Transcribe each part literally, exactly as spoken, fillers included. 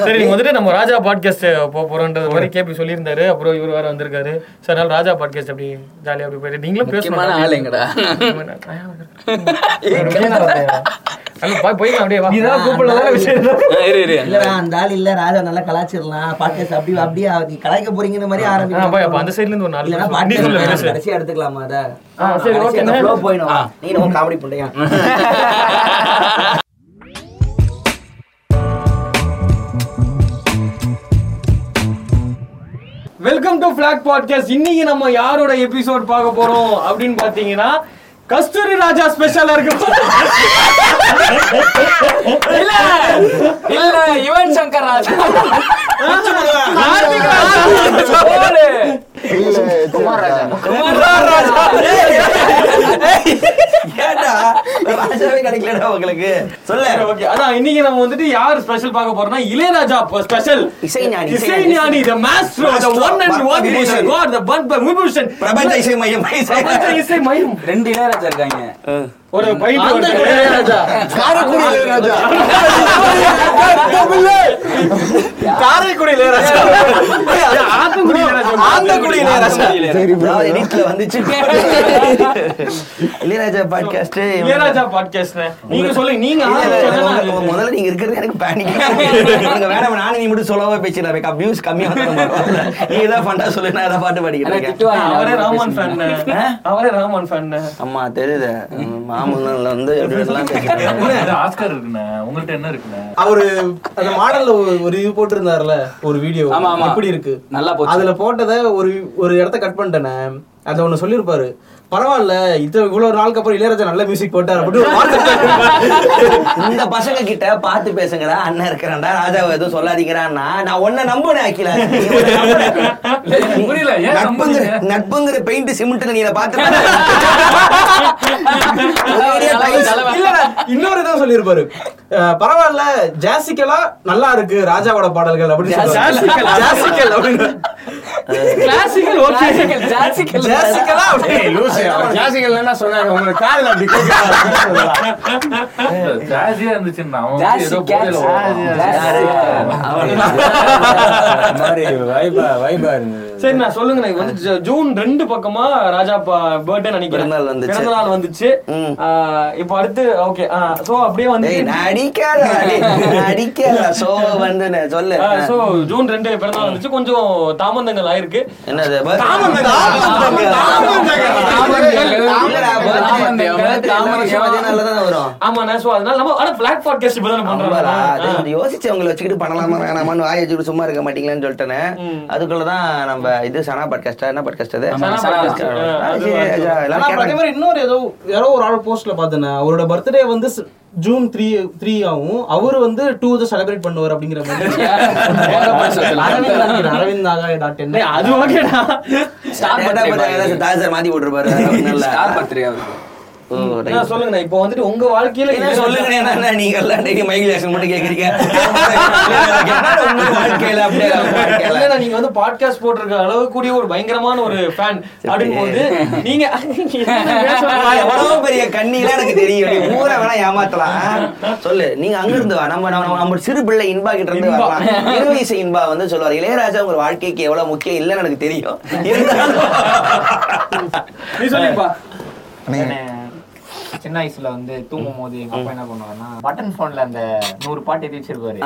சரி, நீங்க வந்துட்டு நம்ம ராஜா பாட்காஸ்ட் போக போறோம்ன்றது மாதிரி கேபி சொல்லியிருந்தாரு. அப்புறம் இவர் வேற வந்திருக்காரு. சரி, அதனால ராஜா பாட்காஸ்ட் அப்படி ஜாலியா அப்படி போயிட்டு நீங்களும் பேசணும். ஆளுங்கடா எடுத்துக்கலாமா? Welcome to flag podcast. இன்னைக்கு நம்ம யாரோட எபிசோட் பார்க்க போறோம் அப்படின்னு பாத்தீங்கன்னா கஸ்தூரி ராஜா ஸ்பெஷலா இருக்கு. யுவன் சங்கர் ராஜா, குமார் ராஜா, குமார் ராஜா கிடைக்கல உங்களுக்கு சொல்ல. அதான் இன்னைக்கு நம்ம வந்துட்டு யார் ஸ்பெஷல் பார்க்க போறோம்னா இளையராஜா ஸ்பெஷல். இசைஞானி, இசைஞானி the master, the one and only God, the bun bun musician, பிரபஞ்ச இசை மையம், பிரபஞ்ச இசை மையம். ரெண்டு இளையராஜா இருக்காங்க. ஒரு பைட் ஒரு இளையராஜா, காரைக்குடி இளையராஜா, காரைக்குடி இளையராஜா, ஆத்தங்குடி இளையராஜா, ஆத்தங்குடி இளையராஜா. நான் எடிட்ல வந்துச்சு இளையராஜா பாட்காஸ்ட், இளையராஜா பாட்காஸ்ட். நீங்க சொல்லுங்க, நீங்க முதல்ல நீங்க இருக்குறது எனக்கு பானிக். நீங்க வேற நானே நீ மட்டும் சொலோவா பேசினா பேக்க வியூஸ் கம்மியா வரும். நீங்க ஏதா ஃபண்டா சொல்லுனா ஏதா பாட்டு பாடிக்கிறீங்க. அவரே ராமன் ஃபேன், அவரே ராமன் ஃபேன். அம்மா தெரியுது மாமன்னல வந்து எல்லாம் கேக்குறாங்க. அது ஆஸ்கார் இருக்குனே உங்கள்ட்ட என்ன இருக்குனே. அவரு அந்த மாடல்ல ஒரு இது போட்டுருந்தார்ல ஒரு வீடியோ, எப்படி இருக்கு நல்லா போச்சு. அதுல போட்டத ஒரு ஒரு இடத்தை கட் பண்ணிட்டேனே. அத ஒன்னு சொல்லிருப்பாரு, பரவாயில்ல இது இவ்வளவு நாளுக்கு அப்புறம் இளையராஜா நல்ல மியூசிக் போட்டார் அப்படின்னு. இந்த பசங்க கிட்ட பாத்து பேசுங்கடா அண்ணன் இருக்கிறான்டா ராஜாவை எதுவும் சொல்லாதீங்கிறான்னா நான் ஒன்ன நம்புறேன். ஆக்கில புரியல, நட்புங்கிற பெயிண்ட் சிமெண்ட்ல நீங்க பாத்துக்க. இன்னொரு இதான் சொல்லிருப்பாரு, பரவாயில்ல ஜாசிக்கலா நல்லா இருக்கு ராஜாவோட பாடல்கள் அப்படின்னு. கிளாசிக்கல் ஓகே, கிளாசிக்கல் கிளாசிக்கலா ஓகே. கிளாசிக்கல் என்ன சொன்னாங்க உங்க காதுல அப்படி கேக்குது. ஜாசியா இருந்துச்சுன்னா அவன் ஏதோ போடல மாரி வைபா வைபா இருந்துச்சு. சரி நான் சொல்லுங்க, நான் வந்து ஜூன் ரெண்டு பக்கமா ராஜா பர்த்டே நினைக்கிறேன், பிறந்த நாள் வந்துச்சு. இப்போ அடுத்து ஓகே சோ அப்படியே வந்து அடிக்காத அடிக்காத சோ வந்து நான் சொல்ல சோ ஜூன் ரெண்டு பிறந்த நாள் வந்துச்சு. கொஞ்சம் தாமந்தங்கள் ஆயிருக்கு. என்னது தாமந்தங்கள்? தாமந்தங்கள் தாமந்தங்கள் தாமந்தங்கள் தான் வரும். ஆமா நான் சோ அதனால நம்ம அட பிளாக் பாட்காஸ்ட் இப்பதான் பண்றோம்ல. அது யோசிச்சவங்கள வச்சிட்டு பண்ணலாமா வேணாமான்னு வாயை வச்சிட்டு சும்மா இருக்க மாட்டீங்களான்னு சொல்லிட்டேனே. அதுக்குள்ள தான் நம்ம இது சனா பாட்காஸ்டா என்ன பாட்காஸ்ட் அது சனா பாட்காஸ்ட். இன்னொரு ஏதோ யாரோ ஒரு ஆள் போஸ்ட்ல பார்த்தேன், அவரோட பர்த்டே வந்து ஜூன் த்ரீ த்ரீ ஆகும், அவரு வந்து டூ தான் செலிப்ரேட் பண்ணுவார் அப்படிங்கிற மாதிரி. அரவிந்த் ஆகாய டாட் இன் அது ஓகேடா. ஸ்டார் பர்த்டே தாசர் மாத்தி போட்டுருப்பாரு. ஸ்டார் பர்த்டே நான் சொல்லுங்க, இப்போ வந்துட்டு உங்க வாழ்க்கையில என்ன சொல்லுங்க. என்னன்னா நீங்க எல்லாம் டெய்லி மைக்ரேஷன் மட்டும் கேக்குறீங்க. உங்க வாழ்க்கையில அப்படியே இல்ல, நீங்க வந்து பாட்காஸ்ட் போட்டிருக்க அளவு கூடிய ஒரு பயங்கரமான ஒரு ஃபேன் அப்படிங்கும்போது நீங்க எவ்வளவு பெரிய கண்ணில எனக்கு தெரியும். ஊரை வேணா ஏமாத்தலாம் சொல்லு, நீங்க அங்க இருந்து வா. நம்ம நம்ம சிறு பிள்ளை இன்பா கிட்ட இருந்து வரலாம். இளவயசு இன்பா வந்து சொல்லுவாரு, இளையராஜா உங்க வாழ்க்கைக்கு எவ்வளவு முக்கியம் இல்லைன்னு எனக்கு தெரியும். நீ சொல்லுப்பா. சின்ன வயசுல வந்து தூங்கும் போது எங்க அப்பா என்ன பண்ணுவாங்கன்னா பட்டன் போன்ல அந்த நூறு பாட்டு எழுதி வச்சிருப்பாரு.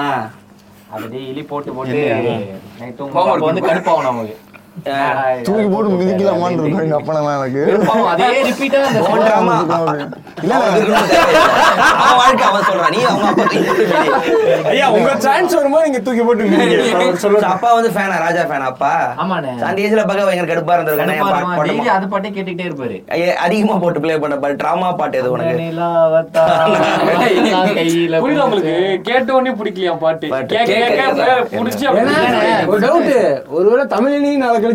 அது டெய்லி போட்டு போட்டு தூங்கும் வந்து கடுப்பாகும் நமக்கு. தூக்கி போட்டு மிதிக்கலாமான்னு இருக்கும் எங்க அப்பா. எனக்கு அதே ரிப்பீட்டா அதிகமா போட்டு பிளே பண்ண டிராமா பாட்டு எது உங்களுக்கு கேட்ட உடனே பிடிக்கலையா பாட்டு? ஒருவேளை தமிழ்லையும் நாளை கழிச்சு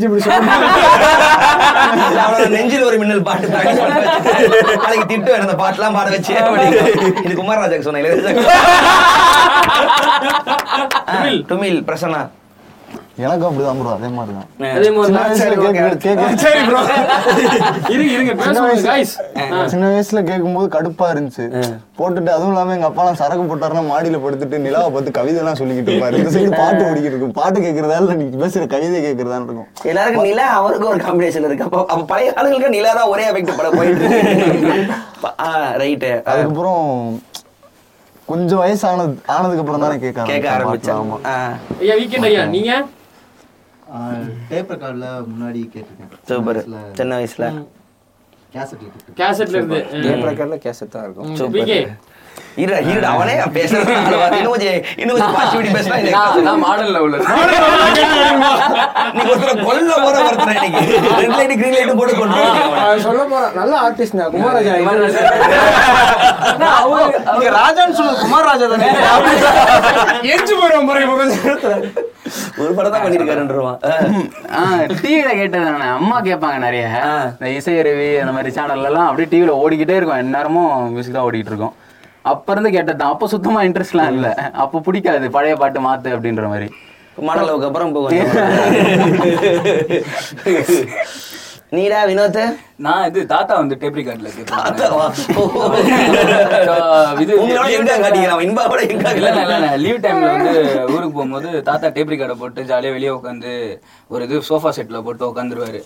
நெஞ்சில் ஒரு மின்னல் பாட்டு நாளைக்கு திட்டு அந்த பாட்டுலாம் பாட வச்சு இது குமார் ராஜாக்கு சொன்ன. துமில் பிரசன்னா எனக்கு அப்படிதான் ப்ரோ. அதே மாதிரி தான் சின்ன வயசுல கேட்கும் போது கடுப்பா இருந்துச்சு போட்டுட்டு. அதுவும் இல்லாம எங்க அப்பா எல்லாம் சரக்கு போட்டாருன்னா மாடியில படுத்துட்டு நிலாவை பார்த்து கவிதை எல்லாம் சொல்லிக்கிட்டு இருப்பாரு. இந்த சைடு பாட்டு ஓடிக்கிட்டு இருக்கும். பாட்டு கேட்கறதா இல்ல நீ பேசுற கவிதை கேட்கறதான்னு இருக்கும். எல்லாருக்கும் நிலா அவருக்கும் ஒரு காம்பினேஷன் இருக்கு. அப்போ அப்ப பழைய ஆளுகளுக்கு நிலா தான் ஒரே அஃபெக்ட் பட போயிட்டு ரைட்டு. அதுக்கப்புறம் கொஞ்சம் வயசு ஆனது ஆனதுக்கு அப்புறம் தானே கேட்க கேட்க ஆரம்பிச்சேன். நீங்க டேப் ரெக்கார்ட்ல முன்னாடி கேட்டிருக்கேன். சூப்பர். சின்ன வயசுல கேசட் கேசட்ல இருந்து டேப் ரெக்கார்ட்ல கேசட் தான் இருக்கும். சூப்பர். இரு இரு அவனே பேசுறது இன்னும் கொஞ்சம் இன்னும் கொஞ்சம் பாசிபிலிட்டி பேசினா இந்த நான் மாடல் லெவல்ல நீ ஒருத்தர கொல்ல போற ஒருத்தர நீங்க ரெட் லைட் கிரீன் லைட் போட்டு கொண்டு சொல்ல போற நல்ல ஆர்டிஸ்ட் நான் குமாரராஜா. அவன் நீங்க ராஜான்னு சொல்ல குமாரராஜா தானே எஞ்சு போறோம் பாரு. ஒரு படம் தான் பண்ணிருக்காருன்றவா. டிவியில கேட்டது அம்மா கேட்பாங்க நிறைய இந்த இசையருவி அந்த மாதிரி சேனல்ல எல்லாம் அப்படியே டிவியில ஓடிக்கிட்டே இருக்கும். எந்நேரமும் மியூசிக் தான் ஓடிக்கிட்டு இருக்கும். அப்ப இருந்து கேட்டதான். அப்ப சுத்தமா இன்ட்ரெஸ்ட் எல்லாம் இல்ல. அப்ப பிடிக்காது பழைய பாட்டு மாத்து அப்படின்ற மாதிரி. மணலவுக்கு அப்புறம் போக நீடா வினோத் நான் இது தாத்தா வந்து டேப் ரெக்கார்ட்ல லீவ் டைம்ல வந்து ஊருக்கு போகும்போது தாத்தா டேப் ரெக்கார்டை போட்டு ஜாலியா வெளியே உட்காந்து ஒரு இது சோஃபா செட்ல போட்டு உட்காந்துருவாரு.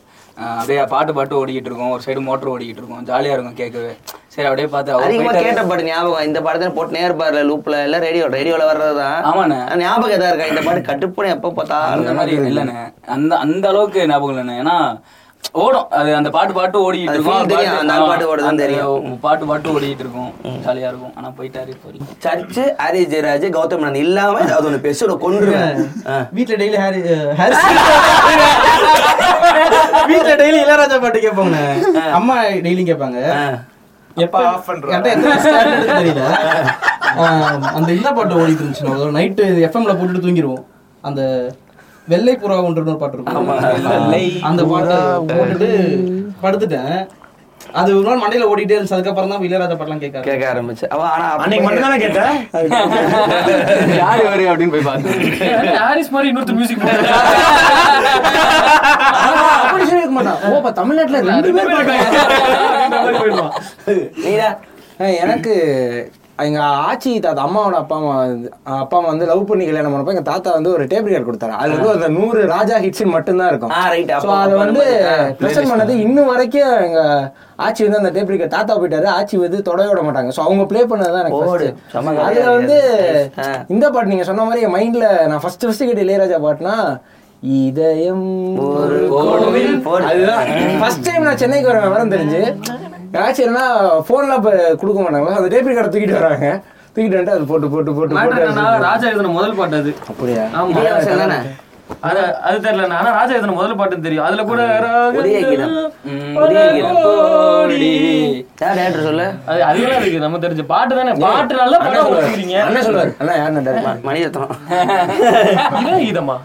அப்படியே பாட்டு பாட்டு ஓடிக்கிட்டு இருக்கோம். ஒரு சைடு மோட்டர் ஓடிக்கிட்டு இருக்கோம். ஜாலியா இருக்கும் கேட்கவே. சரி அப்படியே பார்த்து அவரு கேட்ட பாட்டு ஞாபகம் இந்த பாட்டு தான் போட்டு நேர்பார்ல லூப்ல இல்ல ரேடியோ ரேடியோல வர்றதுதான். ஆமாண்ணே ஞாபகம் எதா இருக்கா இந்த பாட்டு கட்டுப்போனே எப்ப பார்த்தா அந்த மாதிரி இல்லைண்ணே. அந்த அந்த அளவுக்கு ஞாபகம் இல்லைண்ணே. ஏன்னா ஓடும் அது அந்த பாட்டு பாட்டு ஓடிட்டு இருக்கும். பாட்டு பாட்டு ஓடிட்டு இருக்கும் ஜாலியா இருக்கும். ஆனா போயிட்டாரு சர்ச்சு ஹாரி ஜெயராஜ் கௌதம் நான் இல்லாம ஏதாவது ஒண்ணு பேச கொண்டுருவேன். வீட்டுல டெய்லி ஹாரி வீட்டுல டெய்லி இளையராஜா பாட்டு கேட்பாங்க. அம்மா டெய்லியும் கேட்பாங்க. எப்ப ஆஃப் பண்றாங்க தெரியல. அந்த இந்த பாட்டு ஓடிட்டு இருந்துச்சு. நைட்டு எஃப்எம்ல போட்டுட்டு தூங்கிடுவோம். அந்த வெள்ளை புறாவுன்ற ஒரு பாட்டு இருக்கும். அந்த பாட்டை போட்டுட்டு படுத்துட்டேன். அது ஒரு நாள் மண்டையில ஓடிட்டே இருந்துச்சு. அதுக்கப்புறம் தான் இளையராஜா பாட்டெல்லாம் கேட்க கேட்க ஆரம்பிச்சு. அப்படின்னு போய் பார்த்தேன். தமிழ்நாட்டுல ரெண்டு பேர் எனக்கு எங்க ஆச்சி தாத்தா அம்மாவோட அப்பா அம்மா அப்பா அம்மா வந்து லவ் பண்ணி கல்யாணம் பண்ணப்போ எங்க தாத்தா வந்து ஒரு டேப் ரெக்கார்ட் கொடுத்தாரு. அது வந்து அந்த நூறு ராஜா ஹிட்ஸ் மட்டும்தான் இருக்கும். அதை வந்து பிரசன்ட் பண்ணது இன்னும் வரைக்கும் எங்க ஆச்சி வந்து அந்த டேப் ரெக்கார்ட் தாத்தா போயிட்டாரு. ஆச்சி வந்து தொடவே விட மாட்டாங்க. ஸோ அவங்க பிளே பண்ணதுதான் எனக்கு. அதுல வந்து இந்த பாட்டு நீங்க சொன்ன மாதிரி என் மைண்ட்ல நான் ஃபர்ஸ்ட் ஃபர்ஸ்ட் கேட்ட இளையராஜா பாட்டுனா இதயம் ஒரு கோவில். அதுதான் ஃபர்ஸ்ட் டைம் நான் சென்னைக்கு வர விவரம் தெரிஞ்சு ஆச்சுன்னா போன்லாம் இப்போ கொடுக்க மாட்டாங்களா. அந்த டேப் ரெக்கார்டை தூக்கிட்டு வராங்க. தூக்கிட்டு வந்துட்டு அது போட்டு போட்டு போட்டு ராஜா எழுதின முதல் பாட்டு அது. அப்படியா? ஆமா அது அது தெரியல. ஆனா ராஜா எழுதின முதல் பாட்டுன்னு தெரியும். அதுல கூட சொல்ல அது அதுதான் இருக்கு. நம்ம தெரிஞ்ச பாட்டு தானே. பாட்டு நல்லா பாடுறீங்க. என்ன சொல்றாரு? நல்லா யாருன்னு மணிரத்னம் உதயகீதமா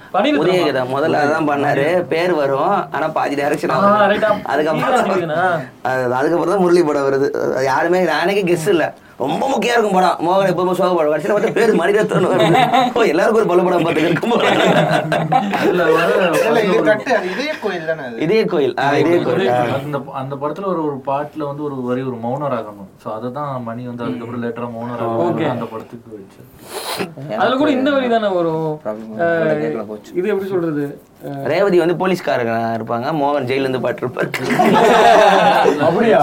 உதயகீதா முதல்ல அதான் பண்ணாரு. பேர் வரும் ஆனா பாதி டைரக்ஷன். அதுக்கப்புறம் அதுக்கப்புறம் தான் முரளி படம் வருது. யாருமே நானே கெஸ் இல்ல. ரொம்ப முக்கியம் இருக்கும் படம். மோகன் எப்பவுமே சோக படம் கடைசியில் பார்த்து பேர் மணிரத்னம். எல்லாருக்கும் ஒரு பல படம் பார்த்துட்டு இருக்கும். இதே கோயில் இதே கோயில் அந்த படத்துல ஒரு ஒரு பாட்டுல வந்து ஒரு வரி ஒரு மௌன ராகமும். ஸோ அதை தான் மணி வந்து அதுக்கப்புறம் லேட்டரா மௌன ராகம் அந்த படத்துக்கு வச்சு. அதுல கூட இந்த வரி தானே வரும். இது எப்படி சொல்றது? ரேவதி வந்து போலீஸ்காரங்க இருப்பாங்க. மோகன் ஜெயில இருந்து பாட்டு இருப்பாரு. அப்படியா?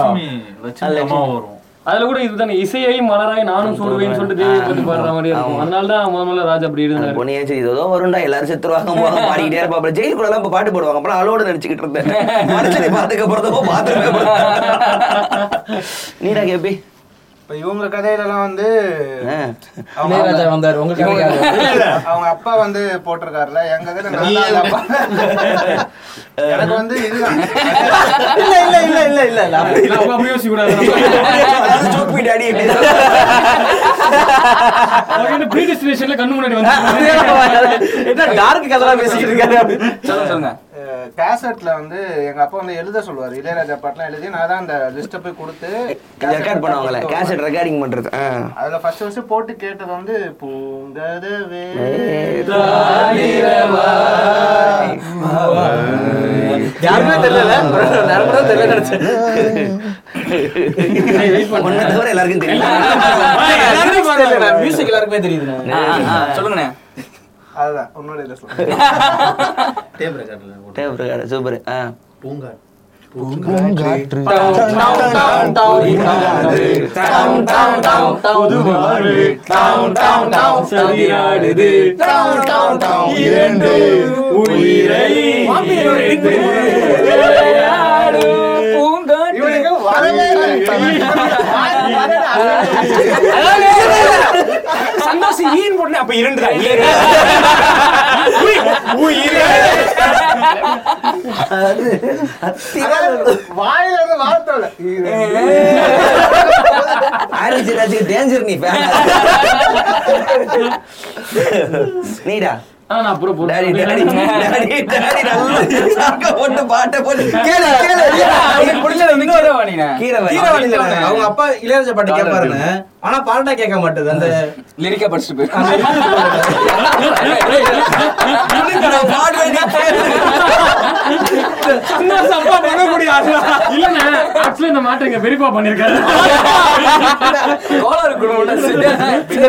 வரும். அதுல கூட இதுதானே இசையை மலராய் நானும் சூடுவேன்னு சொல்லிட்டு தேவியை பத்தி பாடுற மாதிரி இருக்கும். அதனாலதான் முதல் முதல்ல ராஜா அப்படி இருந்தாரு. பொண்ணையே சரி இதோ வருண்டா எல்லாரும் செத்துருவாங்க. மோகம் பாடிக்கிட்டே இருப்பாப்புல. ஜெயில் கூட எல்லாம் இப்ப பாட்டு போடுவாங்க. அப்புறம் அளவோடு நினைச்சுக்கிட்டு இருந்தேன். மனுஷனை பார்த்துக்க போறதப்போ பாத்துருவேன். நீடா கேபி இப்ப இவங்க கதையிலலாம் வந்து அவங்க அப்பா வந்து போட்டிருக்காருல. எங்க எனக்கு வந்து இதுதான் கண்ணு முன்னாடி பேசிட்டு இருக்காரு. கேசட்ல வந்து எங்க அப்பா வந்து எழுத சொல்லுவாரு. இளையராஜா பாட்டுலாம் எழுதி நான் தான் அந்த லிஸ்ட்டை போய் கொடுத்து ரெக்கார்ட் பண்ணுவாங்களே. கேசட் ரெக்கார்டிங் பண்றது. அதுல ஃபர்ஸ்ட் ஃபர்ஸ்ட் போட்டு கேட்டது வந்து பூங்கதவே தானிரவா யாருமே தெரியல, யாருமே தெரியல நினைச்சேன். எல்லாருக்கும் தெரியல, மியூசிக் எல்லாருக்குமே தெரியுது. சொல்லுங்கண்ணே. அதுதான் உன்னோட இல்லை சொல்லுங்க. சூப்பர். ஆ பூங்காட் பூங்காற்று டாம் டாம் டாம் புதுவாறு டாம் டாம் டாம் சரியாடுது டாம் டாம் டாம் இரண்டு உயிரை எடுத்து விளையாடு பூங்காற்று. இவனுக்கு வரவே இல்லை. சந்தோஷம் ஈன் போடல. அப்ப இரண்டு தான் வாயில வார்த்தோட டேஞ்சர். நீ நீடா அவங்க அப்பா இளையராஜா பாட்டு கேட்பாருன்னு, ஆனா பாட்டா கேட்க மாட்டேது. அந்த லிரிக்கா படிச்சுட்டு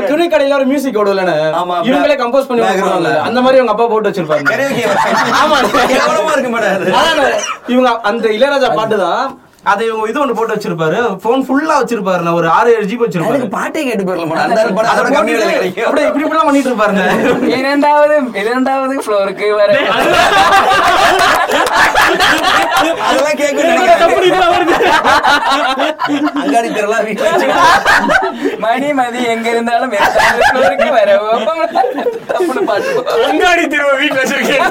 துணி கடையில ஒரு மியூசிக் ஓடுவல இவங்களே கம்போஸ் பண்ணி அந்த மாதிரி அவங்க அப்பா போட்டு வச்சிருப்பாங்க. அந்த இளையராஜா பாட்டுதான். அதை இவங்க இது ஒன்று போட்டு வச்சிருப்பாரு. போன் ஃபுல்லா வச்சிருப்பாரு. நான் ஒரு ஆறு ஏழு ஜிபி வச்சிருப்பாரு. பாட்டே கேட்டு போயிடலாம் பண்ணிட்டு இருப்பாருங்க. இரண்டாவது இரண்டாவது ஃப்ளோருக்கு வர அதெல்லாம் கேட்கணும். மணி மதி எங்க இருந்தாலும் வர அங்காடி திரும்ப வீட்டுல வச்சிருக்கேன்.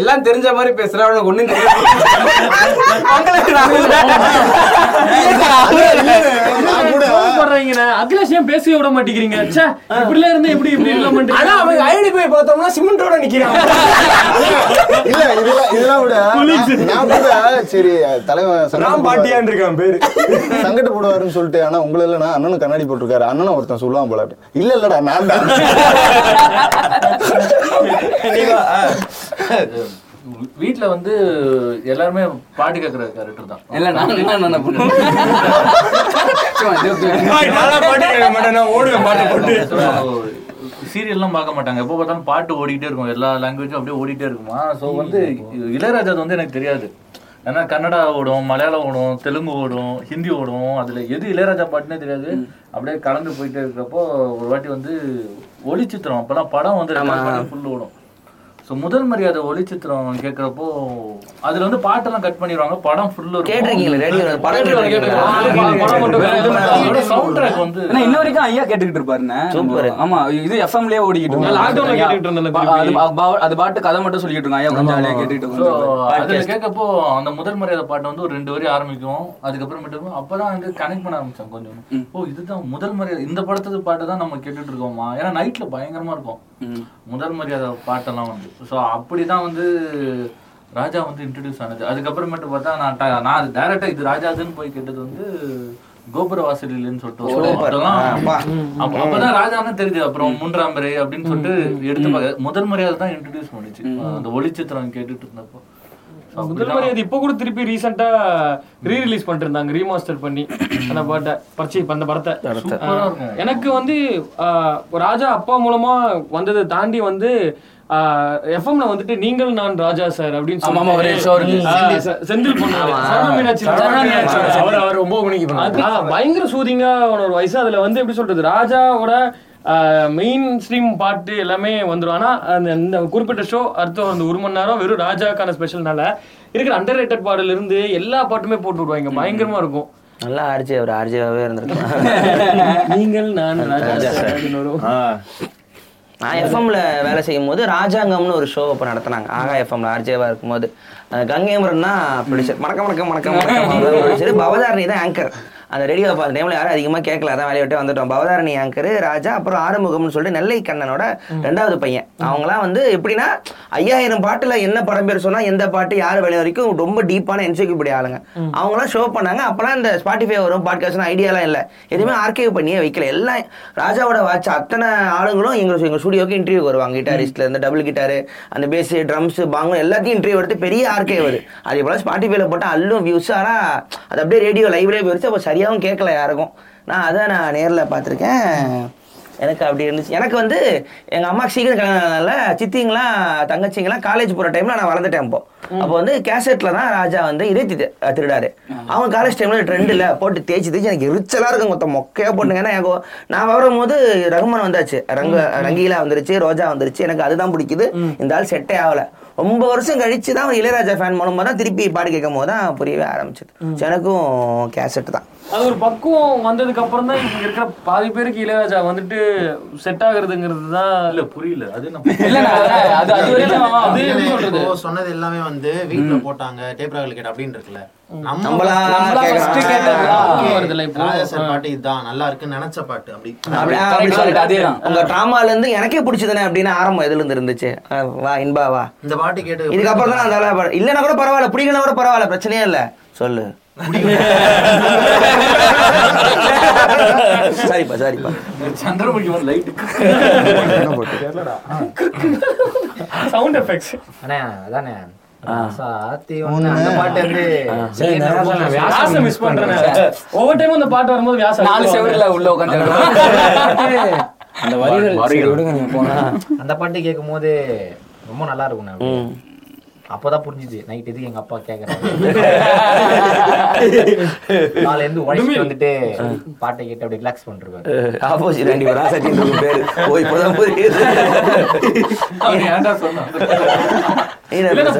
எல்லாம் தெரிஞ்ச மாதிரி பேசுறாங்க. ஒண்ணு அகிலேஷன் பேச விட மாட்டேங்கிறீங்க. ோட நிக்கிறேன். இல்ல இதுல இதெல்லாம் விட நான் கூட சரி தலைவன் பாட்டியான் இருக்கான் பேரு சங்கட்ட போடுவாருன்னு சொல்லிட்டு. ஆனா உங்களை இல்லைன்னா அண்ணனும் கண்ணாடி போட்டிருக்காரு. அண்ணனும் ஒருத்தன் சொல்லுவான் போல. இல்ல இல்லடா நான் தான். வீட்டுல வந்து எல்லாருமே பாட்டு கேட்கற கேரக்டர் தான். இல்ல நான் என்ன நினைப்பேன் பாட்டு கேட்க மாட்டேன். ஓடுவேன் பாட்டு போட்டு. சீரியல்லாம் பார்க்க மாட்டாங்க. எப்போ பார்த்தாலும் பாட்டு ஓடிக்கிட்டே இருக்கும். எல்லா லாங்குவேஜும் அப்படியே ஓடிட்டே இருக்குமா. ஸோ வந்து இளையராஜா வந்து எனக்கு தெரியாது. ஏன்னா கன்னடா ஓடும், மலையாளம் ஓடும், தெலுங்கு ஓடும், ஹிந்தி ஓடும். அதில் எது இளையராஜா பாட்டுனே தெரியாது. அப்படியே கலந்து போயிட்டே இருக்கிறப்போ ஒரு வாட்டி வந்து ஒளிச்சித்திரம் அப்போல்லாம் படம் வந்து ஃபுல் ஓடும். ஸோ முதல் மரியாதை ஒளிச்சித்திரம் கேட்குறப்போ அதில் வந்து பாட்டெல்லாம் கட் பண்ணிடுவாங்க. படம் ஃபுல்லு சவுண்ட் ட்ராக் வந்து இன்ன வரைக்கும் ஐயா கேட்டுக்கிட்டு இருப்பாரு. ஆமா இது எஃப்எம்லேயே ஓடிக்கிட்டு அது பாட்டு கதை மட்டும் சொல்லிக்கிட்டு இருக்கோம். ஐயா கொஞ்சம் ஐயா கேட்டுக்கிட்டு கேட்கப்போ அந்த முதல் மரியாதை பாட்டை வந்து ஒரு ரெண்டு வரி ஆரம்பிக்கும். அதுக்கப்புறமேட்டு அப்போதான் வந்து கனெக்ட் பண்ண ஆரம்பிச்சோம் கொஞ்சம். ஓ இதுதான் முதல் மரியாதை. இந்த படத்துக்கு பாட்டு தான் நம்ம கேட்டுட்டு இருக்கோமா. ஏன்னா நைட்ல பயங்கரமா இருக்கும் முதல் மரியாதை பாட்டெல்லாம் வந்து. ஸோ அப்படிதான் வந்து ராஜா வந்து இன்ட்ரடியூஸ் ஆனது. அதுக்கப்புறமேட்டு பார்த்தா நான் நான் அது டைரக்டா இது ராஜாதுன்னு போய் கேட்டது வந்து கோபுர வாசலின்னு சொல்லிட்டு அப்பதான் ராஜான்னு தெரிஞ்சது. அப்புறம் மூன்றாம் பிறை அப்படின்னு சொல்லிட்டு எடுத்து முதல் மரியாதை தான் இன்ட்ரடியூஸ் பண்ணிச்சு. அந்த ஒளிச்சித்திரம் கேட்டுட்டு இருந்தப்போ முதல் மரியாதை. இப்போ கூட திருப்பி ரீசெண்டா ரீ ரிலீஸ் பண்ணிட்டு இருந்தாங்க, ரீமாஸ்டர் பண்ணி அந்த பாட்டை பர்ச்சேஸ் பண்ண படத்தை. எனக்கு வந்து ராஜா அப்பா மூலமா வந்ததை தாண்டி வந்து எஃப்எம்ல வந்துட்டு நீங்கள் நான் ராஜா சார் அப்படின்னு சொல்லுவாங்க. செந்தில் பொண்ணு பயங்கர சூதிங்கா ஒரு வயசு. அதுல வந்து எப்படி சொல்றது ராஜாவோட மெயின் ஸ்ட்ரீம் பாட்டு எல்லாமே வந்துடும். ஆனால் அந்த இந்த குறிப்பிட்ட ஷோ அடுத்த அந்த ஒரு மணி நேரம் வெறும் ராஜாக்கான ஸ்பெஷல்னால இருக்கிற அண்டர் ரேட்டட் பாடல இருந்து எல்லா பாட்டுமே போட்டு விடுவாங்க. பயங்கரமா இருக்கும். நல்லா ஆர்ஜே ஒரு ஆர்ஜேவாவே இருந்திருக்கேன். நீங்கள் நான் ராஜா சார். நான் எஃப்எம்ல வேலை செய்யும் போது ராஜாங்கம்னு ஒரு ஷோ அப்போ நடத்தினாங்க. ஆகா எஃப்எம்ல ஆர்ஜேவா இருக்கும்போது கங்கைமரன் தான் பிடிச்சர். மணக்க மணக்க மணக்க மணக்க பிடிச்சது. பவதாரணி தான் ஆங்கர். அந்த ரேடியோ அந்த டைமில் யாரும் அதிகமாக கேட்கல, அதான் வேலையை விட்டு வந்துட்டோம். பவதாரணி ஆங்கர், ராஜா, அப்புறம் ஆறுமுகம்னு சொல்லிட்டு நெல்லை கண்ணனோட ரெண்டாவது பையன், அவங்களாம் வந்து எப்படின்னா ஐயாயிரம் பாட்டில் என்ன படம் பேர் சொன்னால் எந்த பாட்டு யார் வேலை வரைக்கும் ரொம்ப டீப்பான என்சைக்ளோபீடியா ஆளுங்க. அவங்களாம் ஷோ பண்ணாங்க. அப்போலாம் இந்த ஸ்பாட்டிஃபை வரும், பாட்காஸ்ட்னு ஐடியாலாம் இல்லை, எதுவுமே ஆர்கைவ் பண்ணியே வைக்கல. எல்லாம் ராஜாவோட வாட்ச் அத்தனை ஆளுங்களும் எங்களுக்கு எங்கள் ஸ்டுடியோக்கு இன்டர்வியூக்கு வருவாங்க. கிட்டாரிஸ்ட்டில் இந்த டபுள் கிட்டாரு, அந்த பேஸு, ட்ரம்ஸ், பாங்கு எல்லாத்தையும் இன்டர்வியூ எடுத்து பெரிய ஆர்கைவ் வருது. அதே போல் ஸ்பாட்டிஃபைல போட்டால் அல்லும் வியூஸ், ஆனால் அது அப்படியே ரேடியோ லைவ்லேயே போயிடுச்சு. அப்போ சரியாகவும் கேட்கல யாருக்கும். நான் அதை நான் நேரில் பார்த்துருக்கேன், எனக்கு அப்படி இருந்துச்சு. எனக்கு வந்து எங்கள் அம்மாவுக்கு சீக்கிரம் கல்யாணம்னால சித்திங்களாம் தங்கச்சிங்களாம் காலேஜ் போகிற டைமில் நான் வளர்ந்துட்டேன். அப்போ அப்போ வந்து கேசட்டில் தான் ராஜா வந்து இறைத்தி திருடாரு. அவங்க காலேஜ் டைமில் ட்ரெண்டில் போட்டு தேய்ச்சி தேய்ச்சி எனக்கு எரிச்சலாக இருக்கும், மொத்தம் மொக்கையாக போட்டுங்க. ஏன்னா எனக்கு நான் வரும் போது ரகுமான் வந்தாச்சு, ரங்க ரங்கீலா வந்துருச்சு, ரோஜா வந்துருச்சு. எனக்கு அதுதான் பிடிக்குது, இந்த ஆள் செட்டே ஆகலை. ரொம்ப வருஷம் கழிச்சு தான் ஒரு இளையராஜா ஃபேன் மூலமாக தான் திருப்பி பாடு கேட்கும் போது தான் புரியவே ஆரம்பிச்சது. எனக்கும் கேசட் தான் அது ஒரு பக்குவம் வந்ததுக்கு அப்புறம் தான் இங்க இருக்கிற பாதி பேருக்கு இளையராஜா வந்துட்டு செட் ஆகுறதுங்கிறது தான். இல்ல புரியல, அது என்ன சொன்னது எல்லாமே வந்து வீட்டுல போட்டாங்க டேப் ரெக்கார்டர் கேட் அப்படின்னு இருக்குல்ல, நம்மளா பாட்டு இதுதான் நல்லா இருக்குன்னு நினைச்ச பாட்டு அப்படி சொல்லிட்டு அதேதான் உங்க டிராமால இருந்து எனக்கே பிடிச்சதுனே அப்படின்னு ஆரம்பம் எதுல இருந்து இருந்துச்சு. வா இன்பா வா இந்த பாட்டு கேட்டு இதுக்கப்புறம் தான் அந்த இல்லைன்னா கூட பரவாயில்ல, பிடிக்கலன்னா கூட பரவாயில்ல, பிரச்சனையே இல்லை சொல்லு. சரிப்பா சரிப்பா சந்திரமுகி வந்து லைட் போட்டு கேட்கலடா சவுண்ட் எஃபெக்ட்ஸ் அண்ணே அதானே சாத்தி ஒண்ணு அந்த பாட்டு வந்து சரி நான் வியாசம் மிஸ் பண்றேன். ஒவ்வொரு டைமும் அந்த பாட்டு வரும்போது வியாசம் நாலு செவர்ல உள்ள உட்கார்ந்து அந்த வரிகள் விடுங்க நீங்க போனா அந்த பாட்டு கேட்கும்போது ரொம்ப நல்லா இருக்கும்ண்ணே. அப்பதான் புரிஞ்சுது நைட் எதுக்கு எங்க அப்பா கேக்குறாங்க, நாளை இருந்து உழைச்சிட்டு வந்துட்டு பாட்டை கேட்டு அப்படி ரிலாக்ஸ் பண்றாங்க.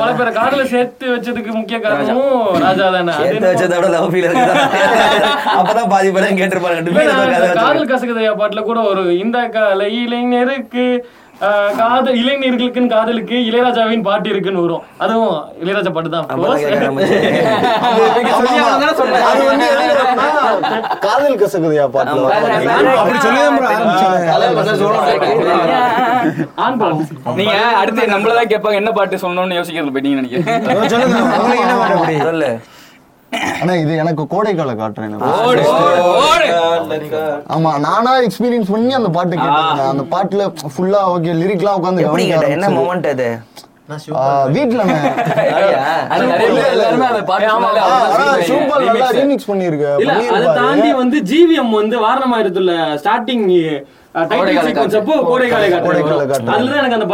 பல பேரை காதல சேர்த்து வச்சதுக்கு முக்கிய காரணமும் ராஜா தானே. அப்பதான் பாதி பேரும் கேட்டிருப்பாங்க. காதல் கசகதையா பாட்டுல கூட ஒரு இந்த கால இளைஞருக்கு காதல் இளைஞர்களுக்கு காதலுக்கு இளையராஜாவின் பாட்டு இருக்குன்னு வரும். அதுவும் இளையராஜா பாட்டு தான். காதல் கசகுதியா பாட்டு நீங்க அடுத்து நம்மளதான் கேட்பாங்க என்ன பாட்டு சொல்லணும்னு யோசிக்கிறது போயிட்டீங்கன்னு நினைக்கிறேன். ஆனா இது எனக்கு கோடைக்கால காட்டுறேன். ஆமா நானா எக்ஸ்பீரியன்ஸ் பண்ணி அந்த பாட்டு கேட்டேன். அந்த பாட்டுல ஃபுல்லா ஓகே லிரிக்லாம் உட்கார்ந்து கவனிக்கிறேன். என்ன மொமெண்ட் அது வீட்டுல வந்து ஜிவிஎம் வந்து வாரணமாயிரத்துல ஸ்டார்டிங் தங்கச்சி பாடும் அந்த உறவுகள்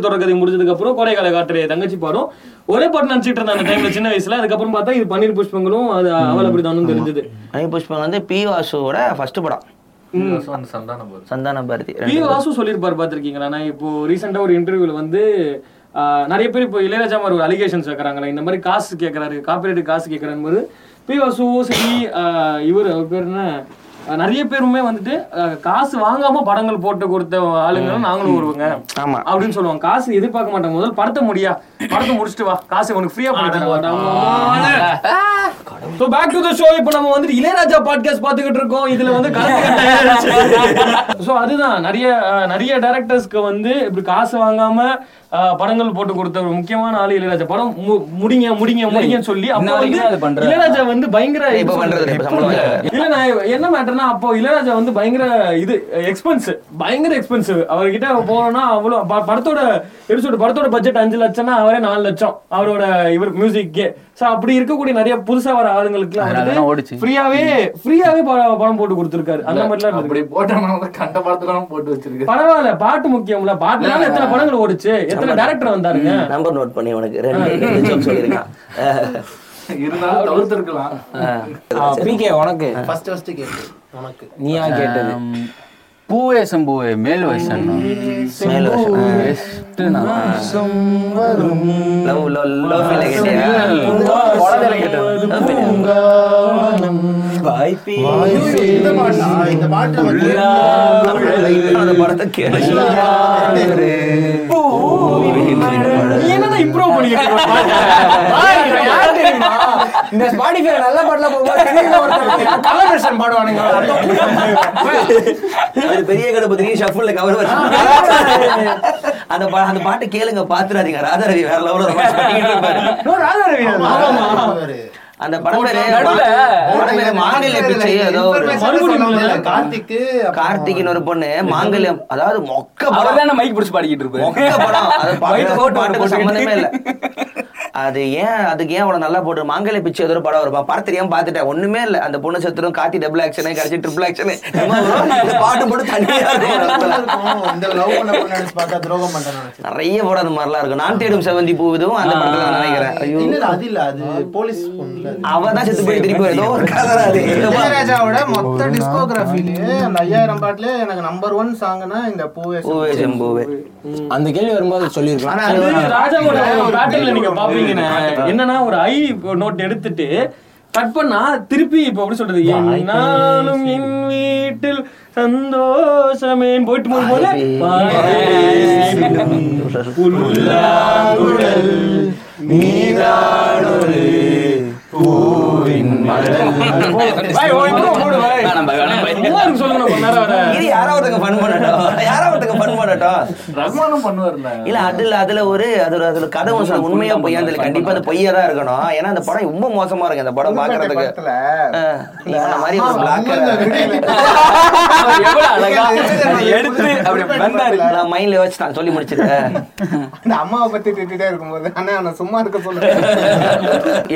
தொடர்கதை முடிஞ்சதுக்கு அப்புறம் கோடைக்கால காற்று தங்கச்சி பாடும். ஒரே பாட்டு நினைச்சிட்டு இருந்தேன் அந்த டைம்ல சின்ன வயசுல. அதுக்கப்புறம் பார்த்தா இது பன்னீர் புஷ்பங்களும் அது அவள் அப்படிதான் தெரிஞ்சது. பன்னீர் புஷ்பங்கள் வந்து பி வாசுவோட ஃபர்ஸ்ட் படம். சந்தான பாரதி பி வாசு சொல்லிருப்பாரு பாத்திருக்கீங்களா? நான் இப்போ ரீசெண்டா ஒரு இன்டர்வியூல வந்து நிறைய பேர் இப்போ இளையராஜா மாதிரி ஒரு அலிகேஷன்ஸ் வைக்கிறாங்களே, இந்த மாதிரி காசு கேட்கறாரு, காப்பிரைட் காசு கேட்கறாரு போது பி வாசுவும் சரி இவர் பேர் என்ன நிறைய பேருமே வந்துட்டு காசு வாங்காம படங்கள் போட்டு கொடுத்த ஆளுங்க நாங்களும் வருவாங்க அப்படின்னு சொல்லுவாங்க. காசு எதிர்பார்க்க மாட்டாங்க, முதல்ல படத்தை முடியா படத்தை முடிச்சுட்டு வா, காசு உனக்கு ஃப்ரீயா பண்ணிட்டாங்க. So back to the show. இப்போ நம்ம வந்து இளையராஜா பாட்காஸ்ட் பாத்துக்கிட்டு இருக்கோம். இதுல வந்து சோ அதுதான் நிறைய நிறைய டைரக்டர்ஸ்க்கு வந்து இப்படி காசு வாங்காம படங்கள் போட்டு கொடுத்த ஒரு முக்கியமான ஆளு இளையராஜா. படம் முடிங்க முடிங்க முடிங்கன்னு சொல்லி அப்போ இளையராஜா வந்து பயங்கர இல்ல நான் என்ன மேட்டர்னா அப்போ இளையராஜா வந்து பயங்கர இது எக்ஸ்பென்ஸ் பயங்கர எக்ஸ்பென்சிவ். அவர்கிட்ட போனோம்னா அவ்வளவு படத்தோட எபிசோடு படத்தோட பட்ஜெட் அஞ்சு லட்சம்னா அவரே நாலு லட்சம் அவரோட இவர் மியூசிக்கே. சோ அப்படி இருக்கக்கூடிய நிறைய புதுசா வர ஆளுங்களுக்கு ஃப்ரீயாவே ஃப்ரீயாவே படம் போட்டு கொடுத்துருக்காரு. அந்த மாதிரிலாம் அப்படி போட்டோம்னா கண்ட படத்துலாம் போட்டு வச்சிருக்கு. பரவாயில்ல பாட்டு முக்கியம்ல, பாட்டுனால எத்தனை படங்கள் ஓடுச்சு, எத்தனை டைரக்டர் வந்தாருங்க. நம்பர் நோட் பண்ணி உனக்கு ரெண்டு நிமிஷம் சொல்லிருக்கேன். இருந்தாலும் தவிர்த்திருக்கலாம். பிகே உனக்கு ஃபர்ஸ்ட் ஃபர்ஸ்ட் கேக்கு உனக்கு நீயா கேட்டது பூவே சம்பூவே மேல் வசன் மேல் வசன் வெஸ்ட் நாசம் வரும் லவ் லவ் லவ் ஃபீல் கேட்டேன். கொடல கேட்டேன். இந்த ஸ்பாடிஃபை நல்ல பாடலாம் பாடுவானுங்க பெரிய கதை பார்த்தீங்கன்னா கவர் அந்த அந்த பாட்டை கேளுங்க பாத்துறாதீங்க. ராதாரவி வேற லெவல் அந்த கார்த்திக்கு கார்த்திகின் ஒரு பொண்ணு மாங்கல்யம், அதாவது மொக்க படம் மைக் பிடிச்சு பாடிக்கிட்டு இருப்பேன். சம்பந்தமே இல்ல அது, ஏன் அதுக்கு ஏன் அவ்வளவு நல்லா போட்டு மாங்கல்ய பிச்சை ஏதோ ஒரு படம் வருவா பார்த்து தெரியாம பாத்துட்டேன். ஒண்ணுமே இல்ல, அந்த பொண்ணு சத்துரும் காத்தி டபுள் ஆக்ஷனே கடைசி ட்ரிபிள் ஆக்ஷனு பாட்டு போட்டு துரோகம் நிறைய போட அந்த மாதிரிலாம் இருக்கும். நான் தேடும் செவந்தி பூவிதும் அந்த படத்துல நான் நினைக்கிறேன் அவதான் செத்து போய் திருப்பி ஏதோ ஒரு கதராது. இளையராஜாவோட மொத்த டிஸ்கோகிராஃபிலே அந்த ஐயாயிரம் பாட்டுல எனக்கு நம்பர் ஒன் சாங்னா இந்த பூவே பூவே செம்பூவே. அந்த கேள்வி வரும்போது சொல்லியிருக்கேன் என்னன்னா ஒரு ஐ நோட் எடுத்துட்டு கட் பண்ணா திருப்பி இப்ப அப்படி சொல்றது நானும் என் வீட்டில் சந்தோஷமே போயிட்டு போகும்போது உண்மையா பொய்யா கண்டிப்பா அது பொய்யா தான் இருக்கணும். ஏன்னா அந்த படம் ரொம்ப மோசமா இருக்கு. அந்த படம் பாக்குறதுக்கு மைண்ட்ல வச்சு நான் சொல்லி முடிச்சிருக்கேன். அம்மாவை பத்தி திட்டே இருக்கும்போது சும்மா இருக்க சொல்லுங்க.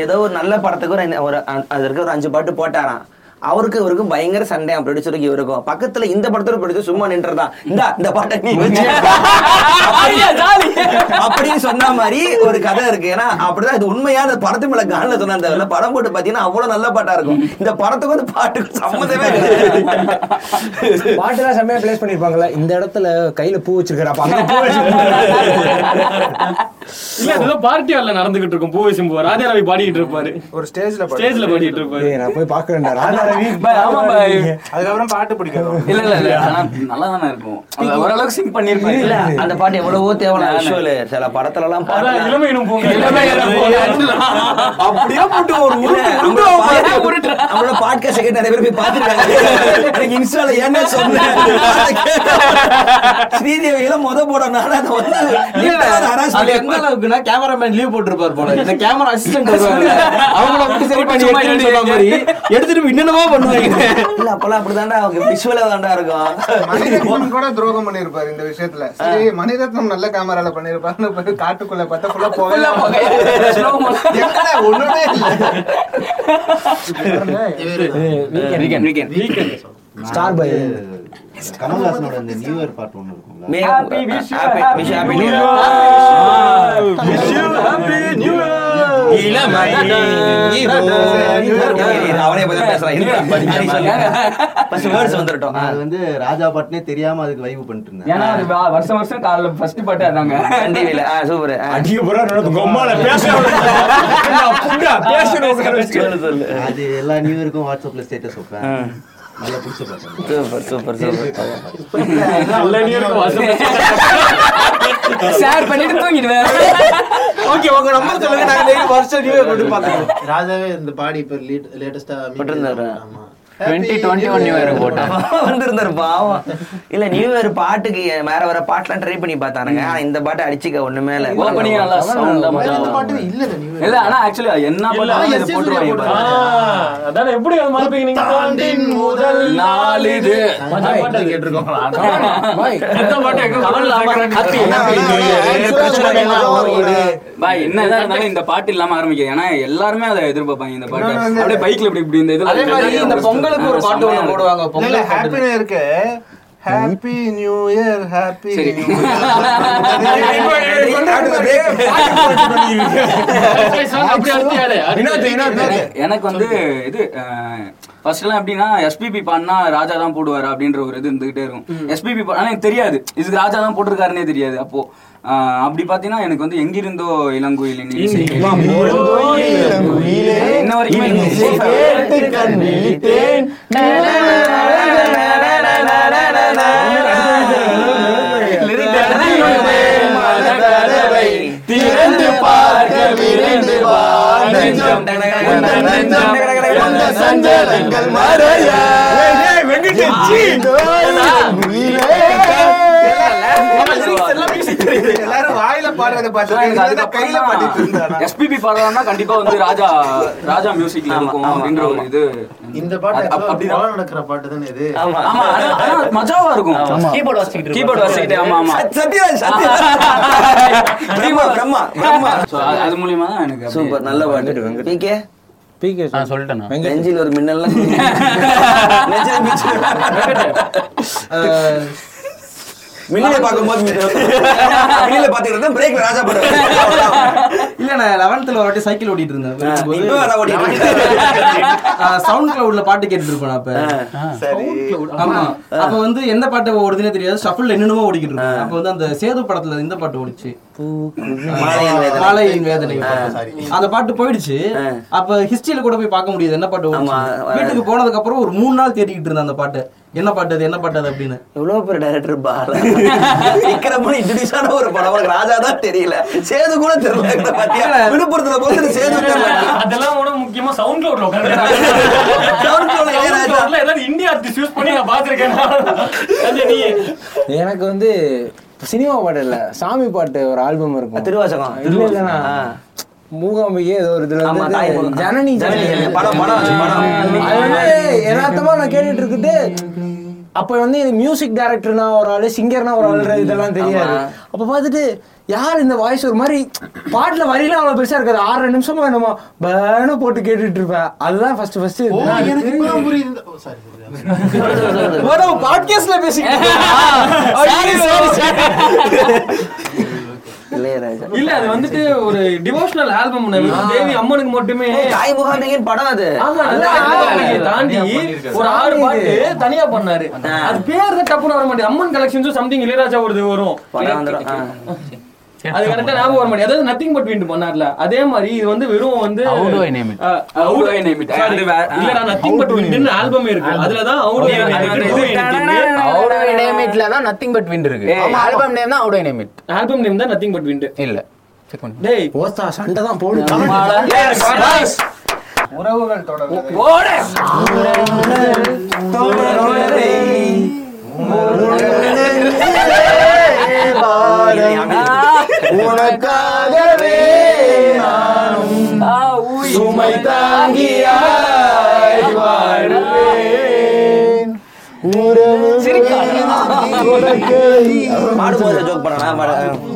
ஏதோ ஒரு நல்ல படத்துக்கு ஒரு அதற்கு ஒரு அஞ்சு பாட்டு போட்டாராம். அவருக்கு இவருக்கு பயங்கர சண்டை. ப்ரொடியூசருக்கு இவருக்கும் பக்கத்துல இந்த படத்துல ப்ரொடியூசர் சும்மா நின்றதான் இந்தா இந்த பாட்டை நீ அப்படின்னு சொன்ன மாதிரி ஒரு கதை இருக்கு. ஏன்னா அப்படிதான் இது உண்மையா அந்த படத்து மேல காலில் சொன்ன படம் போட்டு பாத்தீங்கன்னா அவ்வளவு நல்ல பாட்டா இருக்கும். இந்த படத்துக்கும் அந்த பாட்டுக்கும் சம்மந்தமே பாட்டு எல்லாம் செம்மையா பிளேஸ் பண்ணிருப்பாங்களா. இந்த இடத்துல கையில பூ வச்சிருக்கிறப்ப இல்ல ஏதோ பார்ட்டி வரல நடந்துகிட்டு இருக்கும் பூவை சிம்பு ராஜாரவி பாடிட்டு இருப்பாரு. ஒரு ஸ்டேஜ்ல ஸ்டேஜ்ல பாடிட்டு இருப்பாரு. நான் போய் பார்க்கறேன்டா ராஜாரவி பாய். ஆமா பாய். அதுக்கு அப்புறம் பாட்டு பிடிக்காது. இல்ல இல்ல இல்ல நல்லா தான இருக்கும். அது ஓரளவுக்கு சிங் பண்ணிருப்பாரு. இல்ல அந்த பாட்டு எவ்வளவோ தேவனா ஷோல சில படத்துல எல்லாம் பாட்டு இளமையினும் போங்க இளமையினும் போங்க அப்படியே போட்டு ஒரு உருட்டு நம்மளோட பாட்காஸ்ட் கேட்ட நிறைய பேர் போய் பாத்துட்டாங்க. எனக்கு இன்ஸ்டால என்ன சொன்னேன் ஸ்ரீதேவியில முத போடணும். ஆனா அது வந்து நீங்க அரசு அவங்கள கேமராமேன் லீவ் போட்டுருப்பாரு போல. இந்த கேமரா அசிஸ்டன்ட் இருப்பாங்க அவங்கள வந்து சரி பண்ணி எடுத்துட்டு சொன்ன மாதிரி எடுத்துட்டு இன்னனமா பண்ணுவாங்க. இல்ல அப்பலாம் அப்படிதான்டா அவங்க விஷுவலா தான்டா இருக்கும். மணி கூட துரோகம் பண்ணிருப்பாரு இந்த விஷயத்துல. சரி மணிரத்னம் நல்ல கேமரால பண்ணிருப்பாரு. பாரு காட்டுக்குள்ள பார்த்தா ஃபுல்லா போகல என்னடா ஒண்ணுமே இல்ல. Weekend weekend weekend star by கமல்ஹாசனோட அந்த நியூ இயர் பார்ட் ஒன்னு இருக்கும்ல. Happy wish happy happy new year wish happy new year இளமை இவன் அவரே பத்தி பேசுறான். இல்ல படி சொல்லுங்க ஃபர்ஸ்ட் வேர்ட்ஸ் வந்துட்டோம். அது வந்து ராஜா பாட்னே தெரியாம அதுக்கு வைப் பண்ணிட்டு இருந்தாங்க. ஏன்னா அது வருஷம் வருஷம் காலையில ஃபர்ஸ்ட் பாட் அதாங்க டிவில. ஆ சூப்பர் அடியே போற நடந்து கொம்மால பேசுறான். நான் புண்டா பேசுறேன். அது எல்லா நியூ இயருக்கும் வாட்ஸ்அப்ல ஸ்டேட்டஸ் வைப்பேன். நல்லா புடிச்சு பாருங்க. Super super super. நல்ல நியூஸ் வாட்ஸ்அப் ஷேர் பண்ணிட்டு தூங்கிடுவேன். ஓகே உங்க நம்பர் சொல்லுங்க. நான் டெய்லி வருஷம் நியூ இயர் போட்டு பாக்குறேன். ராஜாவே இந்த பாடி இப்ப லேட்டஸ்டா போட்டுருந்தாரு. ஆமா இருபது இருபத்தி ஒன்று நியூ இயர் போட்டா வந்திருந்தாரு பாவம். இல்ல நியூ இயர் பாட்டுக்கு வேற வேற பாட்டலாம் ட்ரை பண்ணி பார்த்தானுங்க. ஆனா இந்த பாட்டு அடிச்சிக்க ஒண்ணுமே இல்ல. ஓபனிங் நல்லா சவுண்டா இந்த பாட்டு இல்ல நியூ இயர் இல்ல. ஆனா एक्चुअली என்ன பண்ணா இது போட்டுறீங்க பாருங்க. அதானே எப்படி அது மார்பிங்க நீங்க தாண்டின் முதல் நாள் இது அந்த பாட்டு கேட்டிருக்கோம். பாய் அந்த பாட்டு கவலமா கத்தி என்ன பேசுறீங்க பாய். என்னதா இருந்தாலும் இந்த பாட்டு இல்லாம ஆரம்பிக்க. ஏனா எல்லாரும் அதை எதிர்பார்ப்பாங்க இந்த பாட்டு. அப்படியே பைக்ல இப்படி இப்படி இந்த இதுல ஒரு பாட்டு ஒண்ணு போடுவாங்க. பொங்கல் ஹாப்பியா இருக்கு. Happy new year happy new year. எனக்கு வந்து இது ஃபர்ஸ்ட்லாம் எப்படின்னா எஸ்பிபி பாடினா ராஜா தான் போடுவார் அப்படின்ற ஒரு இது இருந்துகிட்டே இருக்கும். எஸ்பிபி ஆனால் எனக்கு தெரியாது இதுக்கு ராஜா தான் போட்டிருக்காருன்னே தெரியாது. அப்போ அப்படி பாத்தீங்கன்னா எனக்கு வந்து எங்கிருந்தோ இளங்குயில் இன்ன வரைக்கும் எஸ்பிபி பாடுறதா கண்டிப்பா வந்து ராஜா ராஜா மியூசிக்ல இருக்கும் அப்படின்ற ஒரு இது. இந்த பாட்டு அப்படிதான் நடக்கிற பாட்டு தானே இது. ஆமா ஆனா மஜாவா இருக்கும். கீபோர்ட் வாசிக்கிட்டு கீபோர்ட் வாசிக்கிட்டு ஆமா ஆமா சத்யா சத்யா பிரம்மா பிரம்மா பிரம்மா. சோ அது மூலமா தான் எனக்கு சூப்பர் நல்ல பாட்டு. வெங்கட் பிகே பிகே நான் சொல்லிட்டேனா வெங்கட்ஜில ஒரு மின்னல்ல நெஞ்சில மிச்ச மின்னிலே பார்க்கும்போது மின்னிலே பார்த்துக்கிறதா பிரேக்ல ராஜா போடுறேன். இல்லை நான் லெவன்த்தில் ஒரு வாட்டி சைக்கிள் ஓட்டிட்டு இருந்தேன். சவுண்ட் கிளவுட்ல பாட்டு கேட்டுட்டு இருப்பேன். அப்போ ஆமாம் அப்போ வந்து எந்த பாட்டு ஓடுதுன்னே தெரியாது. ஷஃபில் என்னென்னமோ ஓடிக்கிட்டு இருந்தேன். அப்போ வந்து அந்த சேது படத்தில் இந்த பாட்டு ஓடிச்சு மாலையின் வேதனை. அந்த பாட்டு போயிடுச்சு. அப்போ ஹிஸ்டரியில கூட போய் பார்க்க முடியாது என்ன பாட்டு ஓடுச்சு. வீட்டுக்கு போனதுக்கு அப்புறம் ஒரு மூணு நாள் தேடிக்கிட்டு இருந்தேன் அந்த பாட்டு என்ன பாட்டது என்ன பாட்டது அப்படின்னு. எவ்வளோ பேர் டைரக்டர் பாரா விக்ரமன் இன்ட்ரடியூஸ் ஆன ஒரு படம் ராஜா தான் தெரியல சேது கூட தெரியல. விழுப்புரத்துல போது சேது அதெல்லாம் கூட முக்கியமா சவுண்ட் கிளவுட்ல சவுண்ட் கிளவுட்ல இளையராஜா ஏதாவது இந்தியா ஆர்டிஸ்ட் யூஸ் பண்ணி நான் பார்த்துருக்கேன். எனக்கு வந்து சினிமா பாட்டு இல்லை சாமி பாட்டு ஒரு ஆல்பம் இருக்கும் திருவாசகம். இல்லை இல்லைண்ணா மூகாம்பிகே ஏதோ ஒரு ஜனனி எதார்த்தமா நான் கேட்டுட்டு இருக்கிட்டு அப்ப வந்து இது மியூசிக் டைரக்டர்னா ஒரு ஆளு சிங்கர்னா ஒரு ஆளு இதெல்லாம் தெரியாது. அப்ப பாத்துட்டு யார் இந்த வாய்ஸ் ஒரு மாதிரி பாட்டுல வரையில அவ்வளவு பெருசா இருக்காது. ஆறு நிமிஷமா என்னமோ பேனு போட்டு கேட்டுட்டு இருப்பேன். அதுதான் ஃபர்ஸ்ட் ஃபர்ஸ்ட் பாட்காஸ்ட்ல பேசிக்கிட்டு இல்ல அது வந்துட்டு ஒரு டிவோஷனல் ஆல்பம் தேவி அம்மனுக்கு மட்டுமே படம். அது தாண்டி ஒரு ஆறு பாட்டு தனியா பண்ணாரு. அது பேர் தான் டப்புன்னு வர மாட்டேங்குது. அம்மன் கலெக்ஷன்ஸும் சம்திங் இளையராஜா ஒரு வரும் அது கரெக்டா ஞாபகம் வர மாட்டேன். அதாவது நத்திங் பட் வீண்டு பண்ணார்ல அதே மாதிரி இது வந்து வெறும் வந்து நத்திங் பட் வீண்டு ஆல்பம் இருக்கு. அதுலதான் அவுட்லதான் நத்திங் பட் வீண்டு இருக்கு. ஆல்பம் நேம் தான் out I name it. Album name தான் நத்திங் பட் வீண்டு இல்ல செக் பண்ணு. டேய் போஸ்டா சண்டை தான் போடு. உறவுகள் தொடரும் உனக்காகவே சுமை தாங்கியாய் வாழ்வேன்.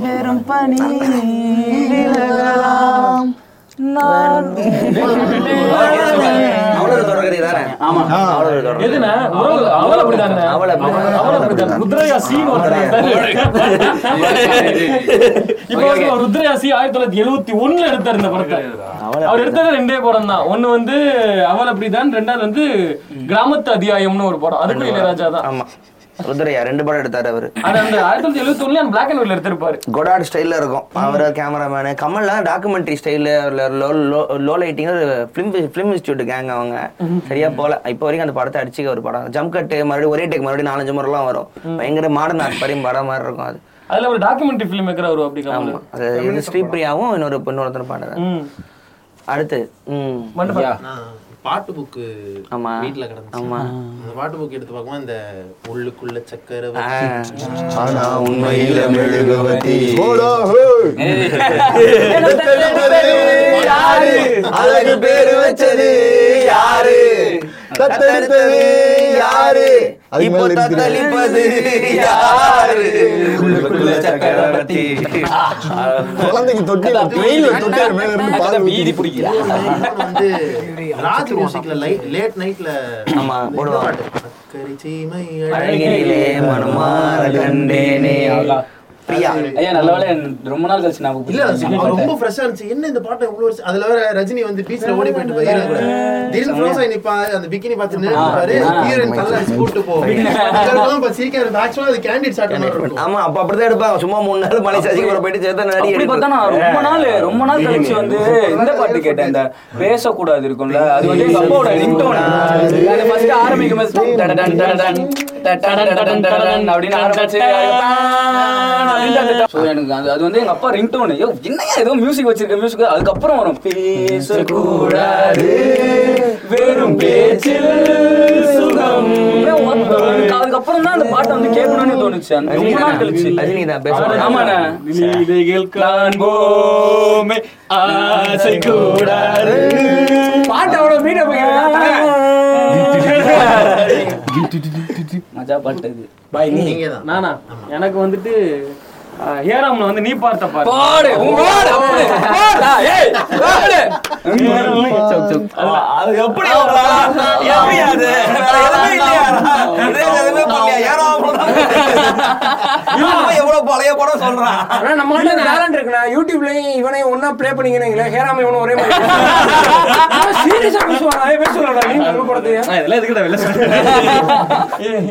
வெறும் பணி விலகலாம் எழுபத்தி ஒன்னுல எடுத்தார் இந்த படத்தை. அவர் எடுத்தது ரெண்டே படம் தான். ஒண்ணு வந்து அவள் அப்படிதான், ரெண்டாவது வந்து கிராமத்து அத்தியாயம்னு ஒரு படம். அதுக்கு இளையராஜா தான் ரெண்டு படம் எடுத்தாரு. அவரு ஆயிரத்தி தொள்ளாயிரத்தி எழுபத்தி ஒண்ணுல பிளாக் அண்ட் ஒயிட்ல எடுத்திருப்பாரு. கொடாட் ஸ்டைல்ல இருக்கும் அவரு கேமராமேனு. கமல்ல டாக்குமெண்ட்ரி ஸ்டைல்ல low lighting film institute gang அவங்க சரியா போல. இப்போ வரைக்கும் அந்த படத்தை அடிச்சுக்க ஒரு படம் ஜம்ப் கட் மறுபடியும் ஒரே டேக் மறுபடியும் நாலஞ்சு முறை எல்லாம் வரும். பயங்கர மாடர்ன் ஆர்ட் படம் படம் மாதிரி இருக்கும். அது அதுல ஒரு டாக்குமெண்ட்ரி பிலிம் மேக்கர் அவரு அப்படி கமல். அது ஸ்ரீபிரியாவும் இன்னொரு இன்னொருத்தன பாடுறாரு. அடுத்து பாட்டு புக்கு வீட்டுல கிடந்துச்சு. பாட்டு புக் எடுத்து பார்க்கும்போது இந்த உள்ளுக்குள்ள சக்கரவர்த்தி மனமாற கண்டேனே பிரியா. ஐயா நல்லவேளை ரொம்ப நாள் கழிச்சு நான் இல்ல ரொம்ப ஃப்ரெஷ்ஷா இருந்துச்சு. என்ன இந்த பாட்டு இவ்வளவு வருஷம், அதுல வேற ரஜினி வந்து பீச்ல ஓடி போயிட்டு போயிருக்காரு. திடீர்னு ஃப்ரோசா நிப்பா அந்த பிகினி பார்த்து நின்னுட்டாரு. ஹீரோயின் கல்ல ஸ்கூட்டு போ. அதெல்லாம் பசிக்க அந்த ஆக்சுவலா அது கேண்டிட் ஷாட் மாதிரி இருக்கும். ஆமா அப்ப அப்படியே எடுப்பா. சும்மா மூணு நாள் மலை சாசிக்கு வர போயிட்டு சேதா நடி அப்படி பார்த்தா நான் ரொம்ப நாள் ரொம்ப நாள் கழிச்சு வந்து இந்த பாட்டு கேட்டேன். இந்த பேச கூடாது இருக்கும்ல அது வந்து எங்க அப்பாவோட ரிங்டோன். அது ஃபர்ஸ்ட் ஆரம்பிக்கும் போது டட டட டட அதுக்கப்புறம் வரும் பேசக்கூடாது வெறும் பேச்சில் சுகம். அதுக்கப்புறம் தான் அந்த பாட்டை வந்து கேட்கணும்னு தோணுச்சு. அந்த ரொம்ப நாள் கழிச்சு ரஜினி தான் பேசுறேன். ஆமாண்ணா பாட்டு அவ்வளவு மீட் மஜா பாட்டு பாய். நீங்க தான் நானா எனக்கு வந்துட்டு ஹேராம்ல வந்து நீ பார்த்த பாடு பாடு அப்படி பாடா. ஏய் பாடு அது எப்படி வரல எப்படி அது எதுமே இல்லையா அப்படியே எதுமே பண்ணல ஹேராம்ல தான் இவன் எவ்வளவு பழைய படம் சொல்றான். ஆனா நம்ம கிட்ட டாலன்ட் இருக்குனா யூடியூப்லயும் இவனே ஒண்ணா ப்ளே பண்ணிங்கனீங்களே ஹேராம் இவனே ஒரே மாதிரி அவன் சீரியஸா பேசுவான். அதே பேசுறானடா நீ ஒரு படத்து இதெல்லாம் எதுக்குடா வெல்ல சொல்ற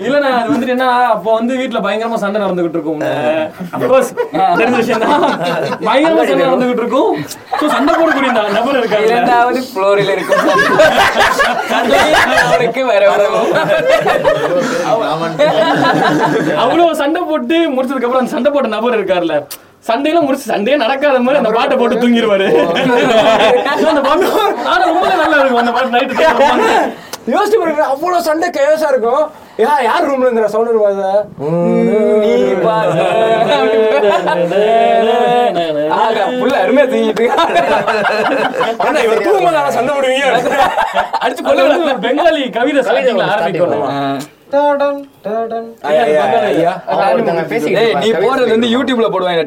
இல்லனா அது வந்து என்ன அப்போ வந்து வீட்ல பயங்கரமா சண்டை நடந்துக்கிட்டு இருக்கும். அவ்வளவு சண்டை போட்டு முடிச்சதுக்கு அப்புறம் சண்டை போட்ட நபர் இருக்காருல்ல சண்டையில முடிச்சு சண்டையே நடக்காத மாதிரி அந்த பாட்டை போட்டு தூங்கிடுவாரு. ரொம்ப நல்லா இருக்கும் அந்த பாட்டு. நைட்டு யோசிச்சு போடுற அவ்வளவு சண்டை கேஸா இருக்கும். யார் ரூம்ல இருந்து சவுண்ட் வருவாங்க அருமையா தூங்கிட்டு இவர் சண்டை போடுவீங்க அடிச்சு கொள்ள. பெங்காலி கவிதை சைடிங்களா ஆரம்பிக்கணும். நீ போறது வந்து யூடியூப்ல போடுவாங்க.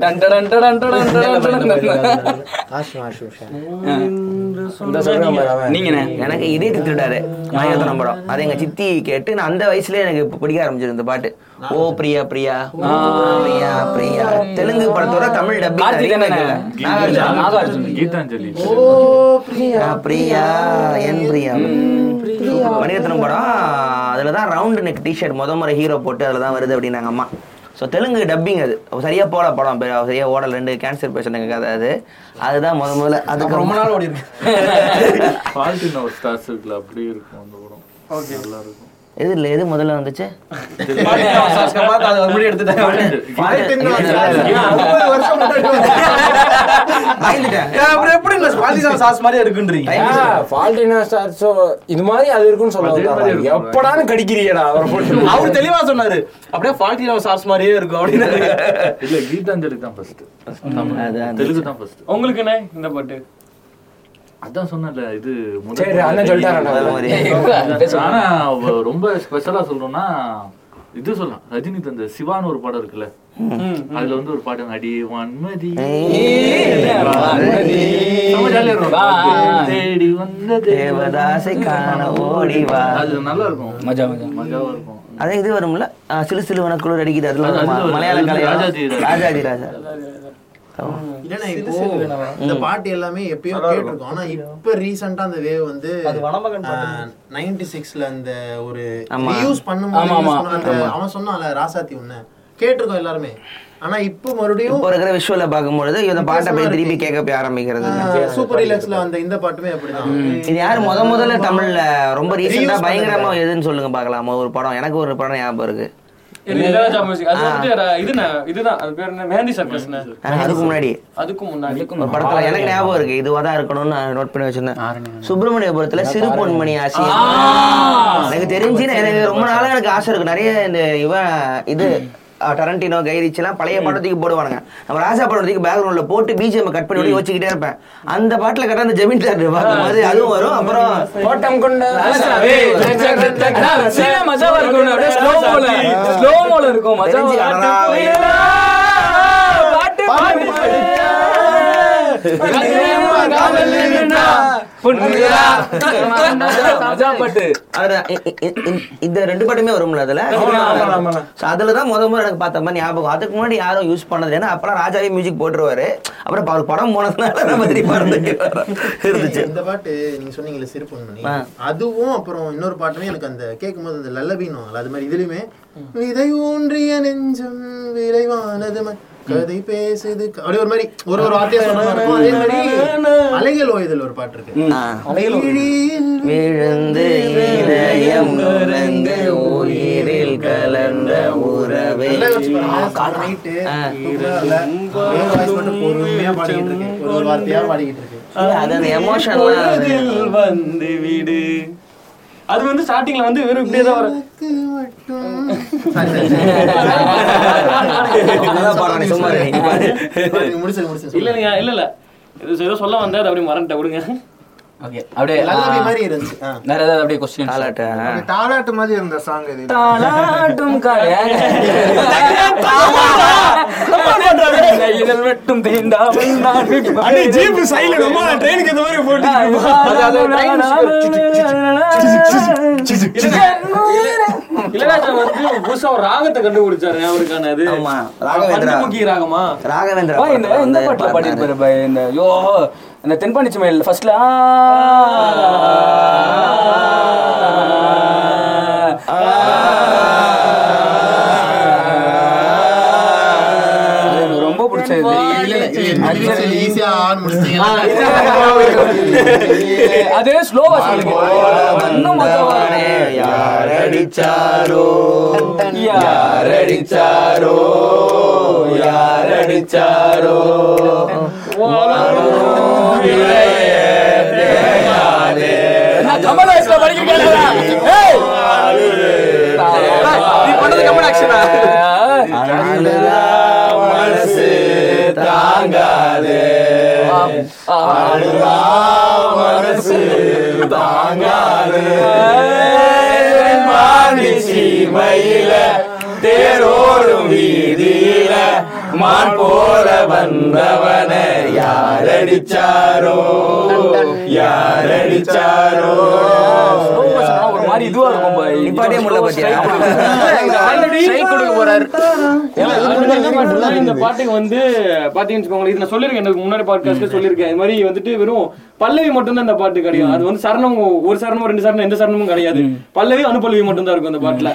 நீங்க எனக்கு இதே திருத்திட்டாரு மாயாத்தனம் படம். அது எங்க சித்தி கேட்டு நான் அந்த வயசுலயே எனக்கு பிடிக்க ஆரம்பிச்சிருந்த இந்த பாட்டு. ஓ பிரியா பிரியா பிரியா பிரியா தெலுங்கு படத்தோட தமிழ் டப்பிங். ஓ பிரியா பிரியா என் பிரியா மணிரத்னம் படம். அதுல தான் ரவுண்ட் நெக் டிஷர்ட் முத முறை ஹீரோ போட்டு அதில் தான் வருது அப்படின்னாங்க அம்மா. ஸோ தெலுங்கு டப்பிங் அது சரியா போல படம் சரியா ஓடல். ரெண்டு கேன்சர் பேஷண்ட்டுங்க கதை அது. அதுதான் முத முதல்ல அதுக்கு ரொம்ப நாள் ஓடி இருக்கு. அப்படி இருக்கும் அந்த படம். ஓகே நல்லா இருக்கும். எது இல்லை எது முதல்ல வந்துச்சு எப்படான்னு கடிக்கிறீடா அவரு தெளிவா சொன்னாரு. அப்படியே ஃபால்டினா சார்ஸ் மாதிரியே இருக்கும் அப்படின்னு. இல்ல கீதாஞ்சலி தான் ஃபர்ஸ்ட். தெலுங்கு தான் ஃபர்ஸ்ட். உங்களுக்கு என்ன இந்த பாட்டு அதான் சொன்னல இது ஆனா ரொம்ப ஸ்பெஷலா சொல்றோம்னா இது சொல்லலாம். ரஜினி தந்த சிவான்னு ஒரு படம் இருக்குல்ல அதுல வந்து ஒரு பாட்டு அடி வன்மதி தேடி வந்த தேவதாசை காண ஓடிவா அது நல்லா இருக்கும். மஜா மஜா மஜாவா இருக்கும். அதே இது வரும்ல சிலு சிலு வனக்குள்ள அடிக்குது அதுல மலையாள கலை ராஜாஜி ராஜாஜி ராஜா இந்த பாட்டு எல்லாமே எப்பயோ கேட்டிருக்கோம். ஆனா இப்ப ரீசெண்டா அந்த வேவ் வந்து தொண்ணூற்று ஆறுல அந்த ஒரு ரியூஸ் பண்ணும்போது அவன் சொன்னான்ல ராசாத்தி ஒண்ணு கேட்டிருக்கோம் எல்லாருமே. ஆனா இப்ப மறுபடியும் ஒரு கிர விஷுவல பாக்கும்போது இந்த பாட்டை போய் திருப்பி கேட்க போய் ஆரம்பிக்கிறது. சூப்பர் ரிலாக்ஸ்ல அந்த இந்த பாட்டுமே அப்படிதான். இது யாரு முத முதல்ல தமிழ்ல ரொம்ப ரீசெண்டா பயங்கரமா எதுன்னு சொல்லுங்க பாக்கலாமா ஒரு படம். எனக்கு ஒரு படம் ஞாபகம் இருக்கு. சுப்பிரமணியபுரத்துல சிறு பொன்மணி ஆசை எனக்கு தெரிஞ்சு எனக்கு ரொம்ப நாளா எனக்கு ஆசை இருக்கு. நிறைய இந்த இவன் இது டரண்டினோ கைரிச்சி எல்லாம் பழைய படத்துக்கு போடுவானுங்க. நம்ம ராசா படத்துக்கு பேக்ரவுண்ட்ல போட்டு பிஜிஎம் கட் பண்ணி யோசிச்சுக்கிட்டே இருப்பேன். அந்த பாட்டுல கட்ட அந்த ஜமீன்தார் பார்க்கும்போது அதுவும் வரும். அப்புறம் இருக்கும் இந்த ரெண்டு பாட்டுமே வரும்ல, அதுல அதுலதான் முத முறை எனக்கு பார்த்த மாதிரி ஞாபகம். அதுக்கு முன்னாடி யாரும் யூஸ் பண்ணது ஏன்னா அப்பெல்லாம் ராஜாவே மியூசிக் போட்டுருவாரு, அப்புறம் அவர் படம் போனதுனால நம்ம திருப்பி இருந்துச்சு. இந்த பாட்டு நீங்க சொன்னீங்களே சிரிப்பு, அதுவும் அப்புறம் இன்னொரு பாட்டுமே எனக்கு அந்த கேட்கும் போது அந்த லல்லபின்னு அது மாதிரி இதுலயுமே விதை ஊன்றிய நெஞ்சம் விரைவானது கதை பேசுது அப்படியே ஒரு மாதிரி ஒரு ஒரு வார்த்தையா சொன்னா இருக்கும். அதே மாதிரி அலைகள் ஓய்தல் ஒரு பாட்டு இருக்கு, விழுந்து இதயம் நுரங்கு உயிரில் கலந்த உறவே காலையிட்டு பொறுமையா பாடிக்கிட்டு இருக்கு, ஒரு ஒரு வார்த்தையா பாடிக்கிட்டு இருக்கு. அது எமோஷனல் வந்து விடு அது வந்து ஸ்டார்டிங்ல வந்து வெறும் இப்படியே தான் வரும். இல்ல நீங்க இல்ல இல்ல ஏதோ சொல்ல வந்தா அது அப்படியே மறந்துட்ட விடுங்க. ராகத்தை கண்டுபிடிச்சாரு அவருக்கானது ராகமா ராகவேந்திரா அந்த தென்பாண்டி சுமையில் ஃபர்ஸ்ட்ல ரொம்ப பிடிச்சது. அதே ஸ்லோவா சொல்லுங்க மனசு தாங்காது மனசு தாங்காது மயில தேரோடும் வீதியில மான் போல வந்தவனை யாரடிச்சாரோ யாரடிச்சாரோ ஒரு மாதிரி இதுவா இருக்கும். இந்த பாட்டுக்கு வந்து பாத்தீங்கன்னு இதுல சொல்லிருக்கேன், எனக்கு முன்னாடி பாட்காஸ்ட்ல சொல்லிருக்கேன். இது மாதிரி வந்துட்டு வெறும் பல்லவி மட்டும் தான் இந்த பாட்டு கிடையாது. அது வந்து சரணம் ஒரு சரணம் ரெண்டு சரணம் எந்த சரணமும் கிடையாது, பல்லவி அனுப்பல்லவி மட்டும் தான் இருக்கும் அந்த பாட்டுல.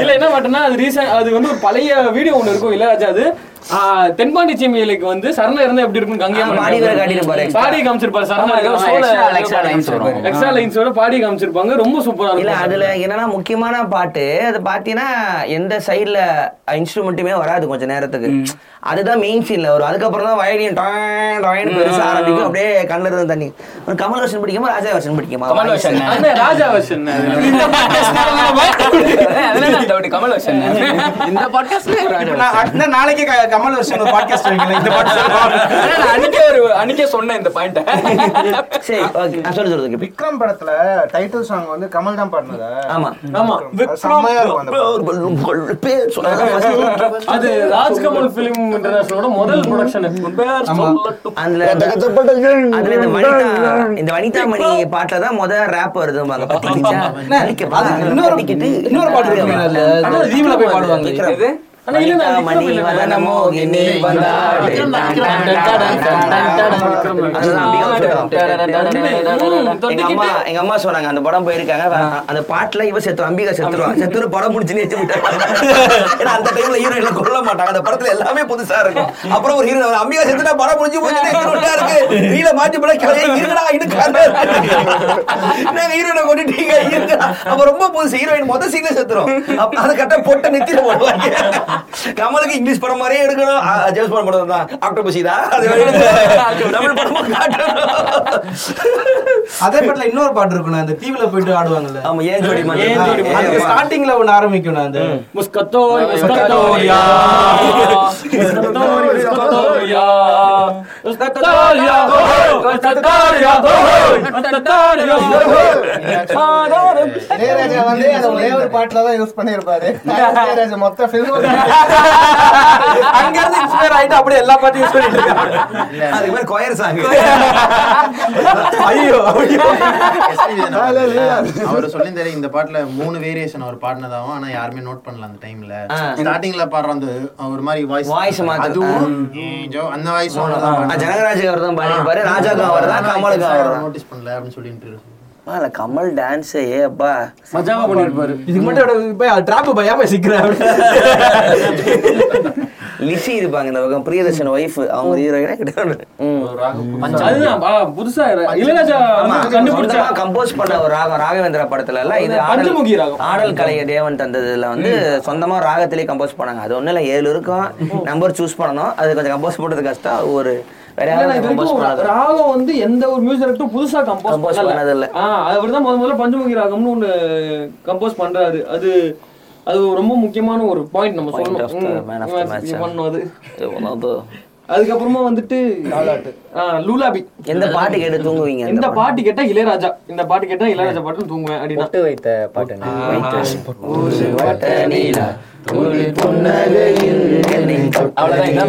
இல்ல என்ன பாட்டுன்னா அது ரீசன் அது வந்து ஒரு பழைய வீடியோ ஒண்ணு இருக்கும் இளையராஜா, அது தென்பாண்டி சீமையிலுக்கு வந்து சரணம் இருந்தா எப்படி இருக்கும் கங்கையா பாடி காமிச்சிருப்பாரு, எக்ஸ்ட்ரா லைன்ஸோட பாடி காமிச்சிருப்பாங்க. ரொம்ப சூப்பரா இருக்கும். அதுல என்னன்னா முக்கியமான பாட்டு அது பாத்தீங்கன்னா எந்த சைட்ல இன்ஸ்ட்ருமெண்ட்டுமே வராது கொஞ்சம் நேரத்துக்கு, அதுதான் மெயின் சீன்ல வரும். அதுக்கப்புறம் தான் வயலின் டாயின் டாயின் பெருசா ஆரம்பிக்கும், அப்படியே கண்ணில் இருந்து தண்ணி. கமல் வருஷன் பிடிக்குமா ராஜா வருஷன் பிடிக்குமா? கமல் வருஷன் ராஜா வருஷன் கமல் வருஷன் இந்த பாட்காஸ்ட் நாளைக்கே கமல் வருஷன் ஒரு பாட்காஸ்ட் வைக்கலாம். இந்த பாட்காஸ்ட் அன்னைக்கே அன்னைக்கே சொன்னேன் இந்த பாயிண்ட. சரி ஓகே நான் சொல்ல சொல்லுங்க. விக்ரம் படத்துல டைட்டில் சாங் வந்து கமல் தான் பாடுனதா? ஆமா ஆமா சமயா அந்த பேர் சொல்லுங்க. அது ராஜ்கமல் ஃபிலிம் இன்டர்நேஷனலோட முதல் ப்ரொடக்ஷன். பேர் சொல்லட்டு அந்த அதுல இந்த வனிதா இந்த வனிதா மணி பாட்டல தான் முத ராப் வருதுங்க. பாத்தீங்களா நாளைக்கு வா இன்னொரு டிக்கெட் இன்னொரு பாட்டு இருக்கு அது ஜீவல போய் பாடுவாங்க. இது எங்க அம்மா சொன்னாங்க அந்த படம் போயிருக்காங்க அந்த பாட்டுல இவ செத்து அம்பிகா செத்துருவா செத்துரு படம் முடிச்சுன்னு ஏன்னா அந்த டைம்ல ஹீரோயின கொள்ள மாட்டாங்க, அந்த படத்துல எல்லாமே புதுசா இருக்கும். அப்புறம் ஒரு ஹீரோ அம்பிகா செத்துட்டா படம் முடிஞ்சு போச்சு இருக்கு நீல மாட்டி போல கிளா இடுக்காங்க ஹீரோயினை கொண்டுட்டீங்க அப்ப ரொம்ப புதுசு ஹீரோயின் மொத்த சீன்ல செத்துரும் அதை கட்ட போட்ட நித்தில போடுவாங்க. கமலுக்கு இங்கிலீஷ் படம் மாதிரியே எடுக்கணும், ஜேம்ஸ் பாண்ட் படம் தான் ஆக்டோபஸ் இதா தமிழ் படம். அதே படல இன்னொரு பாட்டு இருக்கணும் அந்த தீவுல போயிட்டு ஆடுவாங்கல்ல. ஆமா ஏன் ஜோடி மச்சான் அது ஸ்டார்டிங்ல ஒன்னு ஆரம்பிக்கணும் அந்த முஸ்கத்தோ முஸ்கத்தோயா முஸ்கத்தோயா இந்த பாட்டுல மூணு வேரியேஷன் அவர் பாடினதாவும், ஆனா யாருமே நோட் பண்ணல அந்த டைம்ல. ஸ்டார்டிங்ல பாடுற அந்த ஒரு மாதிரி வாய்ஸ் வாய்ஸ் அதுவும் அந்த வாய்ஸ் ஜனகராஜ் அவர் தான் பாடிப்பாரு, ராஜா அவர் தான் கமலுக்கு அவர் நோட்டீஸ் பண்ணல அப்படின்னு சொல்லிட்டு இருக்கு. ஆனா கமல் டான்ஸே அப்பா மஜாவா பண்ணிருப்பாரு. இதுக்கு மட்டும் போய் டிராப் பையா போய் சிக்கிறாரு. லிசி இருப்பாங்க இந்த பக்கம், பிரியதர்ஷன் வைஃப், அவங்க ஹீரோயினா கிட்ட புதுசா இளையராஜா கண்டுபிடிச்சா கம்போஸ் பண்ண ஒரு ராகம் ராகவேந்திரா படத்துல எல்லாம் இது பஞ்சமுகி ராகம். ஆடல் கலைய தேவன் தந்ததுல வந்து சொந்தமா ராகத்திலேயே கம்போஸ் பண்ணாங்க. அது ஒண்ணு இல்லை, ஏழு இருக்கும் நம்பர் சூஸ் பண்ணணும், அது கொஞ்சம் கம்போஸ் போடுறது கஷ்டம். ஒரு ராகம் வந்து எந்த ஒரு மியூசிக் டைரக்டரும் புதுசா கம்போஸ் பண்ணது இல்லை. அவர்தான் முதல் முதல்ல பஞ்சமுகி ராகம்னு ஒண்ணு கம்போஸ் பண்றாரு. அது அது ரொம்ப முக்கியமான ஒரு பாயிண்ட் நம்ம சொல்லணும். அதுக்கப்புறமா வந்துட்டு லூலாபி எந்த பாட்டு கேட்டு தூங்குவீங்க? இந்த பாட்டு கேட்டா இளையராஜா, இந்த பாட்டு கேட்டா இளையராஜா பாட்டு தூங்குவேன் அப்படின்னு வைத்த பாட்டு. போயிட்டே இருக்கும் திடீர்னு அப்படியே திடீர்னு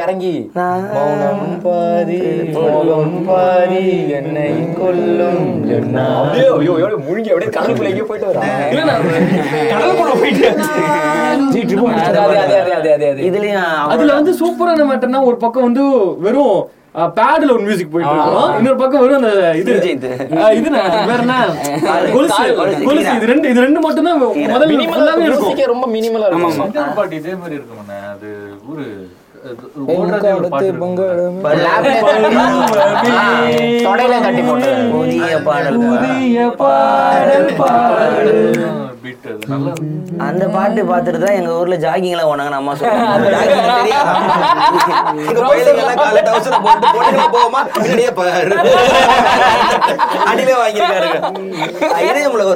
இறங்கி மௌனம் பாரி மௌனம் பாரி என்னை கொல்லும் முழுங்கி அப்படியே கடலுக்குள்ளேயே போயிட்டு வர்றாங்க. இதுலயும் அதுல வந்து சூப்பரான மாட்டேன்னா ஒரு பக்கம் வந்து வெறும் பேட்ல ஒரு மியூசிக் போயிட்டு இருக்கோம், இன்னொரு பக்கம் வரும் அந்த இது இது வேற என்ன கொலுசு கொலுசு இது ரெண்டு இது ரெண்டு மட்டும் தான் முதல்ல மினிமலாவே இருக்கும், ரொம்ப மினிமலா இருக்கும். இந்த பாட்டு இதே மாதிரி இருக்கும்ண்ணே. அது ஊரு அந்த பாட்டு பாத்துட்டு தான் எங்க ஊர்ல ஜாகிங்ல போனாங்க. அம்மா சொல்லுவாங்க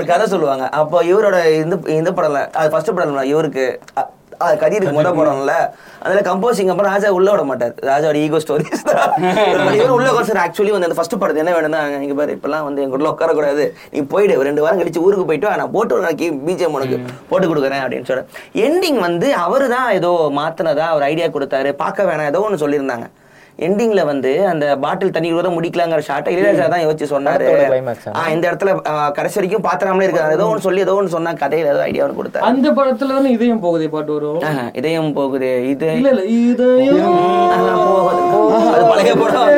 ஒரு கதை சொல்லுவாங்க. அப்போ இவரோட இந்த படம்ல அது ஃபர்ஸ்ட் படம்ல இவருக்கு அது கதிருக்கு முத போறோம்ல, அதில் கம்போசிங் அப்புறம் ராஜா உள்ள விட மாட்டார். ராஜாவோட ஈகோ ஸ்டோரிஸ் தான் இவர் உள்ள குறைச்சார். ஆக்சுவலி வந்து அந்த ஃபர்ஸ்ட் படத்து என்ன வேணும்னா, இங்கே பாரு இப்பெல்லாம் வந்து எங்கள் உள்ள உட்காரக்கூடாது, நீ போயிடு, ரெண்டு வாரம் கழிச்சு ஊருக்கு போயிட்டு நான் போட்டு ஒரு நாளைக்கு பிஜிஎம் உனக்கு போட்டு கொடுக்குறேன் அப்படின்னு சொல்ல. எண்டிங் வந்து அவரு தான் ஏதோ மாத்தினதா அவர் ஐடியா கொடுத்தாரு, பார்க்க வேணாம் ஏதோ ஒன்று சொல்லியிருந்தாங்க. எண்டிங்ல வந்து அந்த பாட்டில் தண்ணி கூட முடிக்கலாங்கிற ஷாட்டை இளையராஜா தான் யோசிச்சு சொன்னாரு. இந்த இடத்துல கடைசி வரைக்கும் பாத்திரமே இருக்காரு, ஏதோ ஒன்று சொல்லி ஏதோ ஒன்று சொன்னா கதையில ஏதோ ஐடியா ஒன்று கொடுத்தாரு. அந்த படத்துல தானே இதயம் போகுதே பாட்டு வரும். இதயம் போகுதே இது பழைய படம்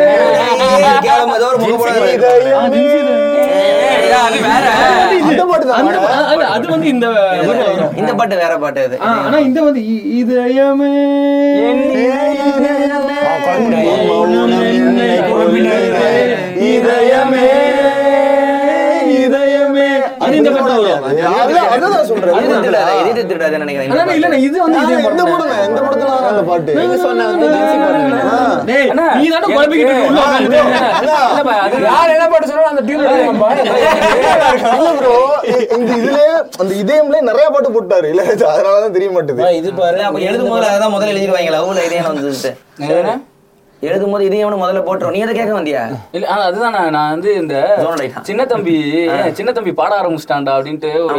நினைக்கிறேன். நிறைய பாட்டு போட்டாரு இளையராஜா, அதனாலதான் தெரிய மாட்டேங்குது. எழுதும் போது இதையும் முதல்ல போட்டுரும். நீ அதை கேட்க வந்தியா? இல்ல அதுதான் நான் வந்து இந்த சின்ன தம்பி சின்ன தம்பி பாட ஆரம்பிச்சிட்டான்டா அப்படின்ட்டு ஒரு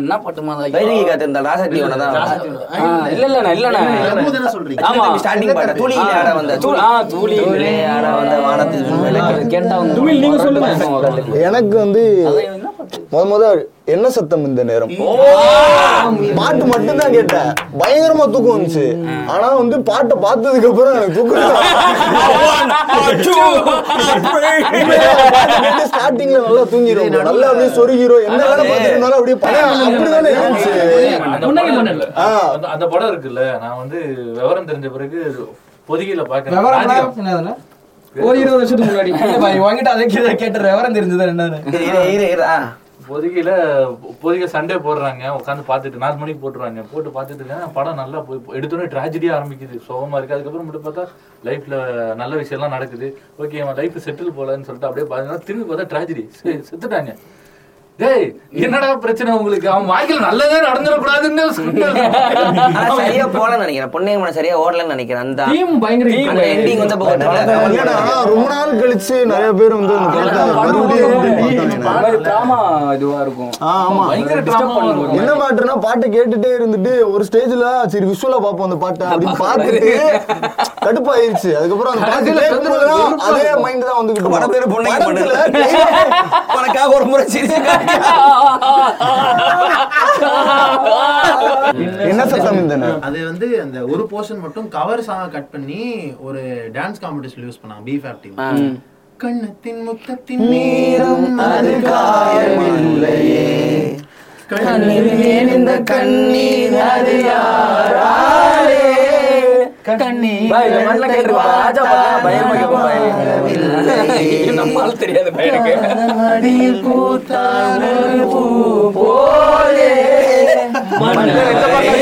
என்ன பாட்டுமா காத்திருந்தா ராசாத்தி ஒன்னதான் இல்ல இல்லண்ணா இல்லண்ணா சொல்றீங்க. ஆமா ஸ்டார்டிங் பாட்டா தூளி ஆட வந்த தூளி ஆட வந்த வானத்து கேட்டாங்க. தமிழ் நீங்க சொல்லுங்க. எனக்கு வந்து முத முத என்ன சத்தம் இந்த நேரம் பாட்டு மட்டும் தான் கேட்டேன். பயங்கரமா தூக்கம் வந்துச்சு. ஆனா வந்து பாட்டை பார்த்ததுக்கு அப்புறம் எனக்கு தூக்கம் ஸ்டார்டிங்ல நல்லா தூங்கிடும், நல்லா அப்படியே சொருகிரும். என்ன பாத்துருந்தாலும் அப்படியே படம் அப்படிதானே இருந்துச்சு. அந்த படம் இருக்குல்ல, நான் வந்து விவரம் தெரிஞ்ச பிறகு பொதிகையில பாக்கிறேன். ஒரு இருபது வருஷத்துக்கு முன்னாடி வாங்கிட்டு அதை கேட்டுறேன். விவரம் தெரிஞ்சதான் என்னன்னு பொதுகையில் பொதுகை சண்டே போடுறாங்க, உட்காந்து பார்த்துட்டு நாலு மணிக்கு போட்டுருவாங்க, போட்டு பார்த்துட்டு இருக்கேன். படம் நல்லா போய் எடுத்தோடனே ட்ராஜடியாக ஆரம்பிக்குது, சோகமாக இருக்குது. அதுக்கப்புறம் மட்டும் பார்த்தா லைஃப்பில் நல்ல விஷயம்லாம் நடக்குது, ஓகே அவன் லைஃப் செட்டில் போகலன்னு சொல்லிட்டு அப்படியே பார்த்தீங்கன்னா திரும்பி பார்த்தா ட்ராஜடி, செத்துட்டாங்க. டேய் என்னடா பிரச்சனை உங்களுக்கு, அவன் வாழ்க்கையில் நல்லதே நடந்துடக்கூடாதுன்னு சரியா போலன்னு நினைக்கிறேன். பொண்ணுங்க சரியா ஓடலன்னு நினைக்கிறேன். அந்த ரொம்ப நாள் கழிச்சு நிறைய பேர் வந்து என்ன பாட்டுன்னா பாட்டை கேட்டுட்டே இருந்துட்டு ஒரு ஸ்டேஜ்ல சரி விஷுவலா பார்ப்போம் அந்த பாட்டை அப்படின்னு பாத்துட்டு கடுப்பாயிருச்சு. அதுக்கப்புறம் அதே மைண்ட் தான் வந்துகிட்டு ஒரு முறை என்ன சத்தம் அது வந்து அந்த ஒரு போர்ஷன் மட்டும் கவர் சாங்க கட் பண்ணி ஒரு டான்ஸ் காம்படிஷன்ல யூஸ் பண்ணாங்க பி ஃபேப் டீம். கண்ணத்தின் முத்தத்தின் நீரும் அது காயமில்லையே, கண்ணில் நீந்த கண்ணீர் அது யாராலே, கண்ணீர் மண்ண கேட்டு ராஜா பயமகமாய் நம்மால் தெரியாது பயனுக்கு மடியில் கூத்தார் பூ போலே மண்ணியாய்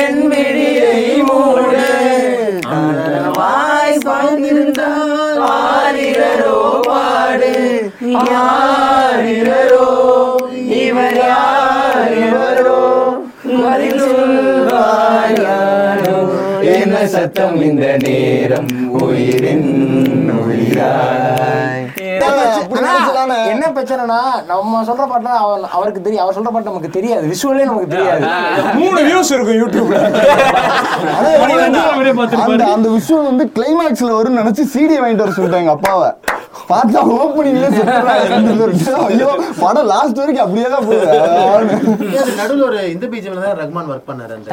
என் விழியை மூட வாய் சாய்ந்திருந்தால் ஆரிரோ பாடு யாரிரோ இவர் யாரிரோ மதில் சத்தம் இந்த நேரம் உயிரின் உயிராய். என்ன பிரச்சனைனா நம்ம சொல்ற பாட்டு அவருக்கு தெரியும், அவர் சொல்ற பாட்டு நமக்கு தெரியாது, விஷுவலே நமக்கு தெரியாது. மூணு வியூஸ் இருக்கும் யூடியூப்ல. அந்த விஷுவல் வந்து கிளைமேக்ஸ்ல வரும்னு நினைச்சு சிடி வாங்கிட்டு வர சொல்லிட்டாங்க அப்பாவை. பார்த்தா ஓப்பனிங்ல ஐயோ படம் லாஸ்ட் வரைக்கும் அப்படியே தான் போகுது. நடுவில் ஒரு இந்த பீஜம்ல தான் ரஹ்மான் ஒர்க் பண்ணாரு.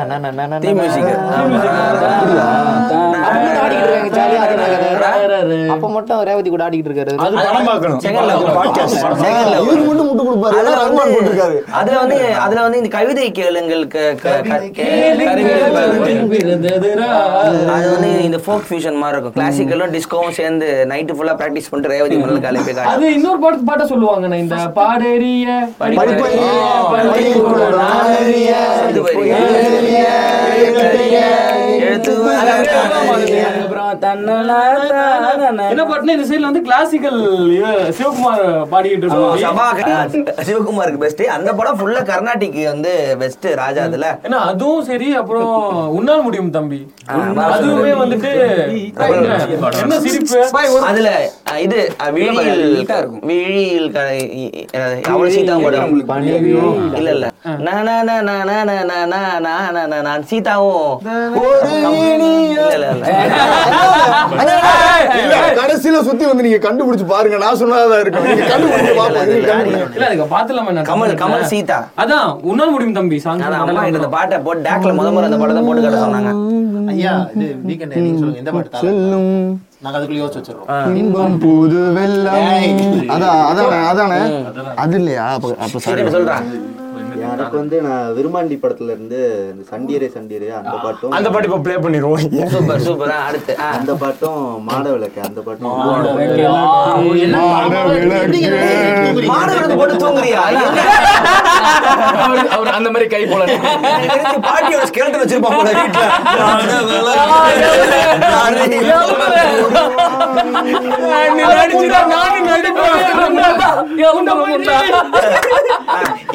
அப்ப மட்டும் ரேவதி கூட ஆடிக்கிட்டு இருக்காரு. அதுல வந்து அதுல வந்து இந்த கவிதை கேளுங்களுக்கு அது வந்து இந்த ஃபோக் ஃபியூஷன் மாதிரி இருக்கும், கிளாசிக்கலும் டிஸ்கோவும் சேர்ந்து நைட் ஃபுல்லா பிராக்டிஸ் பண்ணிட்டு ரேவதி முதல்ல காலையில போய் அது இன்னொரு பாட்டு பாட்டை சொல்லுவாங்க. நான் இந்த பாடறிய படிப்பறிய படிக்கூட நானறிய படிப்பறிய எழுதறிய எழுதுவறிய என்ன பாட்டுனா இந்த சைடுல வந்து கிளாசிக்கல் சிவகுமார் பாடிக்கிட்டு இருக்கோம். சிவகுமாருக்கு பெஸ்ட் அந்த படம் ஃபுல்லா கர்நாடிக்கு வந்து பெஸ்ட் ராஜா. அதுல ஏன்னா அதுவும் சரி. அப்புறம் உன்னால் முடியும் தம்பி அதுவுமே வந்துட்டு என்ன சிரிப்பு அதுல இது விழியில் விழியில் அவ்வளவு சீதா இல்ல இல்ல நானா நானா நானா நானா நானா நான் சீதாவும் கடைசியில சுத்தி வந்து நீங்க கண்டுபிடிச்சு பாருங்க. நான் சொன்னதா இருக்கும் சீதா அதான் உன்னால் முடியும் தம்பி பாட்டை போட்டு டேக்ல முத முறை அந்த படத்தை போட்டு கட்ட சொன்னாங்க. ஐயா இது வீக்கெண்ட் நீங்க சொல்லுங்க எந்த பாட்டு சொல்லும் புது வெள்ளம் அதான் அதானே அதானே அது இல்லையா. அப்ப அப்ப சரி சொல்றேன் எனக்கு வந்து நான் விருமாண்டி படத்துல இருந்து சண்டியரே சண்டியரே அந்த பாட்டும் அந்த பாட்டு இப்ப ப்ளே பண்ணிடுவோம். சூப்பர் சூப்பரா. அடுத்து அந்த பாட்டும் மாட விளக்கு அந்த பாட்டும் மாட விளக்கு போட்டு தூங்குறியா அவர் அந்த மாதிரி கை போல பாட்டியோட ஸ்கெல்டன் வச்சிருப்பா போல வீட்ல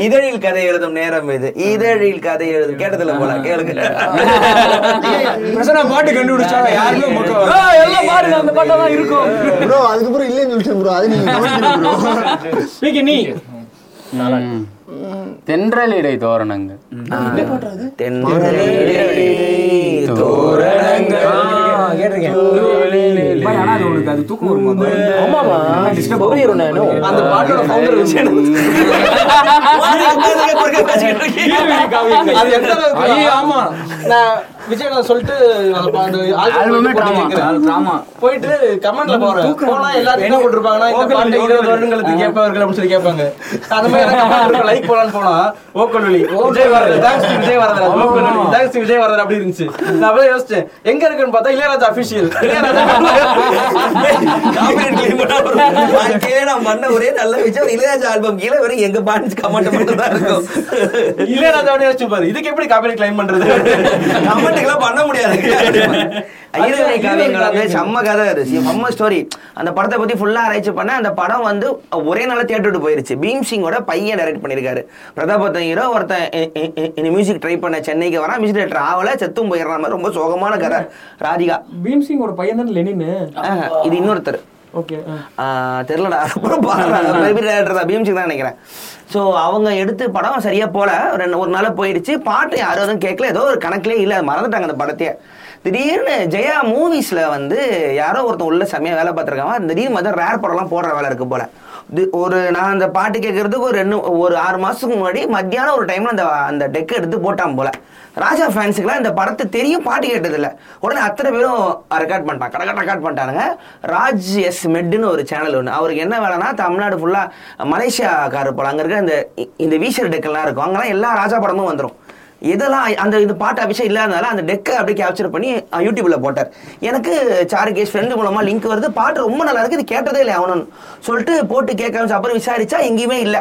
இதழில் கதை எழுதும் நேரம் இது. இதழில் கதை எழுதும் கேட்டதுல போல கேளுங்க பாட்டு கண்டுபிடிச்சா யாருமே அந்த பாட்டெல்லாம் இருக்கும். அதுக்கப்புறம் இல்லைன்னு சொல்லிட்டு தென்றலிடை தோரணங்கள் விஜயகாந்த் சொல்லிட்டு போயிட்டு கமெண்ட்ல போறேன் போனா எல்லாரும் என்ன போட்டுருப்பாங்கன்னா இந்த பாட்டு இருபது வருடங்களுக்கு கேட்பவர்கள் அப்படின்னு சொல்லி கேட்பாங்க. அந்த மாதிரி லைக் போலான்னு போனா ஓக்கல் வெளி விஜயவரதன் தேங்க்ஸ் விஜயவரதன் ஓக்கல் வெளி தேங்க்ஸ் விஜயவரதன் அப்படி இருந்துச்சு. நான் அப்படியே யோசிச்சேன் எங்க இருக்குன்னு பார்த்தா இளையராஜா அபிஷியல் இளையராஜா நான் பண்ண ஒரே நல்ல விஜய் இளையராஜா ஆல்பம் கீழே வரும் எங்க பாட்டு கமெண்ட் மட்டும் தான் இருக்கும். இளையராஜாவே யோசிச்சு பாரு இதுக்கு எப்படி காப்பிரைட் கிளைம் பண்றது பண்ண முடியாது. ஐயரை காவியங்கள் வந்து செம்ம கதை செம்ம ஸ்டோரி. அந்த படத்தை பற்றி ஃபுல்லாக ஆராய்ச்சி பண்ண அந்த படம் வந்து ஒரே நாள் தியேட்டருக்கு போயிருச்சு. பீம் சிங்கோட பையன் டைரக்ட் பண்ணியிருக்காரு. பிரதாபத்தன் ஹீரோ ஒருத்தன் இந்த மியூசிக் ட்ரை பண்ண சென்னைக்கு வரா மியூசிக் டைரக்டர் ஆவலை செத்தும் போயிடுற மாதிரி ரொம்ப சோகமான கதை. ராதிகா பீம் சிங்கோட பையன் தான் லெனின் இது இன்னொருத்தர் தெரியலடா அப்புறம் தான் பீம் சிங் தான் நினைக்கிறேன். ஸோ அவங்க எடுத்து படம் சரியா போல ரெண்டு ஒரு நாள் போயிடுச்சு. பாட்டு யாரும் எதுவும் கேட்கல ஏதோ ஒரு கணக்கிலே இல்லை மறந்துட்டாங்க அந்த படத்தையே. திடீர்னு ஜெயா மூவிஸ்ல வந்து யாரோ ஒருத்தன் உள்ள செம்மையா வேலை பார்த்துருக்காங்க. திடீர்னு மொத்தம் ரேர் படம்லாம் போடுற வேலை இருக்கு போல. ஒரு நான் அந்த பாட்டு கேட்கறதுக்கு ஒரு ரெண்டு ஒரு ஆறு மாசத்துக்கு முன்னாடி மத்தியானம் ஒரு டைம்ல அந்த அந்த டெக் எடுத்து போட்டான் போல. ராஜா ஃபேன்ஸுக்குலாம் இந்த படத்தை தெரியும் பாட்டு கேட்டதில்லை. உடனே அத்தனை பேரும் ரெக்கார்ட் பண்ணிட்டான் கடை கடை ரெக்கார்ட் பண்ணிட்டானுங்க. ராஜ் எஸ் மெட்னு ஒரு சேனல் ஒன்று அவருக்கு என்ன வேலைன்னா தமிழ்நாடு ஃபுல்லாக மலேசியாக்காரர் போல அங்கே இருக்கிற இந்த இந்த வீசர் டெக்கெல்லாம் இருக்கும் அங்கெல்லாம் எல்லா ராஜா படமும் வந்துடும். இதெல்லாம் அந்த இது பாட்டு அபிஷேக் இல்லாதனால அந்த டெக்கை அப்படியே கேப்சர் பண்ணி யூடியூப்ல போட்டார். எனக்கு சாருகேஷ் ஃப்ரெண்டு மூலமா லிங்க் வருது பாட்டு ரொம்ப நல்லா இருக்கு இது கேட்டதே இல்லை அவனு சொல்லிட்டு போட்டு கேட்க அப்புறம் விசாரிச்சா எங்கேயுமே இல்லை.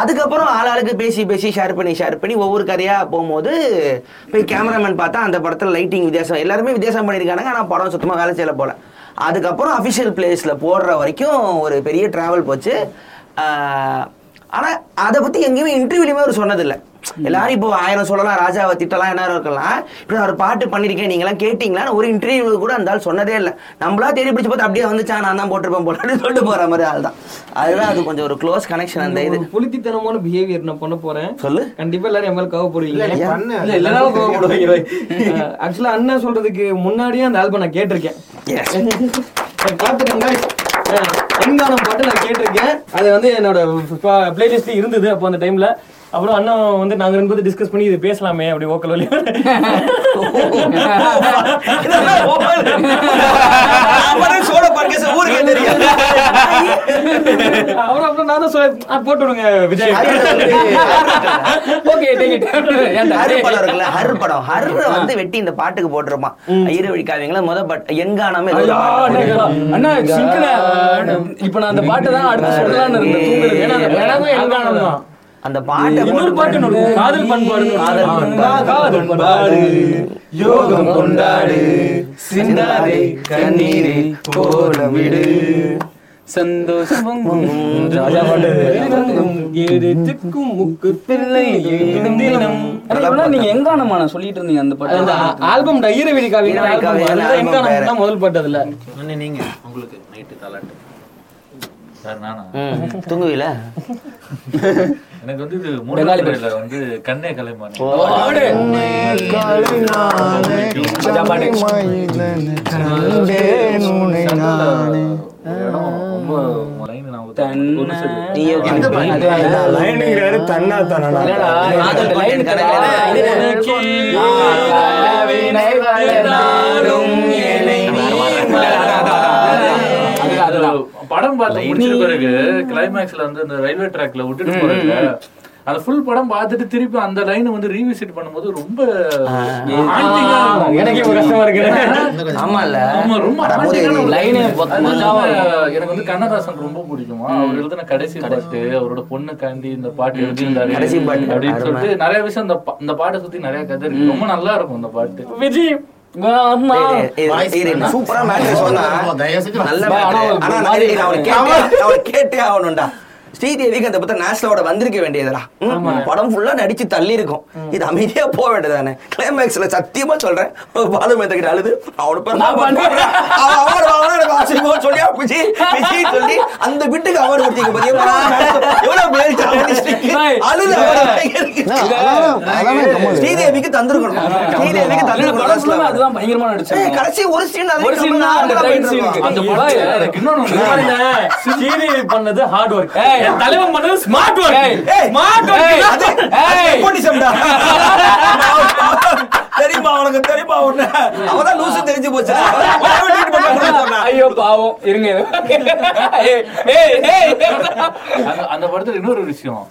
அதுக்கப்புறம் ஆள் ஆளுக்கு பேசி பேசி ஷேர் பண்ணி ஷேர் பண்ணி ஒவ்வொரு கதையாக போகும்போது போய் கேமராமேன் பார்த்தா அந்த படத்தில் லைட்டிங் வித்தியாசம் எல்லாருமே வித்தியாசம் பண்ணியிருக்கானுங்க. ஆனால் படம் சுத்தமாக வேலை செய்யலை போல. அதுக்கப்புறம் அஃபிஷியல் பிளேஸில் போடுற வரைக்கும் ஒரு பெரிய ட்ராவல் போச்சு. ஆனால் அதை பற்றி எங்கேயுமே இன்டர்வியூலையுமே அவர் சொன்னதில்லை. எல்லாரும் இப்போ ஆயிரம் சொல்லலாம் ராஜாவை திட்டலாம் என்ன இருக்கலாம் இப்படி ஒரு பாட்டு பண்ணியிருக்கேன் நீங்களாம் கேட்டிங்களான்னு ஒரு இன்டர்வியூ கூட இருந்தாலும் சொன்னதே இல்லை. நம்மளா தேடி பிடிச்சி பார்த்து அப்படியே வந்துச்சா நான் தான் போட்டிருப்பேன் போலான்னு சொல்லிட்டு போகிற மாதிரி ஆள் தான். அதுதான் அது கொஞ்சம் ஒரு க்ளோஸ் கனெக்ஷன். அந்த இது புளித்தித்தனமான பிஹேவியர் நான் பண்ண போகிறேன் சொல்லு கண்டிப்பாக எல்லாரும் எம்எல்காக போடுவீங்க எல்லாரும் போடுவீங்க. ஆக்சுவலாக அண்ணா சொல்கிறதுக்கு முன்னாடியே அந்த ஆல்பம் நான் கேட்டிருக்கேன் பார்த்துக்கங்க. எங்கான பாட்டு நான் கேட்டிருக்கேன் அது வந்து என்னோட பிளேலிஸ்ட்ல இருந்தது அப்போ அந்த டைம்ல. அப்புறம் அண்ணா வந்து நாங்க ரெண்டு பேரும் டிஸ்கஸ் பண்ணி இது பேசலாமே அப்படி ஓக்கல் வழி அப்புறம் அப்புறம் நான் தான் போட்டு விடுங்க விஜய் படம் ஹர் வந்து வெட்டி இந்த பாட்டுக்கு போட்டுருமா ஐயரை வழி காவியங்களா முத பாட்டு எங்கானாமே அண்ணா இப்ப நான் அந்த பாட்டு தான் அடுத்து சொல்லலாம்னு இருந்தேன். எங்கானம் தான் அந்த பாட்டு இன்னொரு பாட்டு நடு காதல் பண்பாடு காதல் பண்பாடு காதல் பண்பாடு யோகம் கொண்டாடு சிந்தாரே கண்ணீரே கோலம் விடு சந்தோஷமும் ராஜா பாடு எடுத்துக்கும் முக்கு பிள்ளை ஏடும் தினம். அதனால நீங்க எங்கானமா நான் சொல்லிட்டு இருந்தீங்க அந்த பாட்டு அந்த ஆல்பம் ஐயரை வழி காவியங்களா எங்கானமா முதல் பாட்டு அதுல அண்ணே நீங்க உங்களுக்கு நைட் தாலாட்டு தூங்குவில எனக்கு வந்து இது மூணாவது பேர்ல வந்து கண்ணே கலைமான் தன்னா தன படம் பார்த்த பிறகு கிளைமேக்ஸ்ல வந்து அந்த ரயில்வே ட்ராக்ல விட்டுட்டு போறாங்க. அந்த ஃபுல் படம் பார்த்துட்டு திருப்பி அந்த லைன் வந்து ரீவிசிட் பண்ணும்போது ரொம்ப எனக்கு கஷ்டமா இருக்கு. ஆமா இல்ல ரொம்ப எனக்கு வந்து கண்ணதாசன் ரொம்ப பிடிக்கும். அவர் எழுதின கடைசி பாட்டு அவரோட பொண்ணுக்காண்டி இந்த பாட்டு எழுதியிருந்தாரு அப்படின்னு சொல்லிட்டு நிறைய விஷயம் இந்த பாட்டை சுத்தி நிறைய கதை இருக்கு. ரொம்ப நல்லா இருக்கும் இந்த பாட்டு. விஜய் சூப்பரா மேட்ச் சொன்னா நல்ல கேட்டே ஆகணும்டா. ஸ்ரீதேவிக்கு அந்த பத்திரம் நேஷனலோட வந்திருக்க வேண்டியதுடா. படம் ஃபுல்லா நடிச்சு தள்ளி இருக்கும். இது அமைதியா போக வேண்டியதானே. கிளைமேக்ஸ்ல சத்தியமா சொல்றேன் பாலுமேத்துக்கிட்ட அழுது சொல்லி அந்த வீட்டுக்கு அவர் ஸ்ரீதேவிக்கு தந்திருக்கணும். ஸ்ரீதேவிக்கு தந்திருக்கணும். கடைசி ஒரு சீன் ஸ்ரீதேவி பண்ணது ஹார்ட் ஒர்க் தலைவன் பண்ணது ஸ்மார்ட் ஒர்க் ஸ்மார்ட் ஒர்க் அது போடிசம்டா தெரியுமா அவனுக்கு உனக்கு தெரியுமா ஒண்ணு அவதான் லூசு தெரிஞ்சு போச்சு. ஐயோ பாவம் இருங்க. அந்த படத்துல இன்னொரு விஷயம்,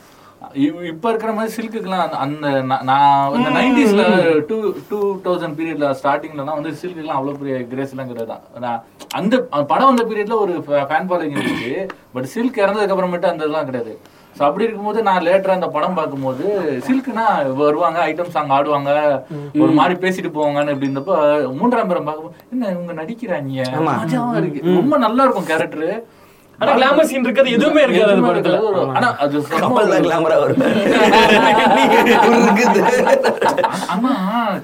இப்ப இருக்கிற மாதிரி சில்க்குலாம் அந்த நான் நைன்டிஸ்ல டூ டூ தௌசண்ட் பீரியட்ல ஸ்டார்டிங்லாம் வந்து சில்க்குலாம் அவ்வளவு பெரிய கிரேஸ் எல்லாம் கிடையாது. அந்த படம் வந்த பீரியட்ல ஒரு ஃபேன் ஃபாலோயிங் இருந்துச்சு, பட் சில்க் இறந்ததுக்கு அப்புறமேட்டு அந்த இதெல்லாம் கிடையாது. ஸோ அப்படி இருக்கும்போது நான் லேட்டரா அந்த படம் பார்க்கும்போது சில்க்குனா வருவாங்க, ஐட்டம் சாங் ஆடுவாங்க, ஒரு மாதிரி பேசிட்டு போவாங்கன்னு. அப்படின்றப்ப மூன்றாம் பேரம் பார்க்கும்போது என்ன இவங்க நடிக்கிறாங்க இருக்கு, ரொம்ப நல்லா இருக்கும் கேரக்டரு. ஆனா கிளாமர் சீன் இருக்கிறது எதுவுமே இருக்காது. ஆனா அது ஆமா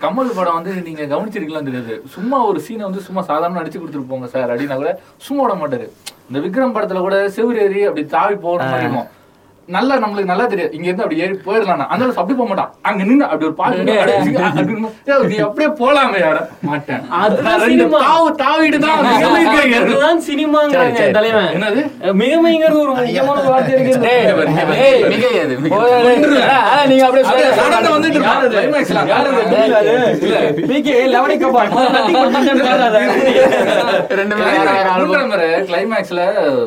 கமல் படம் வந்து நீங்க கவனிச்சிருக்கலாம் தெரியாது, சும்மா ஒரு சீனை வந்து சும்மா சாதாரண அடிச்சு கொடுத்துருப்போங்க சார் அப்படின்னா கூட சும்மா விட மாட்டாரு. இந்த விக்ரம் படத்துல கூட செவிரேறி அப்படி தாவி போற மாதிரியும் நல்லா நம்மளுக்கு நல்லா தெரியாது, இங்க இருந்து அப்படி ஏறி போயிடலாம். அந்த அப்படி போக மாட்டான், அங்க நின்று அப்படி ஒரு பாட்டு அப்படியே போலாமே யார மாட்டேன். என்னது மிகமைங்கிறது ஒரு முக்கியமான வார்த்தை இருக்கு. கிளைமேக்ஸ்ல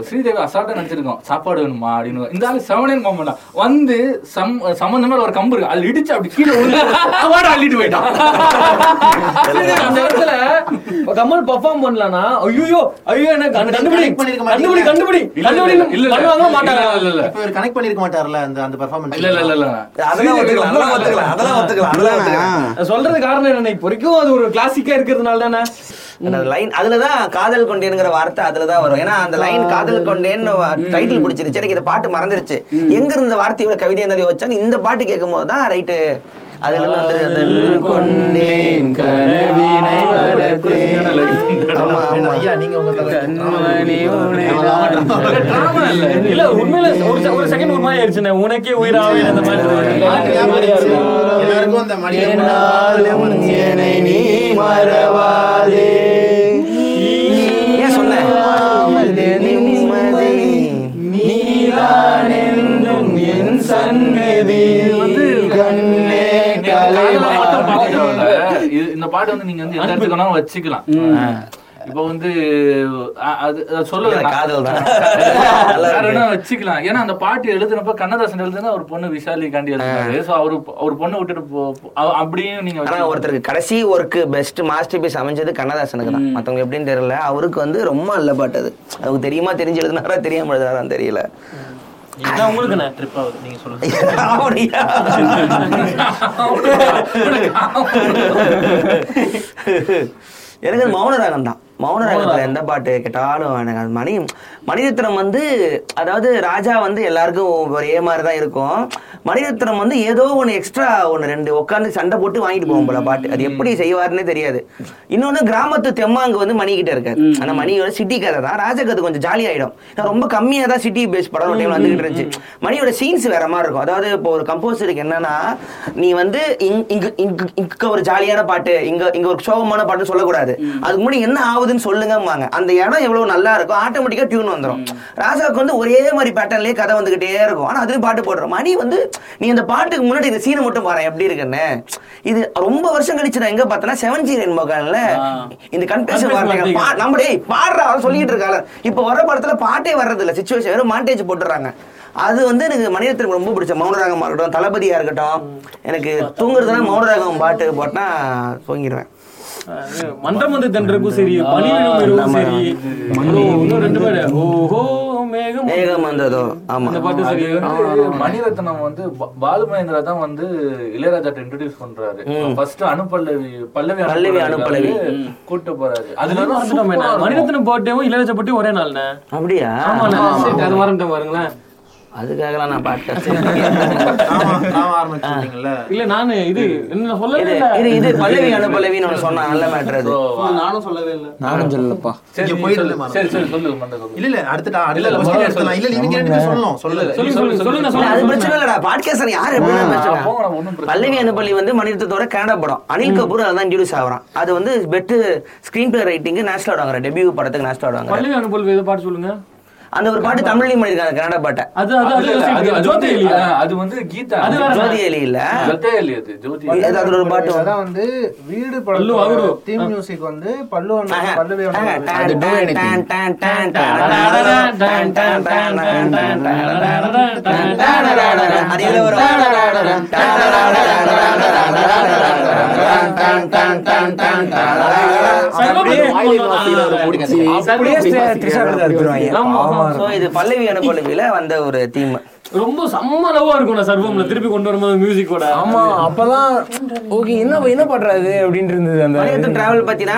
ஸ்ரீதேவி அசால்ட்டா நினைச்சிருக்கோம் சாப்பாடு வேணுமா அப்படின்னு. இந்த ஆளு வந்து சம்பந்தமா ஒரு கம்பு இருக்கு, அது இடிச்சு அப்படி கீழே அள்ளிட்டு போயிட்டான். அந்த இடத்துல கமல் பர்ஃபார்ம் பண்ணலனா ஐயோ ஐயோ என்ன கண்டுபிடி கண்டுபிடி கண்டுபிடி இல்ல பண்ணுவாங்க மாட்டாங்க. இவர் கனெக்ட் பண்ணிருக்க மாட்டார்ல அந்த அந்த பெர்ஃபார்மன்ஸ். இல்ல இல்ல இல்ல அதெல்லாம் ஒத்துக்கலாம் அதெல்லாம் ஒத்துக்கலாம் அதெல்லாம் ஒத்துக்கலாம் அதெல்லாம் ஒத்துக்கலாம் சொல்றது காரணம் என்னன்னா இப்போ வரைக்கும் அது ஒரு கிளாசிக்கா இருக்கிறதுனால தானே அந்த லைன். அதுலதான் காதல் கொண்டேன்ங்கிற வார்த்தை அதுலதான் வரும். ஏன்னா அந்த லைன் காதல் கொண்டேன்னு டைட்டில் பிடிச்சிருச்சு, எனக்கு இந்த பாட்டு மறந்துருச்சு எங்க இருந்த வார்த்தையோட கவிதை நிறைய வச்சான்னு இந்த பாட்டு கேட்கும் போதுதான் ரைட்டு. உனக்கே உயிராவே இந்த பாட்டு வந்து நீங்க வந்து எல்லாத்துக்குனா வச்சுக்கலாம். இப்ப வந்து வச்சுக்கலாம். ஏன்னா அந்த பாட்டு எழுதுனப்ப கண்ணதாசன் எழுதுனா ஒரு பொண்ணு விஷாலி காண்டி எழுதுனாரு. ஒரு பொண்ணு விட்டுட்டு அப்படியும் நீங்க ஒருத்தருக்கு கடைசி ஒர்க்கு பெஸ்ட் மாஸ்டர் பீஸ் அமைஞ்சது கண்ணதாசனுக்கு தான், மத்தவங்க எப்படின்னு தெரியல. அவருக்கு வந்து ரொம்ப நல்ல பாட்டு அது. அவருக்கு தெரியுமா தெரிஞ்சு எழுதுனாரா தெரியாம எழுதுனாரான்னு தெரியல. எனக்கு அது மௌன ராகம் தான். மௌன ராகத்துல எந்த பாட்டு கேட்டாலும் எனக்கு அது மணி மணிரத்னம் வந்து, அதாவது ராஜா வந்து எல்லாருக்கும் ஒரே மாதிரிதான் இருக்கும். மணிரத்னம் வந்து ஏதோ ஒன்று எக்ஸ்ட்ரா ஒன்று ரெண்டு உட்காந்து சண்டை போட்டு வாங்கிட்டு போவோம் போல பாட்டு. அது எப்படி செய்வாருன்னே தெரியாது. இன்னொன்னு கிராமத்து தெம்மாங்க வந்து மணிக்கிட்ட இருக்காரு. ஆனா மணியோட சிட்டி கதை தான், ராஜாக்கு கொஞ்சம் ஜாலி ஆயிடும். ரொம்ப கம்மியாக தான் சிட்டி பேஸ் படம் ஒரு டைம்ல வந்துகிட்டு இருந்துச்சு. மணியோட சீன்ஸ் வேற மாதிரி இருக்கும். அதாவது இப்போ ஒரு கம்போசருக்கு என்னன்னா நீ வந்து இங்க இங்க ஒரு ஜாலியான பாட்டு இங்க இங்க ஒரு சோகமான பாட்டுன்னு சொல்லக்கூடாது, அதுக்கு முன்னாடி என்ன ஆகுதுன்னு சொல்லுங்க. அந்த இடம் எவ்வளவு நல்லா இருக்கும் ஆட்டோமேட்டிக்கா டியூன் வந்துடும். ராஜாவுக்கு வந்து ஒரே மாதிரி பேட்டர்ன்லயே கதை வந்துகிட்டே இருக்கும். ஆனா அதுலயும் பாட்டு போடுறோம். மணி வந்து நீ அந்த பாட்டுக்கு முன்னாடி இந்த சீனை மட்டும் பாரு எப்படி இருக்குன்னு. இது ரொம்ப வருஷம் கழிச்சு நான் எங்க பார்த்தேன்னா செவன் ஜி ரெயின்போ கால்ல இந்த கன்ஃபியூஷன் வார்த்தைகள் நம்ம டேய் பாடுற அவன் சொல்லிட்டு இருக்காங்க. இப்ப வர படத்துல பாட்டே வர்றது இல்ல, சிச்சுவேஷன் வெறும் மாண்டேஜ் போட்டுறாங்க. அது வந்து எனக்கு மணிரத்னம் ரொம்ப பிடிச்ச மௌனராகமா இருக்கட்டும் தளபதியா இருக்கட்டும். எனக்கு தூங்குறதுனா மௌனராகம் பாட்டு போட்டா தூங்கிடுவேன். மன்றம் வந்து தென்றக்கும் சரி பனி விழும் சரி இன்னும் ரெண்டு பேரு ஓஹோ மேகம் மேகம் வந்ததோ. ஆமா இந்த பாட்டு சரி. மணிரத்னம் வந்து பாலுமகேந்திரா தான் வந்து இளையராஜா இன்ட்ரோடியூஸ் பண்றாரு. ஃபர்ஸ்ட் அனுபல்லவி பல்லவி பல்லவி அனுபல்லவி கூட்டி போறாரு. அதுல மணிரத்னம் பர்த்டேவும் இளையராஜா பர்த்டே ஒரே நாள். அப்படியா? அது வரட்டும் பாருங்களேன். அதுக்காகலாம் நான் பல்லவி அனுபல்லி வந்து மணிரத்னத்தோட கனடா படம் அனில் கபூர் அதான் இன்ட்ரோடியூஸ் ஆகிறான். அது வந்து best screen play writing national award வாங்குற டெபியூ படத்துக்கு நேஷனல் அவார்டு வாங்குற பல்லவி அனுபல்லி பாட்டு சொல்லுங்க. அந்த ஒரு பாட்டு தமிழ்லையும் பண்ணிருக்காங்க, கன்னட பாட்டை. அது வந்து கீதா ஜோதி எலி இல்ல அது ஒரு பாட்டு வந்து வீடு பல்லு தீம் மியூசிக் வந்து பல்லு பல்லுவே அதுல ஒரு ரொம்ப சம்மளவா இருக்கும். சர்வம்ல திருப்பி கொண்டு வரும்போது மியூசிக்கோட ஆமா அப்பதான் ஓகே என்ன என்ன பண்றது அப்படின்னு இருந்தது. அந்த டிராவல் பத்தினா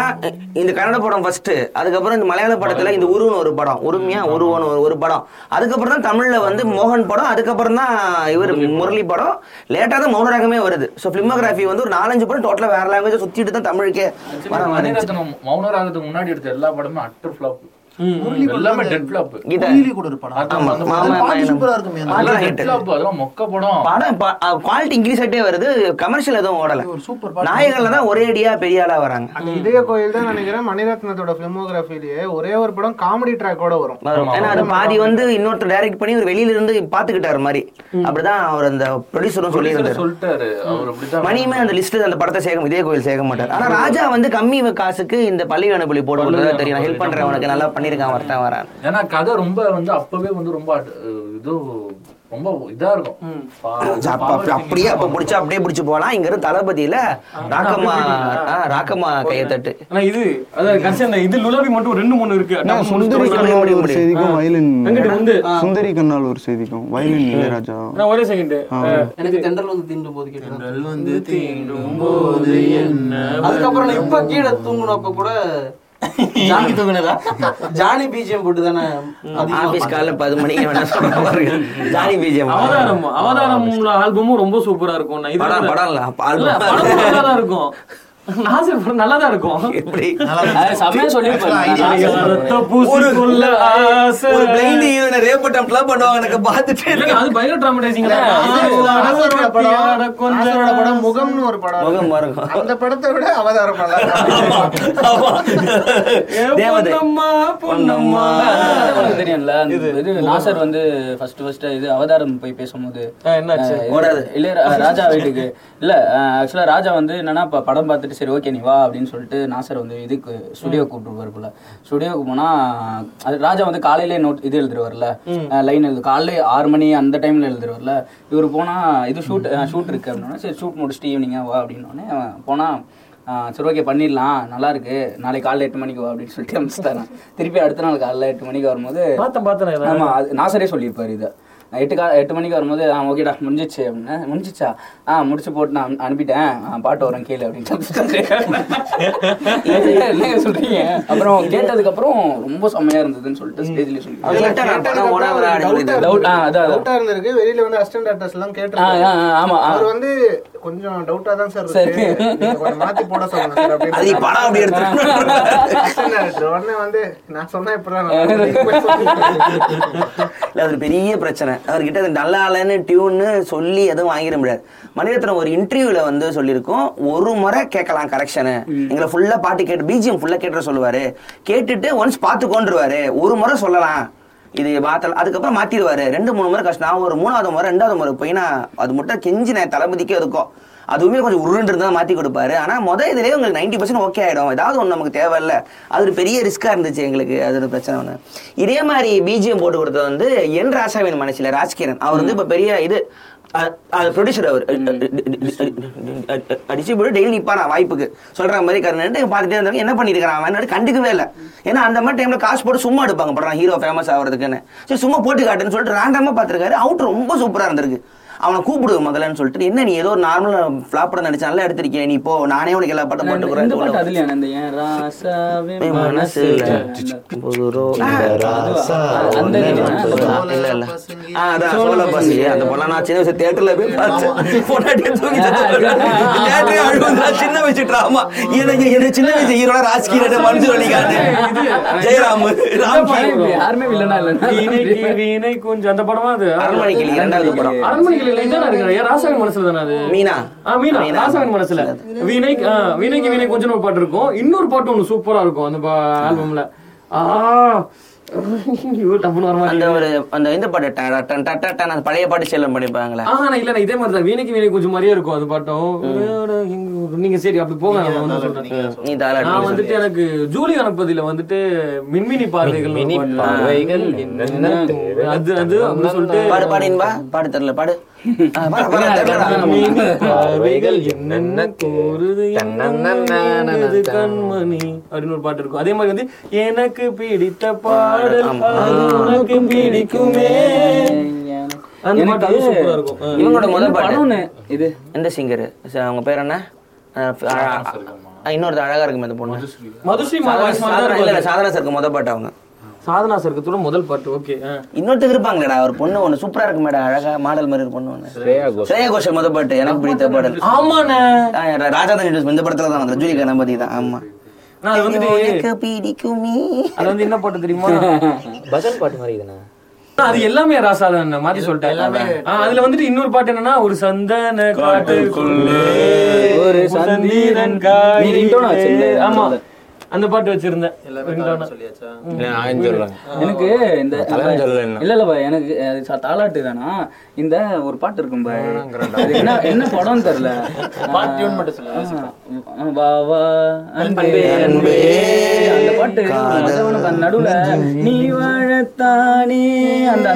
இந்த கன்னட படம் ஃபர்ஸ்ட், அதுக்கப்புறம் இந்த மலையாள படத்துல இந்த உருவன் ஒரு படம் உரிமையா உருவன் ஒரு படம், அதுக்கப்புறம் தான் தமிழ்ல வந்து மோகன் படம், அதுக்கப்புறம் தான் இவர் முரளி படம், லேட்டா தான் மௌனராகமே வருது. ஸோ பிலிமோகிராஃபி வந்து ஒரு நாலஞ்சு படம் டோட்டலா வேற லாங்குவேஜ் சுத்திட்டு தான் தமிழுக்கே வர மாதிரி. மௌனராகத்துக்கு முன்னாடி எடுத்த எல்லா படமும் அட்டர் ஃபிளாப். இதே கோயில் தான் நினைக்கிறேன் மணிரத்னத்தோட பிலிமோகிராஃபிலேயே ஒரே ஒரு படம் காமெடி ட்ராக்கோட வரும். பாதி வந்து இன்னொருத்தர் டைரக்ட் பண்ணி ஒரு வெளியில இருந்து பாத்துக்கிட்டாரு மாதிரி அப்படிதான் அவர் அந்த ப்ரொடியூசரும் சொல்லி சொல்லிட்டாரு. மணியுமே அந்த லிஸ்ட் அந்த படத்தை சேர்க்க இதே கோயில் சேர்க்க மாட்டார். ஆனா ராஜா வந்து கம்மி காசுக்கு இந்த பள்ளி வேணபுலி போடுறது தெரியும், ஹெல்ப் பண்றேன் உனக்கு நல்லா பண்ணி இருக்காங்க. ஜானி தூங்குனதா ஜானி பிஜிஎம் போட்டு தானே ஆபீஸ் காலைல பத்து மணிக்கு வேணா சொல்றாங்க. ஜானி பிஜிஎம் அவதாரம் அவதாரம்ல ஆல்பமும் ரொம்ப சூப்பரா இருக்கும். நான் இது படம் இல்ல ஆல்பம் நல்லா தான் இருக்கும். நாசர் படம் நல்லா தான் இருக்கும். எப்படி சமயம் சொல்லிருப்பாங்க ஊருக்குள்ள ஆசை ஒரு பிளைண்ட் ஈவன ரேப்பட்டம் கிளப் பண்ணுவாங்க. எனக்கு பார்த்துட்டே இருக்கு. அது பயங்கர டிராமடைசிங் தான். நாசரோட படம் நாசரோட படம் முகம்னு ஒரு படம் முகம் பாருங்க. அந்த படத்தை விட அவதாரம் நல்லா இருக்கு. தேவதம்மா பொன்னம்மா தெரியல. நாசர் வந்து ஃபர்ஸ்ட் ஃபர்ஸ்ட் இது அவதாரம் போய் பேசும்போது என்னாச்சு இல்ல ராஜா வீட்டுக்கு இல்ல ஆக்சுவலா ராஜா வந்து என்னன்னா படம் பார்த்துட்டு சரி ஓகே நீ வா அப்படின்னு சொல்லிட்டு நாசர் வந்து இதுக்கு ஸ்டுடியோ கூப்பிட்டுருவார் போல. ஸ்டுடியோக்கு போனால் அது ராஜா வந்து காலையிலே நோட் இது எழுதுருவார்ல லைன் எழுது காலையிலே ஆறு மணி அந்த டைமில் எழுதுருவார்ல. இவர் போனால் இது ஷூட் ஷூட் இருக்குது அப்படின்னா சரி ஷூட் முடிச்சுட்டு ஈவினிங்காக வா அப்படின்னோடனே போனால் சரி ஓகே பண்ணிடலாம் நல்லா இருக்கு நாளைக்கு காலையில் எட்டு மணிக்கு வா அப்படின்னு சொல்லிட்டு அனுப்பிச்சுட்டாங்க. திருப்பி அடுத்த நாள் காலையில் எட்டு மணிக்கு வரும்போது ஆமாம் அது நாசரே சொல்லியிருப்பார் இதை. எட்டு கா எட்டு மணிக்கு வரும்போது ஆ ஓகேடா முடிஞ்சிச்சு அப்படின்னா முடிஞ்சிச்சா ஆ முடிச்சு போட்டு நான் அனுப்பிட்டேன் பாட்டு வரேன் கேளு அப்படின்னு சொல்றீங்க. அப்புறம் கேட்டதுக்கப்புறம் ரொம்ப செம்மையா இருந்ததுன்னு சொல்லிட்டு ஸ்டேஜ்ல சொல்லிட்டு வெளியில வந்து அசிஸ்டன்ட் அட்ரஸ் எல்லாம் கேட்டாங்க. ஆமா அவர் வந்து கொஞ்சம் டவுட்டா தான் சார் கொஞ்சம் மாத்தி போட சொல்லுங்க உடனே வந்து நான் சொன்னா இப்ப ஒரு பெரிய பிரச்சனை. அவர்கிட்ட நல்லா இல்லைன்னு டியூன்னு சொல்லி எதுவும் வாங்கிட முடியாது. மணிரத்னம் ஒரு இன்டர்வியூல வந்து சொல்லியிருக்கோம் ஒரு முறை கேட்கலாம் கரெக்ஷனு எங்களை ஃபுல்லா பாட்டு கேட்டு பிஜிஎம் ஃபுல்லா கேட்டுற சொல்லுவாரு கேட்டுட்டு ஒன்ஸ் பார்த்துக்கோன்றுவாரு ஒரு முறை சொல்லலாம் இது பார்த்தல அதுக்கப்புறம் மாத்திடுவாரு. ரெண்டு மூணு முறை கஷ்டம். நான் ஒரு மூணாவது முறை ரெண்டாவது முறை போய் நான் அது மட்டும் கெஞ்சி நான் தளபதிக்கே இருக்கும் அதுவுமே கொஞ்சம் உருண்டு இருந்தால் மாற்றி கொடுப்பாரு. ஆனால் மொதல் இதுலேயே உங்களுக்கு நைன்டி பர்சன்ட் ஓகே ஆகிடும். ஏதாவது ஒன்று நமக்கு தேவையில்ல அது ஒரு பெரிய ரிஸ்க்காக இருந்துச்சு எங்களுக்கு. அது ஒரு பிரச்சனை ஒன்று. இதே மாதிரி பிஜிஎம் போட்டு கொடுத்தது வந்து என் ராசாவின் மனசில் ராஜ்கிரண் அவர் வந்து இப்போ பெரிய இது அது ப்ரொடியூசர் அவர் டிஸ்ட்ரிபியூட்டர் டெய்லி நிற்பாரா வாய்ப்புக்கு சொல்கிற மாதிரி கருணாட்டு பார்த்துட்டே இருந்தாங்க என்ன பண்ணியிருக்கிறான் அவன் கண்டுக்கவே இல்லை. ஏன்னா அந்த மாதிரி டைமில் காசு போட்டு சும்மா எடுப்பாங்க படம் ஹீரோ ஃபேமஸ் ஆகிறதுக்குன்னு சரி சும்மா போட்டு காட்டுன்னு சொல்லிட்டு ரேண்டமாக பார்த்துருக்காரு. அவுட் ரொம்ப சூப்பராக இருந்திருக்கு. அவனை கூப்பிடுவேன் முதல்லன்னு சொல்லிட்டு என்ன நீ ஏதோ ஒரு நார்மலா ஃபிளாப் படம் நடிச்சு நல்லா எடுத்திருக்கேன் நீ இப்போ நானே உனக்கு எல்லா பட்டம் போட்டுக்கிறேன். அந்த படம் நான் சின்ன வயசு தியேட்டர்ல போய் பார்த்தேன். சின்ன வயசு டிராமா எனக்கு சின்ன வயசு ஹீரோட ராஜ்கிரண் மனசு வலிக்காது ஜெயராம் யாருமே இல்லைன்னா கொஞ்சம் அந்த படமா அது அரண்மனைக்கு இரண்டாவது படம் அரண்மனைக்கு பாட்டு இருக்கும். இன்னொரு பாட்டு ஒண்ணு சூப்பரா இருக்கும் அந்த ஆல்பம்ல பழைய பாட்டு செல்லம் பண்ணிப்பாங்களா? இல்ல இதே மாதிரி தான் வீணைக்கு வீணை கொஞ்சம் மாதிரியே இருக்கும். அது பாட்டம் நீங்க சரி அப்படி போங்க. நான் வந்துட்டு எனக்கு ஜூலி கணபதியில வந்துட்டு மின்மினி பார்வைகள் அது அது அப்படின்னு சொல்லிட்டு பாடு பாடின்பா பாடு தெரியல பாடு என்னென்ன கண்மணி அப்படின்னு ஒரு பாட்டு இருக்கும். அதே மாதிரி வந்து எனக்கு பிடித்த பாடல் உனக்கு பிடிக்குமே அந்த பாட்டு அது சூப்பரா இருக்கும். இவங்களோட முதல் பாட்டு இது எந்த சிங்கர் அவங்க பேர் என்ன இன்னொருத்த அழகா இருக்கும். இந்த பொண்ணு மதுஸ்ரீ சாதனா சாருக்கு முதல் பாட்டு அவங்க சாதனா சர்க்கத்தோட முதல் பாட்டு. ஓகே இன்னொருத்தர் இருப்பாங்களேடா ஒரு பொண்ணு ஒண்ணு சூப்பரா இருக்கு மேடம் அழகா மாடல் மாதிரி ஒரு பொண்ணு ஒண்ணு ஸ்ரேயா கோஷல் முதல் பாட்டு எனக்கு பிடித்த பாடல். ஆமாண்ணா ராஜா தான் இந்த படத்துல தான் வந்து ஜூலி கணபதி தான். ஆமா நான் வந்து எனக்கு பிடிக்குமே அது வந்து என்ன பாட்டு தெரியுமா பஜன் பாட்டு மாதிரி இதுனா அது எல்லாமே ராசாதான மாதிரி சொல்லிட்டேன் எல்லாமே. அதுல வந்துட்டு இன்னொரு பாட்டு என்னன்னா ஒரு சந்தன காட்டுக்குள்ளே ஒரு சந்திரன் காய் இன்டோனா செல்ல. ஆமா அந்த பாட்டு வச்சிருந்தேன். எனக்கு இந்த இல்ல இல்லப்பா எனக்கு தாலாட்டு தானா இந்த ஒரு பாட்டு இருக்கும்பா என்ன என்ன படம் தெரியல அந்த பாட்டு நடுவுல நீ வாழத்தானே அந்த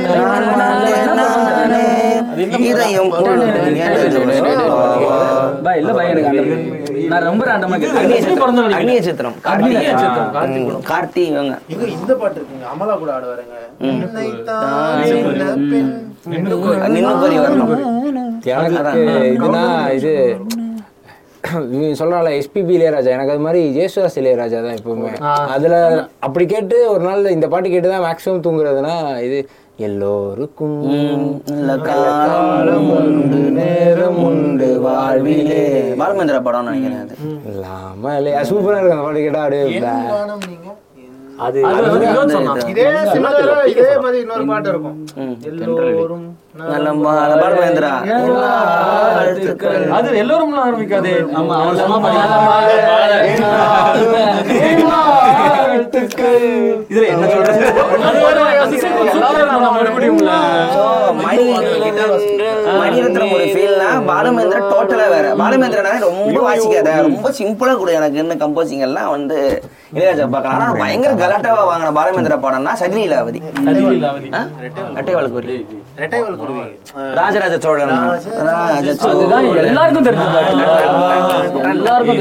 இல்லப்பா எனக்கு நான் ரொம்ப ராண்டமா சித்திரம் கார்த்தி இவங்க இந்த பாட்டு இருக்குங்க அமலா கூட ஆடுவாருங்க இதுனா இது நீ சொல்றாள் எஸ்பிபி இளையராஜா. எனக்கு அது மாதிரி ஜேசுதாஸ் இளையராஜா தான் எப்பவுமே. அதுல அப்படி கேட்டு ஒரு நாள் இந்த பாட்டு கேட்டுதான் மேக்சிமம் தூங்குறதுன்னா இது எல்லோருக்கும் பாலமேந்திரா படம் நினைக்கிறேன் சூப்பரா இருக்கு அந்த பாட்டு கேட்டா அப்படியே. அது இதே சிமிலரா இதே மாதிரி இன்னொரு பாட்டு இருக்கும் எல்லோரும் நலமா பாலமேந்திரா அது எல்லோரும் ஆரம்பிக்காதே. ஆமா இதுல என்ன சொல்றேன் பாலமேந்திரா டோட்டலா வேற. பாலமேந்திரனா ரொம்ப வாசிக்காத ரொம்ப சிம்பிளா கூட எனக்கு என்ன கம்போசிங் எல்லாம் வந்து இளையராஜா பார்க்கலாம். ஆனா பயங்கர கலாட்டாவா வாங்கின பாலமேந்திரா பாடம்னா சஜினி லீலாவதி ரெட்டைவால் குருவி ரெட்டைவால் குருவி ராஜராஜ சோழன் எல்லாருக்கும் தெரியும் எல்லாருக்கும்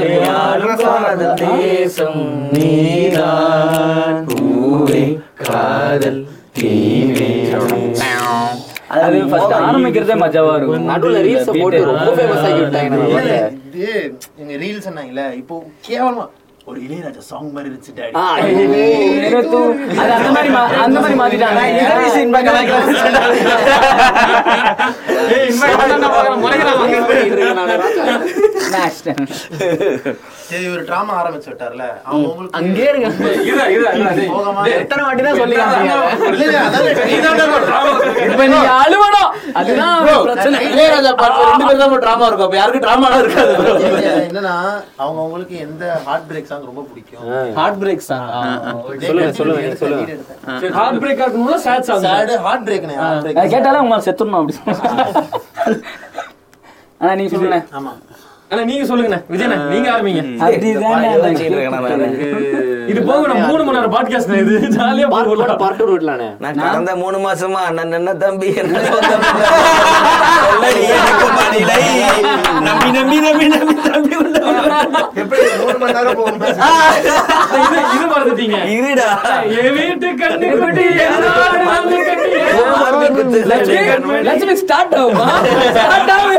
தெரியும் காதல் தீவே. அது ஃபர்ஸ்ட் ஆரம்பிக்கிறதே மஜாவா இருக்கும். நடுவுல ரீல்ஸ் போட்டு ரொம்ப ஃபேமஸ் ஆகி விட்டாங்க. இது எங்க ரீல்ஸ் சொன்னாங்கல இப்போ கேவலமா ஒரு இளையராஜா சாங் மாதிரி இருந்துச்சு டாடி. அது அந்த மாதிரி அந்த மாதிரி மாத்திட்டாங்க. இளையராஜா இன்ப கலாக்கள் ஏய் இன்ப கலாக்கள் பாக்குற முறைகளா வாங்குறீங்க நெக்ஸ்ட் சரி ஒரு டிராமா ஆரம்பிச்சு விட்டார்ல அவங்க அங்கே இருங்க இரு இரு எத்தனை வாட்டி தான் சொல்லிருக்காங்க இல்ல அதான் இதான டிராமா இப்போ நீ அழுவணும் அதுதான் பிரச்சனை. இளையராஜா பாட்டு ரெண்டு பேர் தான் டிராமா இருக்கும். அப்ப யாருக்கு டிராமாலாம் இருக்காது bro. என்னன்னா அவங்க உங்களுக்கு எந்த ஹார்ட் பிரேக் சாங் ரொம்ப பிடிக்கும்? ஹார்ட் பிரேக் சாங் சொல்லுங்க சொல்லுங்க சொல்லுங்க. சரி ஹார்ட் பிரேக் ஆகும்ல சாட் சாங் சாட் ஹார்ட் பிரேக்னே ஹார்ட் பிரேக் கேட்டால உங்க செத்துறணும் அப்படி انا நீ சொல்லுங்க. ஆமா அண்ணா நீங்க சொல்லுங்கண்ணா விஜயண்ணா நீங்க ஆரம்பிங்க. இது போக நான் மூணு மணி நேரம் பாட்காஸ்ட் இது ஜாலியா போகலாம். பார்ட் டூ விடலானே நான் கடந்த மூணு மாசமா அண்ணன் என்ன தம்பி என்ன சொந்தம் இல்லடி எனக்கு மணிலை நம்பி நம்பி நம்பி நம்பி தம்பி எப்படி மூணு மணி நேரம் போகும் இது இது மறந்துட்டீங்க இருடா ஏ வீட்டு கண்ணு குட்டி எல்லாரும் வந்து கட்டி லட்சுமி லட்சுமி ஸ்டார்ட் ஆவுமா ஸ்டார்ட் ஆவு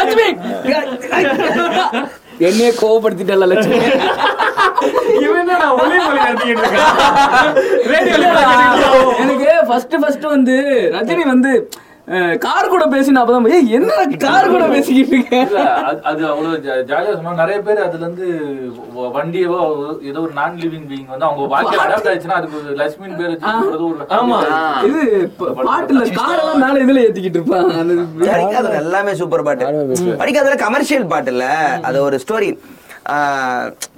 லட்சுமி என்னையே கோபப்படுத்திட்டல லட்சுமி எனக்கு ஃபர்ஸ்ட் ஃபர்ஸ்ட் வந்து ரஜினி வந்து கார் கூட பேசினா அப்பதான் ஏய் என்ன கார் கூட பேசிக்கிட்டு இருக்கேன். அது அவ்வளவு ஜாலியா சொன்னா நிறைய பேர் அதுல இருந்து வண்டியவோ ஏதோ ஒரு நான் லிவிங் பீயிங் வந்து அவங்க வாழ்க்கையில அடாப்ட் ஆயிடுச்சுன்னா அதுக்கு லட்சுமி பேர் வச்சு. ஆமா இது பாட்டுல கார் எல்லாம் மேல இதுல ஏத்திக்கிட்டு இருப்பாங்க. எல்லாமே சூப்பர் பாட்டு படிக்காத கமர்ஷியல் பாட்டுல அது ஒரு ஸ்டோரி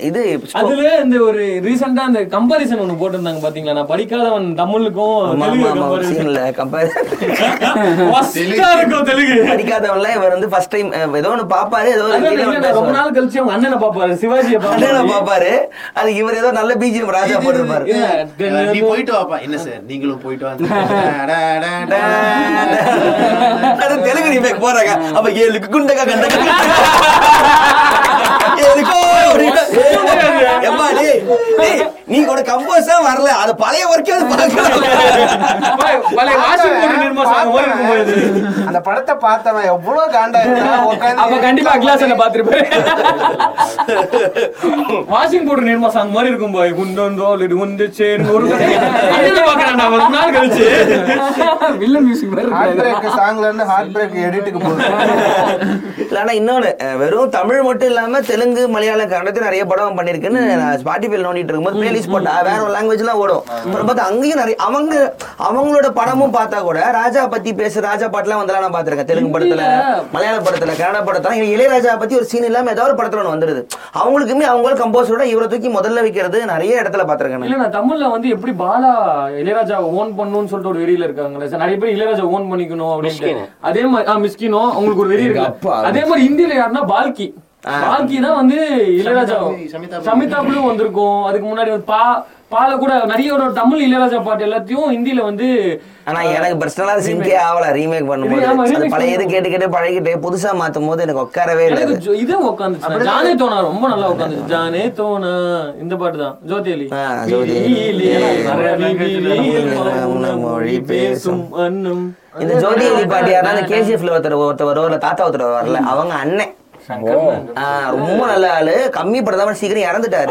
இது அதுல இந்த ஒரு ரீசெண்டா அந்த கம்பாரிசன் ஒன்று போட்டிருந்தாங்க பாத்தீங்களா, நான் படிக்காதவன் தமிழுக்கும் தெலுங்கு படிக்காதவன்ல இவர் வந்து ஃபர்ஸ்ட் டைம் ஏதோ ஒன்று பாப்பாரு, ஏதோ ரொம்ப நாள் கழிச்சு அவங்க அண்ணனை பாப்பாரு, சிவாஜியை அண்ணனை பாப்பாரு. அது இவர் ஏதோ நல்ல பிஜிஎம் ராஜா போட்டிருப்பாரு, நீ போயிட்டு வாப்பா, என்ன சார் நீங்களும் போயிட்டு வாங்க, தெலுங்கு ரீமேக் போறாங்க. அப்ப ஏழு குண்டக்கா கண்டக்கா நீ கூட கம்போஸ் வரல, அது பழைய அந்த படத்தை பார்த்தவன் எவ்வளவு காண்டா கண்டிப்பா வாஷிங் பவுடர் நிர்மா சாங் மாதிரி இருக்கும் போய் கழிச்சு. இன்னொன்னு வெறும் தமிழ் மட்டும் இல்லாம தெலுங்கு மலையாளம் கன்னடத்துல நிறைய படம் பண்ணிருக்குன்னு ஸ்பாட்டிஃபைல நோண்டிட்டு இருக்கும்போது பிளேலிஸ்ட் போட்டா வேற ஒரு லாங்குவேஜ்லாம் ஓடும். பார்த்தா அங்கேயும் நிறைய அவங்க அவங்களோட படமும் பார்த்தா கூட ராஜா பத்தி பேச ராஜா பாட்டுலாம் வந்தெல்லாம் நான் பார்த்திருக்கேன். தெலுங்கு படத்துல, மலையாள படத்துல, கன்னட படத்துல இளையராஜா பத்தி ஒரு சீன் இல்லாம ஏதாவது ஒரு படத்துல ஒன்று வந்துருது. அவங்களுக்குமே அவங்கள கம்போஸரோட இவரை தூக்கி முதல்ல வைக்கிறது நிறைய இடத்துல பார்த்திருக்கேன். இல்ல நான் தமிழ்ல வந்து எப்படி பாலா இளையராஜா ஓன் பண்ணணும்னு சொல்லிட்டு ஒரு வெறியில இருக்காங்களே சார், நிறைய பேர் இளையராஜா ஓன் பண்ணிக்கணும் அப்படின்னு. அதே மாதிரி மிஸ்கினோ அவங்களுக்கு ஒரு வெறி இருக்கு. அதே மாதிரி இந்தியில யாருன்னா பால்கி பால்கிதான் வந்து இளையராஜா சமிதாபுலும் வந்திருக்கும். அதுக்கு முன்னாடி பா பால கூட நிறைய ஒரு தமிழ் இளையராஜா பாட்டு எல்லாத்தையும் இந்தியில வந்து. ஆனா எனக்கு பர்சனலா சிங்கே ஆவல ரீமேக் பண்ணும்போது பழைய இது கேட்டு கேட்டு பழகிட்டு புதுசா மாத்தும் போது எனக்கு உட்காரவே இல்லை. இது உட்காந்துச்சு ஜானே தோனா ரொம்ப நல்லா உட்காந்துச்சு. ஜானே தோனா இந்த பாட்டு தான் ஜோதி அலி மொழி பேசும் அண்ணம். இந்த ஜோதி அலி பாட்டு யாராவது கேசிஎஃப்ல ஒருத்தர் ஒருத்தர் வருவார்ல, தாத்தா ஒருத்தர் வரல, அவங்க அண்ணன் ரொம்ப நல்ல ஆளு. கம்மி படத்தான் சீக்கிரம் இறந்துட்டாரு.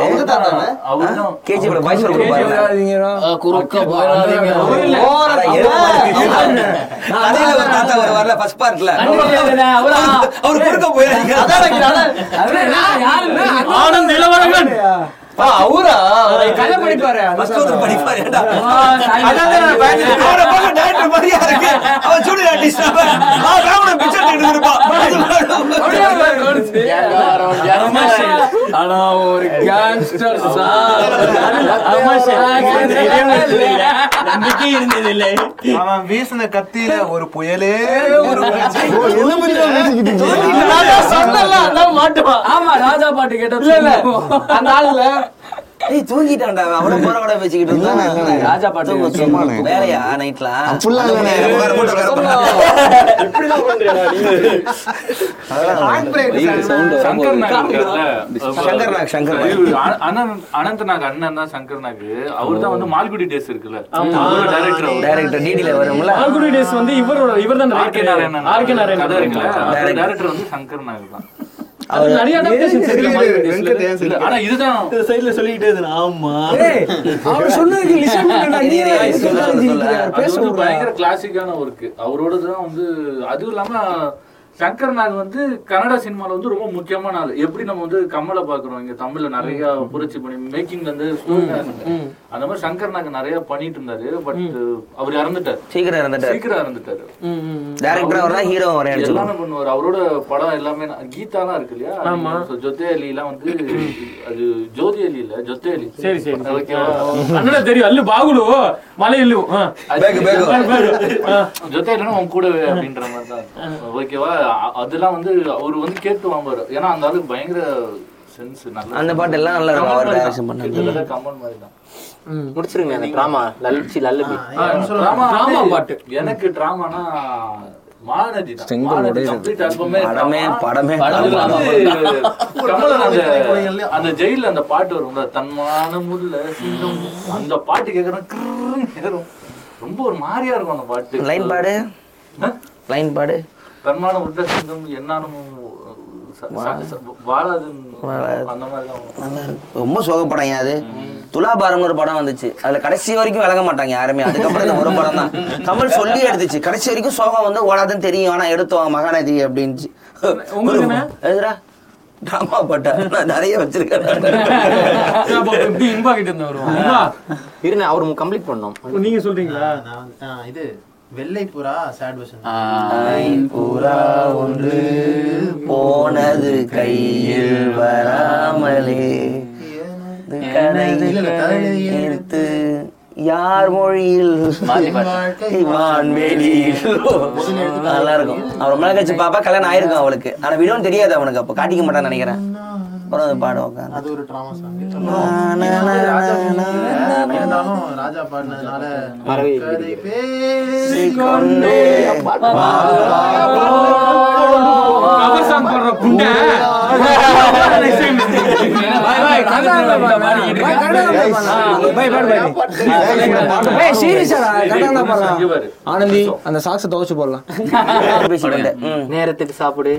அவரா கல்ல படிப்பாரு படிப்பாரு அவன் வீசின கத்தியில ஒரு புயலே மாட்டுவான். ஆமா ராஜா பாட்டு கேட்ட தூங்கிட்டான்டா அவனை போறவட பேசிக்கிட்டு இருந்தான். ராஜா பாட்டு வேலையா நைட்லாம் சங்கர்நாக் சங்கர் அனந்த் நாக் அண்ணன் தான் சங்கர் நாக். அவர் தான் வந்து மால்குடி டேஸ் இருக்குல்ல டைரக்டர் டிடில வரும்ல. மால்குடி டேஸ் வந்து இவரோட இவர் தான் R K Narayanan. R K Narayanan director வந்து சங்கர் நாக் தான். அவர் நிறைய பயங்கர கிளாசிக்கான ஒர்க் அவரோடதான் வந்து. அதுவும் இல்லாம சங்கர் நாக் வந்து கன்னட சினிமாவில் வந்து ரொம்ப முக்கியமான ஆள். எப்படி நம்ம வந்து கமலை பார்க்குறோம் இங்கே தமிழில் நிறையா புரட்சி பண்ணி மேக்கிங்லேருந்து அந்த மாதிரி சங்கர் நாக் நிறையா பண்ணிட்டு இருந்தாரு. பட் அவர் இறந்துட்டார் சீக்கிரம் இறந்துட்டார் சீக்கிரம் இறந்துட்டாரு டேரக்டரா ஹீரோ எல்லாமே பண்ணுவார். அவரோட படம் எல்லாமே கீதா தான் இருக்கு இல்லையா. ஸோ ஜோதி அலிலாம் வந்து அது ஜோதி அலி இல்லை ஜோதி அலி. சரி சரி ஓகே தெரியும். அல்லு பாகுலு மலை இல்லு ஜோதி அலினா அவங்க கூடவே அப்படின்ற மாதிரி தான். ஓகேவா அதெல்லாம் வந்து அவர் வந்து கேட்டு வாங்குவாரு. ஏன்னா அந்த அளவுக்கு பயங்கர சென்ஸ். நல்லா அந்த பாட்டு எல்லாம் நல்லா இருக்கும். அவர் டைரக்ஷன் பண்ணது கம்பன் மாதிரி தான். முடிச்சிருங்க அந்த டிராமா லல்சி லல்லபி டிராமா டிராமா பாட்டு. எனக்கு டிராமானா மானதி தான். மானதி கம்ப்ளீட் ஆல்பமே படமே படமே கமல அந்த ஜெயில அந்த பாட்டு வரும்ல தன்மானமுள்ள சிங்கம். அந்த பாட்டு கேக்குறேன் கிரன்னு கேக்குறோம். ரொம்ப ஒரு மாதிரியா இருக்கும் அந்த பாட்டு. லைன் பாடு லைன் பாடு தன்மான உள்ள சிங்கம் என்னானும் வாழாது அந்த மாதிரிதான். ரொம்ப சோகப்படம் அது. துலாபாரம் ஒரு படம் வந்துச்சு. அதுல கடைசி வரைக்கும் விளங்க மாட்டாங்க யாருமே. அதுக்கப்புறம் ஒரு படம் தான் கமல் சொல்லி எடுத்துச்சு. கடைசி வரைக்கும் சோகம் வந்து ஓடாதுன்னு தெரியும். ஆனா எடுத்தோம் மகாநதி அப்படின்ச்சு. எதுரா டிராமா பாட்டா நான் நிறைய வச்சிருக்கேன். அவரு கம்ப்ளீட் பண்ணோம். நீங்க சொல்றீங்களா இது வெள்ளை புறா சாட் வெர்ஷன். புறா ஒன்று போனது கையில் வராமல் கனது யார் மொழியில் நல்லா இருக்கும். அவன் ரொம்ப நாள் கழிச்சு பாப்பா கல்யாணம் ஆயிருக்கும் அவளுக்கு, ஆனா விடவும் தெரியாது அவனுக்கு, அப்போ காட்டிக்க மாட்டான்னு நினைக்கிறேன். அப்புறம் ஆனந்தி அந்த சாக்ஸை துவைச்சு போடலாம். நேரத்துக்கு சாப்பிடு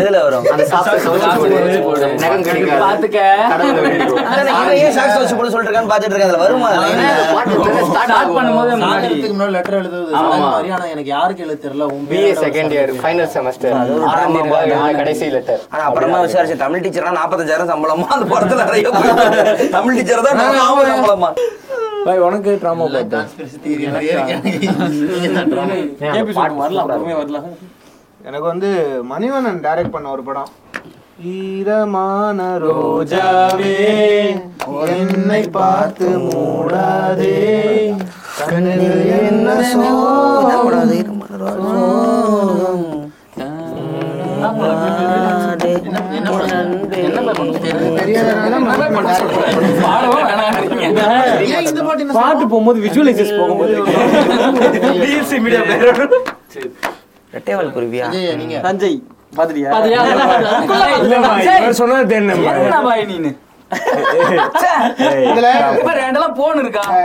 எதுல வரும் தமிழ் டீச்சர் நாற்பத்தஞ்சாயிரம் சம்பளமா அந்த படத்துல நிறைய தமிழ் டீச்சர் தான் சம்பளமா. உனக்கு டிராமா வரலாம். எனக்கு வந்து மணிவண்ணன் டைரக்ட் பண்ண ஒரு படம் ஈரமான ரோஜாவே என்னை பார்த்து மூடாதே கண்ணில் என்ன சோடாதே பாட்டு போகும்போது விஜுவலைசஸ் போகும்போது ரெட்டைவால் குருவியா தஞ்சை பாதிரியா இல்லமா இவர் சொன்னது தெரியல.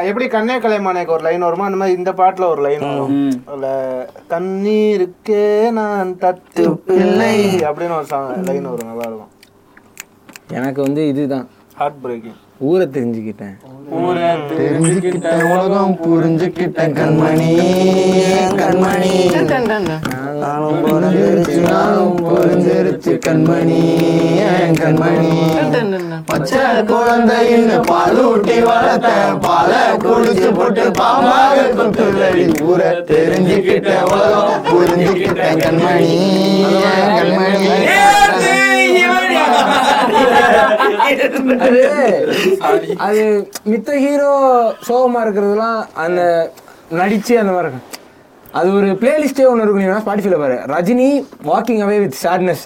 எப்படி கண்ணே கலைமானுக்கு ஒரு லைன் வருமா அந்த மாதிரி இந்த பாட்டுல ஒரு லைன் வரும். கண்ணீருக்கே நான் தட்டு பிள்ளை அப்படின்னு ஒரு லைன் வரும், நல்லா இருக்கும். எனக்கு வந்து இதுதான் ஹார்ட் பிரேக்கிங். ஊரை தெரிஞ்சுக்கிட்டேன் ஊரை தெரிஞ்சுக்கிட்டேன் உலகம் புரிஞ்சுக்கிட்டேன் கண்மணி கண்மணி நானும் புரிஞ்சிருச்சு நானும் புரிஞ்சிருச்சு கண்மணி கண்மணி பச்சை குழந்தைன்னு பாலூட்டி வளர்த்த பால குடிச்சு போட்டு பாம்பாக தொட்டுள்ளடி ஊரை தெரிஞ்சுக்கிட்ட உலகம் புரிஞ்சுக்கிட்ட கண்மணி கண்மணி அது மித்த ஹீரோ சோகமா இருக்கிறதுலாம் அந்த நடிச்சு அந்த மாதிரி இருக்கும். அது ஒரு பிளேலிஸ்டே ஒன்று இருக்கும், நீங்க ஸ்பாட்டிஃபைல பாரு, Rajini walking away with sadness.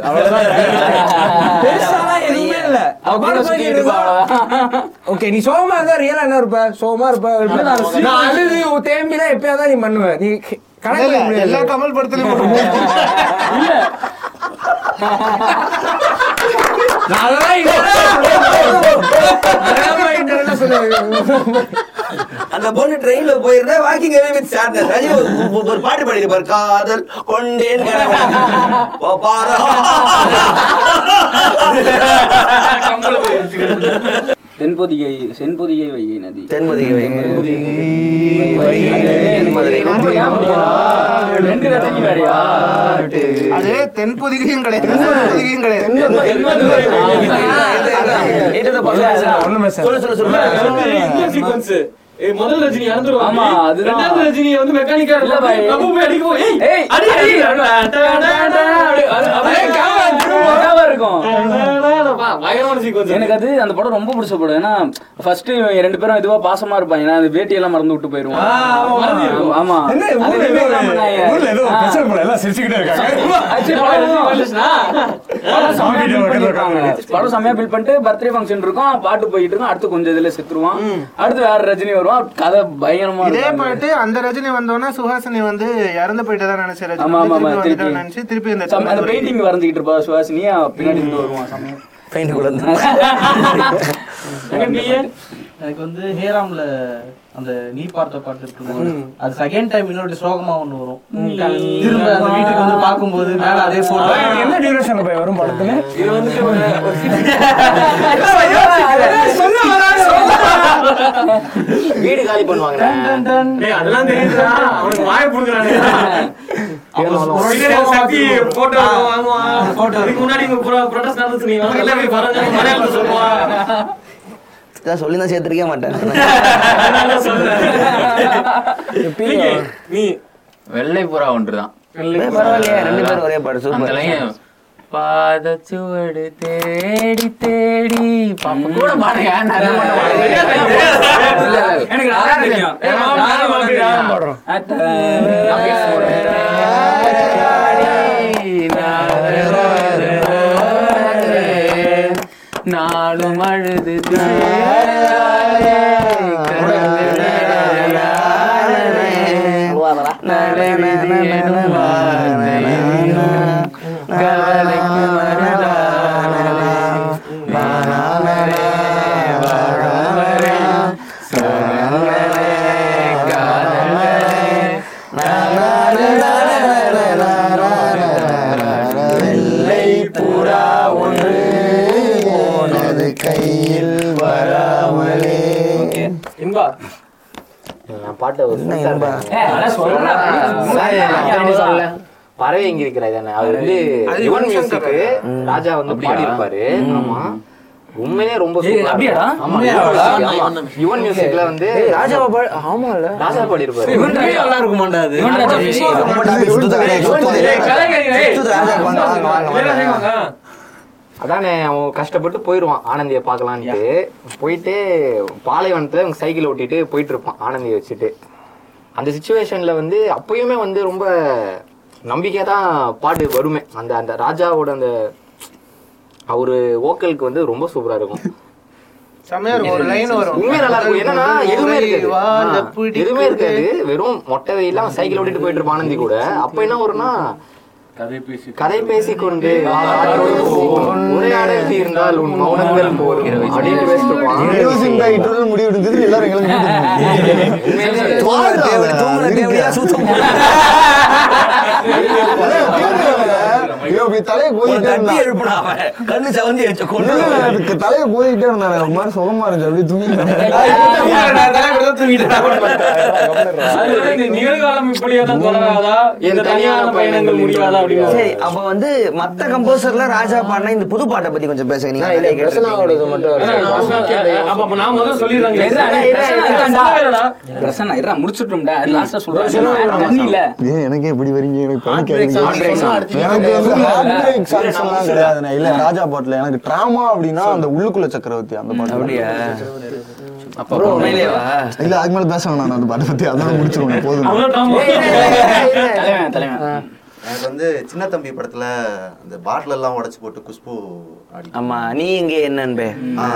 Okay நீ சோகமா இருந்தா ரியலா என்ன இருப்ப, சோகமா இருப்ப தேம்பினா எப்பயாதான் நீ பண்ணுவ, நீ கணக்கு எல்லா கமல் படத்துலயும் அந்த பொண்ணு ட்ரெயின்ல போயிருந்தா வாக்கிங் ஒரு பாட்டு பாடிட்டு காதல் கொண்டேன் தென்பொதிகை சென்பொதிகை வைகை நதி தென்பொதிகை அதே தென்பொதிகையும் கிடையாது. முதல் ரஜினி எனக்கு அது அந்த படம் ரொம்ப பிடிச்ச படம். ஏன்னா ஃபர்ஸ்ட் ரெண்டு பேரும் இதுவா பாசமா இருப்பாங்க, அந்த வேட்டி எல்லாம் மறந்து விட்டு போயிருவான். படம் செமையா பில் பண்ணிட்டு பர்த்டே ஃபங்க்ஷன் இருக்கும், பாட்டு போயிட்டு இருக்கும், அடுத்து கொஞ்சம் இதுல செத்துருவான், அடுத்து வேற ரஜினி வருவான், கதை பயங்கரமா இதே போயிட்டு அந்த ரஜினி வந்தோன்னா சுஹாசினி வந்து இறந்து போயிட்டு தான் நினைச்சேன் நினைச்சு திருப்பி அந்த பெயிண்டிங் வரைஞ்சிட்டு இருப்பா சுஹாசினி பின்னாடி வருவான். எனக்கு வந்து ஹேராம்ல அந்த நீ பார்த்த பாட்டு இருக்கும்போது அது செகண்ட் டைம் இன்னொரு சோகமா ஒண்ணு வரும், திரும்ப அந்த வீட்டுக்கு வந்து பாக்கும்போது மேல அதே போட்டோ என்ன டியூரேஷன்ல போய் வரும் படத்துல இது வந்து சொல்ல வரானே வீடு காலி பண்ணுவாங்க. டேய் அதெல்லாம் தெரியுதுடா அவன் வாயை புடுங்கறானே அவன் ஒரிஜினல் சக்தி போட்டோ வாங்குவான் போட்டோ அதுக்கு முன்னாடி இங்க ப்ரோட்டஸ்ட் நடந்துச்சு நீ வாங்க எல்லாரும் பரங்க மலையாள சொல்லுவா சொல்லி தான் சேர்த்துருக்கே மாட்டேன். வெள்ளை புறா ஒன்றுதான் ஒரே பாடு பாதச்சுவடு தேடி தேடி கூட பாருங்க. நாளும் அழுது பறவை எங்க இருக்கிறாங்க. அவர் வந்து யுவன் மியூசிக்கு ராஜா வந்து பாடி இருப்பாரு. ஆமா உண்மையிலே ரொம்ப யுவன் மியூசிக்ல வந்து ராஜா ராஜா பாடி இருப்பாரு. அதானே அவன் கஷ்டப்பட்டு போயிடுவான் ஆனந்தியை பார்க்கலான்ட்டு. போயிட்டு பாலைவனத்தில் அவங்க சைக்கிள் ஓட்டிட்டு போயிட்டு இருப்பான் ஆனந்தியை வச்சுட்டு. அந்த சுச்சுவேஷனில் வந்து அப்பயுமே வந்து ரொம்ப நம்பிக்கையாக தான் பாட்டு வருமே. அந்த அந்த ராஜாவோட அந்த அவரு வோக்கலுக்கு வந்து ரொம்ப சூப்பராக இருக்கும். என்னன்னா எதுவுமே இருக்காது எதுவுமே இருக்காது வெறும் மொட்டை வெயில அவன் சைக்கிள் ஓட்டிட்டு போயிட்டு இருப்பான் ஆனந்தி கூட. அப்போ என்ன வரும்னா கதை பேசிக் கொண்டு இருந்தால் உன் மௌனங்கள் தலையை கோதிக்கிட்டே இருந்தாரு. ஒரு மாதிரி சுகமா இருந்துச்சு. அப்படி தூங்கிட்டாங்க. சரி, அப்ப வந்து மத்த கம்போசர்ல ராஜா பாடினா இந்த புது பாட்டை பத்தி கொஞ்சம் பேசுறீங்க. எனக்கே இப்படி வரீங்க கிடையாது. இல்ல ராஜா பாட்டுல எனக்கு டிராமா அப்படின்னா அந்த உள்ளுக்குள்ள சக்கரவர்த்தி அந்த பாட்டு அப்படியே. இல்ல அது மேல பேச வேணாம். நான் அந்த பாட்டை பத்தி அதோட முடிச்சிருவேன் போதும். எனக்கு வந்து சின்ன தம்பி படத்துல அந்த பாட்டில் எல்லாம் உடச்சு போட்டு குஷ்பு ஆடி. ஆமா நீ எங்க என்னன்பே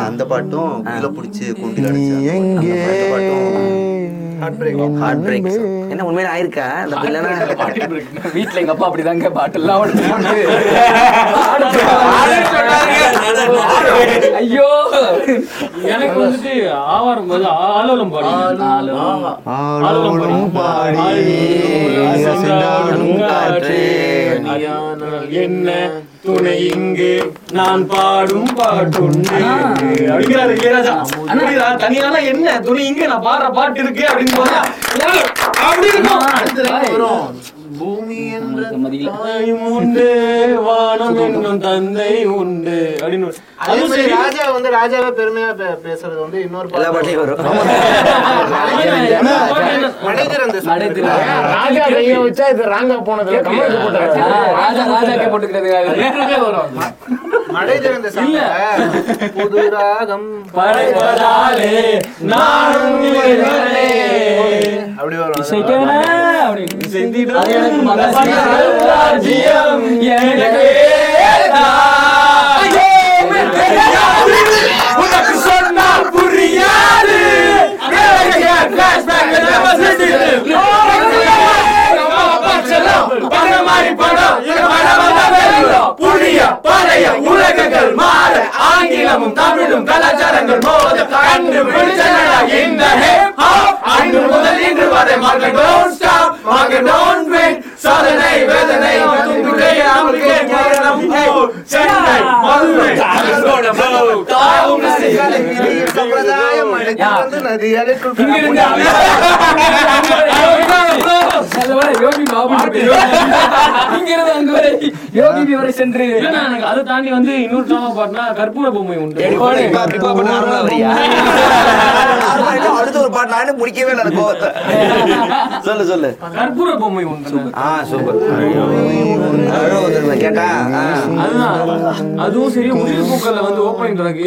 அந்த பாட்டும் குயில பிடிச்சு கொண்டு நீ எங்க ஹார்ட் பிரேக் ஹார்ட் பிரேக் என்ன உண்மையில ஆயிருக்கா? அந்த இல்லனா வீட்ல எங்க அப்பா அப்படிதாங்க பாட்டில் எல்லாம் உடச்சு போட்டு. ஐயோ எனக்கு வந்து ஆவாரம் போது ஆலோலம் பாடி ஆலோலம் பாடி என்ன துணை இங்கு நான் பாடும் பாட்டுன்னு அப்படிங்கிறாரு இளையராஜா. தனியான என்ன துணை இங்கு நான் பாடுற பாட்டு இருக்கு அப்படின்னு போனா அப்படி இருக்கும். பூமி என்ற தாயும் உண்டு வானம் என்னும் தந்தை உண்டு அப்படின்னு. அது ராஜா வந்து ராஜாவே பெருமையா பேசுறது வந்து இன்னொரு ராஜா கைய வச்சா இது ராங்கா போனதுல கமெண்ட் போட்டாங்க. ராஜா ராஜாக்கே போட்டுக்கிறது மடை திறந்த சல்ல புது ராகம் படைப்பதாலே நானும் இவனே அப்படி வரும். இசைக்கவே அப்படி செந்திடா எனக்கு மகாஜியம் எனக்கு ஏதா ஐயே மெத்தயாரு உனக்கு சொன்னா புரியாது கேளே ஃபிளாஷ்பேக் நம்ம செந்திடு நம்ம பச்சலோ பரமாரி படோ இந்த படவதே புளிய பழைய உலகங்கள் மாற ஆங்கிலமும் தமிழும் கலாச்சாரங்கள் மோத கண்டு பிடிச்சனடா இந்த ஹிப் ஹாப் அன்று முதல் இன்று வரை market don't stop market don't wait சாதனை வேதனை துன்புடைய நமக்கு மரணம் சென்னை மதுரை தமிழோட ப்ளோ தாவும் நதிகளை சம்பிரதாயம் அழைத்து நதிகளை இங்கிருந்து அங்கு வரை யோகி வரை சென்று அதை தாண்டி வந்து இன்னொரு டிராமா பாட்டுனா கற்பூர பொம்மை உண்டு. அடுத்த ஒரு பாட்டு நானே முடிக்கவே இல்லை கோவத்தை. சொல்லு சொல்லு கற்பூர பொம்மை உண்டு. ஆ சூப்பர் கேட்டா அதுதான். அதுவும் சரி உயிர் பூக்கள்ல வந்து ஓப்பனிங் ட்ராக்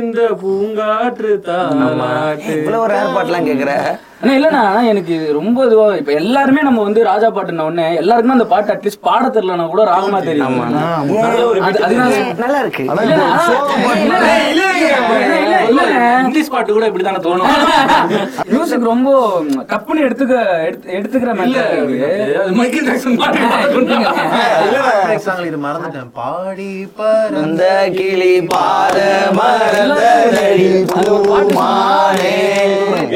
இந்த பூங்காற்று தாலாட்டு இவ்வளவு ஒரு ஏற்பாட்டுலாம் கேக்குற அண்ணா இல்லைண்ணா. ஆனால் எனக்கு ரொம்ப இதுவாக இப்போ எல்லாருமே நம்ம வந்து ராஜா பாட்டுன உடனே எல்லாருக்குமே அந்த பாட்டு அட்லீஸ்ட் பாட தெரியலன்னா கூட ராகமா தெரியும். நல்லா இருக்கு. இங்கிலீஷ் பாட்டு கூட இப்படி தானே தோணும். மியூசிக் ரொம்ப கப்புன்னு எடுத்துக்க எடுத்து எடுத்துக்கிற மாதிரி. இது மறந்துட்டேன் பாடி பறந்த கிளி பாத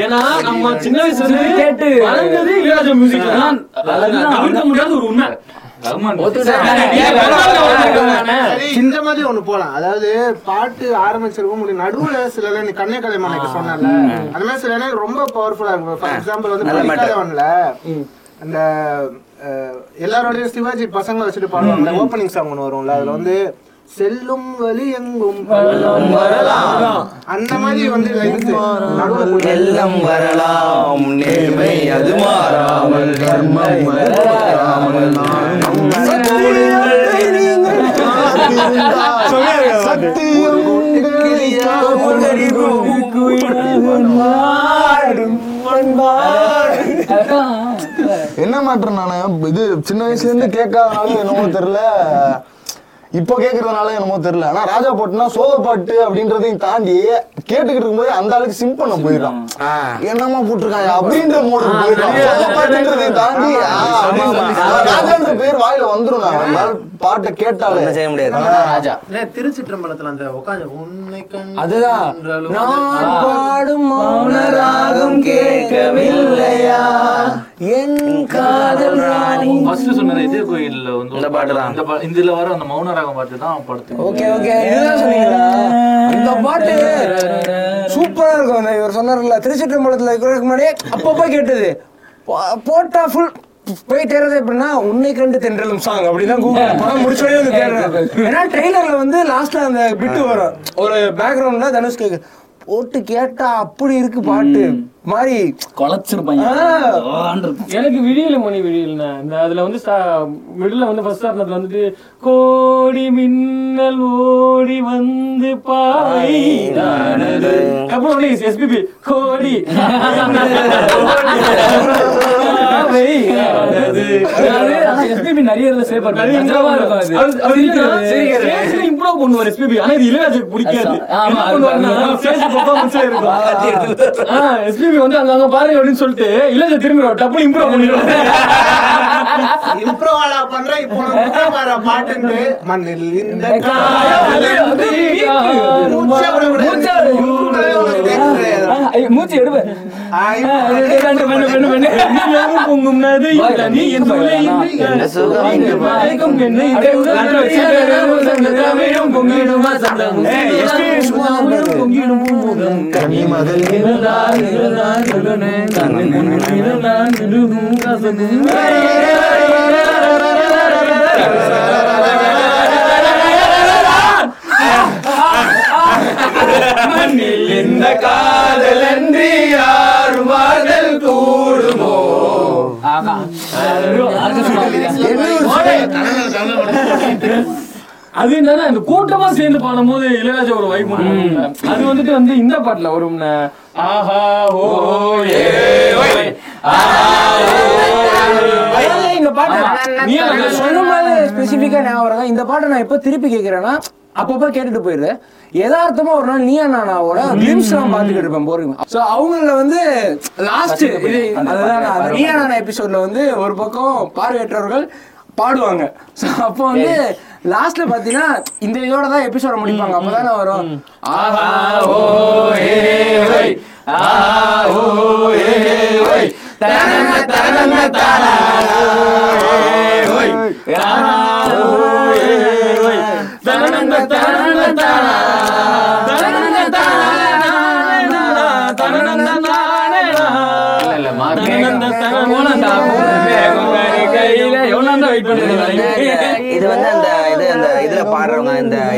ஏன்னா நம்ம சின்ன பாட்டு ஆரம்பிச்சிருக்கும் நடுவுல சில கண்ணே கலை மாணிக்க சொன்னால அந்த மாதிரி சில ரொம்ப பவர்ஃபுல்லா இருக்கும். ஃபார் எக்ஸாம்பிள் வந்து அந்த எல்லாரோடய சிவாஜி பசங்களை வச்சுட்டு பாடுவாங்க ஓப்பனிங் சாங் ஒன்று வரும்ல அதுல வந்து செல்லும் வலி எங்கும் அந்த மாதிரி வந்து எல்லாம் வரலாம் நேர்மை அது மாறாமல் கர்மம் மாறாமல் என்ன மாற்றம் நானே இது சின்ன வயசுல இருந்து கேட்காதனாலும் என்னமோ தெரியல இப்போ கேட்கறதுனால என்னமோ தெரியல. ஆனா ராஜா பாட்டுனா சோக பாட்டு அப்படின்றதையும் தாண்டி கேட்டுக்கிட்டு இருக்கும் போது அந்த அளவுக்கு சிம் பண்ண போயிடும். என்னமா போட்டிருக்காங்க அப்படின்ற மூடு போயிடும். சோக பாட்டுன்றதையும் தாண்டி ராஜான்ற பேர் வாயில வந்துடும். பாட்டை கேட்டாலே செய்ய முடியாது. ராஜா திருச்சி திரம்பலத்துல அந்த உட்காந்து உண்மை அதுதான் நான் பாடும் மௌன ராகம் கேட்கவில்லையா என் காதல் ராணி ஃபர்ஸ்ட் சொன்னது இதே கோயில்ல வந்து இந்த பாட்டு தான். இந்த இதுல வர அந்த மௌன ராகம் பாட்டு தான் பாடுது. ஓகே ஓகே இதுதான் சொன்னீங்களா இந்த பாட்டு சூப்பரா இருக்கும். நான் இவர் சொன்னார்ல திருச்சி திரம்பலத்துல இருக்கிறதுக்கு முன்னாடியே அப்பப்போ கேட்டது போட்டா ஃபுல் போய் தேர்றது எப்படின்னா உன்னை கண்டு தென்றலும் சாங் அப்படிதான் படம் முடிச்சோடய வந்து தேடுறேன். ஏன்னா ட்ரெய்லர்ல வந்து லாஸ்ட்ல அந்த பிட்டு வரும் ஒரு பேக்ரவுண்ட்ல தனுஷ் கேக்கு போட்டு கேட்டா அப்படி இருக்கு பாட்டு மாதிரி குலைச்சிருப்பாங்க. எனக்கு விழியில மணி விழியில்னா இந்த அதுல வந்து மிடில் வந்து ஃபர்ஸ்ட் ஆர்னத்துல வந்துட்டு கோடி மின்னல் ஓடி வந்து பாய் அப்புறம் எஸ்பிபி கோடி மூச்சு எடுப்பேன் மண்ணில் இந்த காதலன்றி யாரும் வாதல் கூடுமோ அது என்னன்னா இந்த கூட்டமா சேர்ந்து பாடும் போது இளையராஜா ஒரு வைப் அது வந்துட்டு வந்து இந்த பாட்டுல வரும். ஆஹா ஓ ஏ இந்த பாட்டு சொல்லும் போது ஸ்பெசிபிக்கா ஞாபகம். இந்த பாட்டை நான் எப்ப திருப்பி கேட்கிறேன்னா அப்பப்போ கேட்டுட்டு போயிடுது. எதார்த்தமா ஒரு நாள் நீயா நானாவோட கிளிம்ஸ் எல்லாம் பார்த்துக்கிட்டு இருப்பேன் போறீங்க. ஸோ அவங்கள வந்து லாஸ்ட் இது அதுதான் நீயா நானா எபிசோட்ல வந்து ஒரு பக்கம் பார்வையற்றவர்கள் பாடுவாங்க. ஸோ அப்போ வந்து லாஸ்ட்ல பாத்தீங்கன்னா இந்த இதோட தான் எபிசோட முடிப்பாங்க. அப்போதானே வரும் ஆஹா ஓ ஏ வை ஆஹா ஓ ஏ வை தரன தரன தரன ஏ வை ஆஹா ஓ ஏ வை தரன தரன தரன தரன இல்ல மார்க்கே போனடா போனே கையில எவ்வளவு நேரம் வெயிட் பண்றீங்க.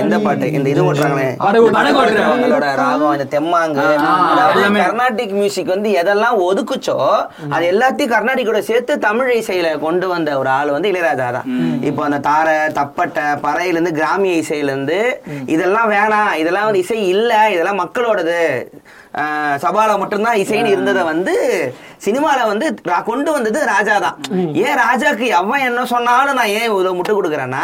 இந்த பாட்டு இந்த இது ஓட்டுறாங்களே அவங்களோட ராகம் இந்த தெம்மாங்கு கர்நாடிக் மியூசிக் வந்து எதெல்லாம் ஒதுக்குச்சோ அது எல்லாத்தையும் கர்நாடிக்கோட சேர்த்து தமிழ் இசையில கொண்டு வந்த ஒரு ஆள் வந்து இளையராஜா தான். இப்போ அந்த தாரை தப்பட்டை பறையில இருந்து கிராமிய இசையில இருந்து இதெல்லாம் வேணாம், இதெல்லாம் வந்து இசை இல்ல, இதெல்லாம் மக்களோடது, சபால மட்டும்தான் இசைன்னு இருந்ததை வந்து சினிமால வந்து கொண்டு வந்தது ராஜா தான். ஏன் ராஜாக்கு அவன் என்ன சொன்னாலும் நான் ஏன் இதை முட்டு கொடுக்குறேன்னா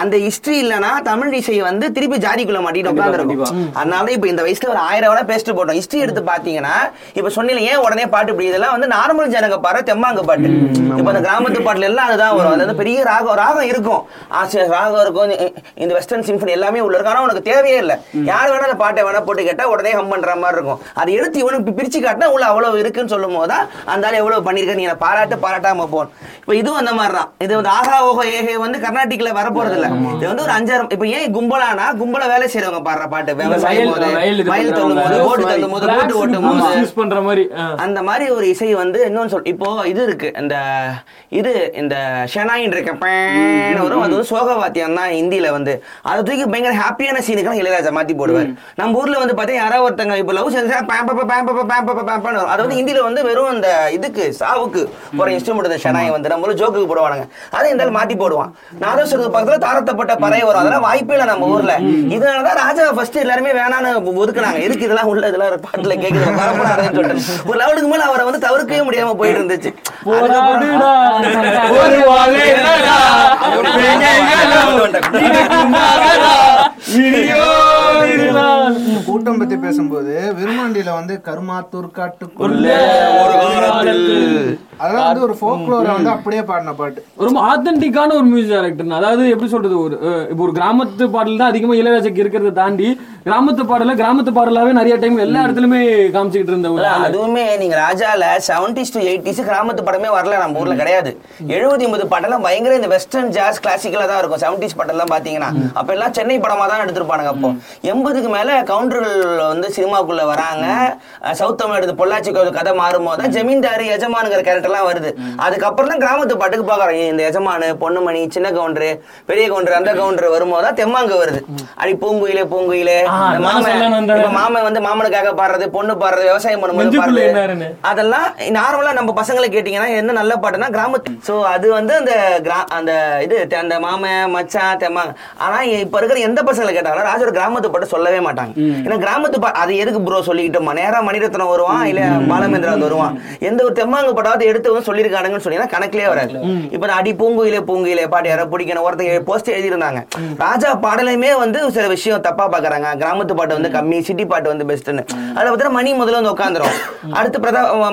அந்த ஹிஸ்டரி இல்லைன்னா தமிழ் இசை வந்து திருப்பி ஜாதிக்குள்ள மாட்டிட்டு உட்காந்துருக்கும். அதனால இப்போ இந்த வயசுல ஒரு ஆயிரம் வரை பேஸ்ட்டு போட்டோம். ஹிஸ்டரி எடுத்து பார்த்தீங்கன்னா இப்போ சொன்னில ஏன் உடனே பாட்டு இப்படி இதெல்லாம் வந்து நார்மல் ஜனங்க பாரு தெம்மாங்க பாட்டு. இப்போ அந்த கிராமத்து பாட்டுல எல்லாம் அதுதான் வரும். அது வந்து பெரிய ராகம் ராகம் இருக்கும், ஆசிரியர் ராகம் இருக்கும், இந்த வெஸ்டர்ன் சிம்பனி எல்லாமே உள்ள இருக்கும். ஆனால் உனக்கு தேவையே இல்லை, யார் வேணா அந்த பாட்டை வேணா போட்டு கேட்டால் உடனே ஹம் பண்ற மாதிரி இருக்கும். அதை எடுத்து இவனுக்கு பிரிச்சு காட்டினா உள்ள அவ்வளவு இருக்குன்னு சொல்லும் போதுதான் அந்தாலும் எவ்வளவு பண்ணிருக்க நீ பாராட்டு பாராட்டாம போன். இப்ப இதுவும் அந்த மாதிரிதான். இது வந்து ஆகா ஓஹோ ஏகே வந்து கர்நாடிக்ல வர போறது இல்ல, இது வந்து ஒரு அஞ்சாறு. இப்ப ஏன் கும்பலானா கும்பல வேலை செய்யறவங்க பாடுற பாட்டு, விவசாயம் போது மயில் தள்ளும் போது ஓட்டு தள்ளும் போது ஓட்டு ஓட்டும் போது அந்த மாதிரி ஒரு இசை வந்து இன்னொன்னு சொல். இப்போ இது இருக்கு இந்த இது இந்த ஷெனாயின் இருக்க பேன் வரும், அது ஒரு சோகவாத்தியம் தான் இந்தியில வந்து. அதை தூக்கி பயங்கர ஹாப்பியான சீனுக்கு இளையராஜா மாத்தி போடுவார். நம்ம ஊர்ல வந்து பார்த்தா யாராவது ஒருத்தங்க இப்போ லவ் தவிர்க்கவே முடியாம போயிட்டு இருந்துச்சு. கூட்டம் பத்தி பேசும்போது விருமாண்டியில வந்து கருமா துர்காட்டுக்குள்ளே ஒரு காலத்தில் அதான் வந்து ஒரு ஃபோக்லோரை வந்து அப்படியே பாடின பாட்டு, ரொம்ப ஆத்தென்டிக்கான ஒரு மியூசிக் டைரக்டர். அதாவது எப்படி சொல்றது, ஒரு இப்போ ஒரு கிராமத்து பாடல் தான் அதிகமா இளையராஜாக்கு இருக்கிறத தாண்டி கிராமத்து பாடல கிராமத்து பாடலாவே நிறைய டைம் எல்லா இடத்துலயுமே காமிச்சுக்கிட்டு இருந்த. அதுவுமே நீங்க ராஜால செவன்டிஸ் டு எயிட்டிஸ் கிராமத்து படமே வரல நம்ம ஊர்ல கிடையாது. எழுபத்தி ஒன்பது பாட்டெல்லாம் பயங்கர இந்த வெஸ்டர்ன் ஜாஸ் கிளாசிக்கலா தான் இருக்கும். செவன்டிஸ் பாட்டெல்லாம் பாத்தீங்கன்னா அப்ப எல்லாம் சென்னை படமா தான் எடுத்திருப்பானுங்க. அப்போ எண்பதுக்கு மேல கவுண்டர்கள் வந்து சினிமாக்குள்ள வராங்க. சவுத் தமிழ்நாடு பொள்ளாச்சி கதை மாறும்போது ஜமீன்தாரு எஜமானுங்கிற கேரக்டர் எல்லாம் வருது. அதுக்கப்புறம் தான் கிராமத்து பாட்டுக்கு பாக்குறோம். இந்த எஜமானு, பொண்ணுமணி, சின்ன கவுண்டரு, பெரிய கவுண்டரு, அந்த கவுண்டரு வரும்போதுதான் தெம்மாங்க வருது. அப்படி பூங்குயிலே பூங்குயிலே மாமன் வந்து மாமனுக்காக பாடுறது, பொண்ணு பாடுறது, விவசாயம் பண்ணும்போது பாடுறது, அதெல்லாம் நார்மலா நம்ம பசங்களை கேட்டீங்கன்னா என்ன நல்ல பாட்டுன்னா கிராமத்து. சோ அது வந்து அந்த அந்த இது அந்த மாமன் மச்சான் தெம்மாங்க. ஆனா இப்ப இருக்கிற எந்த பசங்களை கேட்டாலும் ராஜோட கிராமத்து பாட்டு சொல்லவே மாட்டாங்க. ஏன்னா கிராமத்து பாட்டு அது எதுக்கு ப்ரோ சொல்லிக்கிட்டோமா, நேரா மணிரத்னம் வருவான் இல்ல பாலமேந்திராவது வருவான், எந்த ஒரு தெம்மாங்க பாட்டாவது எடுத்து சொல்லியிருக்கானுங்கன்னு சொன்னீங்கன்னா கணக்கிலே வராது. இப்ப அடி பூங்குயிலே பூங்குயிலே பாட்டு யார பிடிக்கணும் ஒருத்தங்க போஸ்ட் எழுதிருந்தாங்க. ராஜா பாடலையுமே வந்து சில விஷயம் தப்பா பாக்குறாங்க. கிராமத்து பாட்டு வந்து கம்மி, சிட்டி பாட்டு வந்து பெஸ்ட்னு அதை பத்திர மணி முதல்ல வந்து உட்காந்துரும். அடுத்து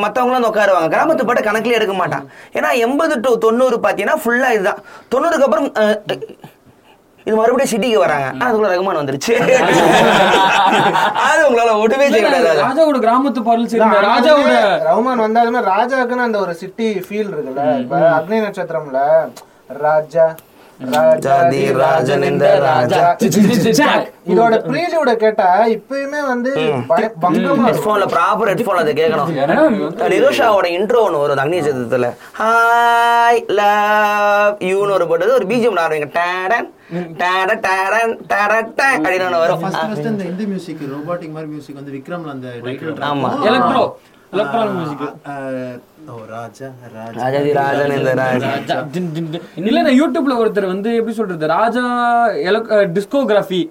மற்றவங்களும் வந்து உட்காருவாங்க. கிராமத்து பாட்டு கணக்கிலே எடுக்க மாட்டான். ஏன்னா எண்பது டு தொண்ணூறு பார்த்தீங்கன்னா ஃபுல்லா இதுதான். தொண்ணூறுக்கு அப்புறம் இது மறுபடியும் சிட்டிக்கு வராங்க. அதுக்குள்ள ரகுமான் வந்துருச்சு. அது உங்களால ஒட்டுமே செய்யல. ராஜாவோட கிராமத்து பாடல் சரி, ராஜாவோட ரகுமான் வந்தாலுமே ராஜாவுக்குன்னு அந்த ஒரு சிட்டி ஃபீல் இருக்குல்ல. இப்ப அக்னி நட்சத்திரம்ல ராஜா இதோட ப்ரீலியூட கேட்டா இப்பயுமே வந்து நிரோஷாவோட இன்ட்ரோ ஒன்று வரும் அக்னி சதத்துல ஹாய் லவ் யூன்னு ஒரு போட்டது ஒரு பிஜிஎம் ஆரம்பிங்க டேடன் வரும். இந்த மியூசிக் ரோபோட்டிக் மாதிரி மியூசிக் வந்து விக்ரம்ல அந்த டைட்டில் ஆமா எலக்ட்ரோ எலக்ட்ரானிக் மியூசிக் ஒருத்தர் வந்து எப்படி சொல்றது ராஜா டிஸ்கோகிராஃபி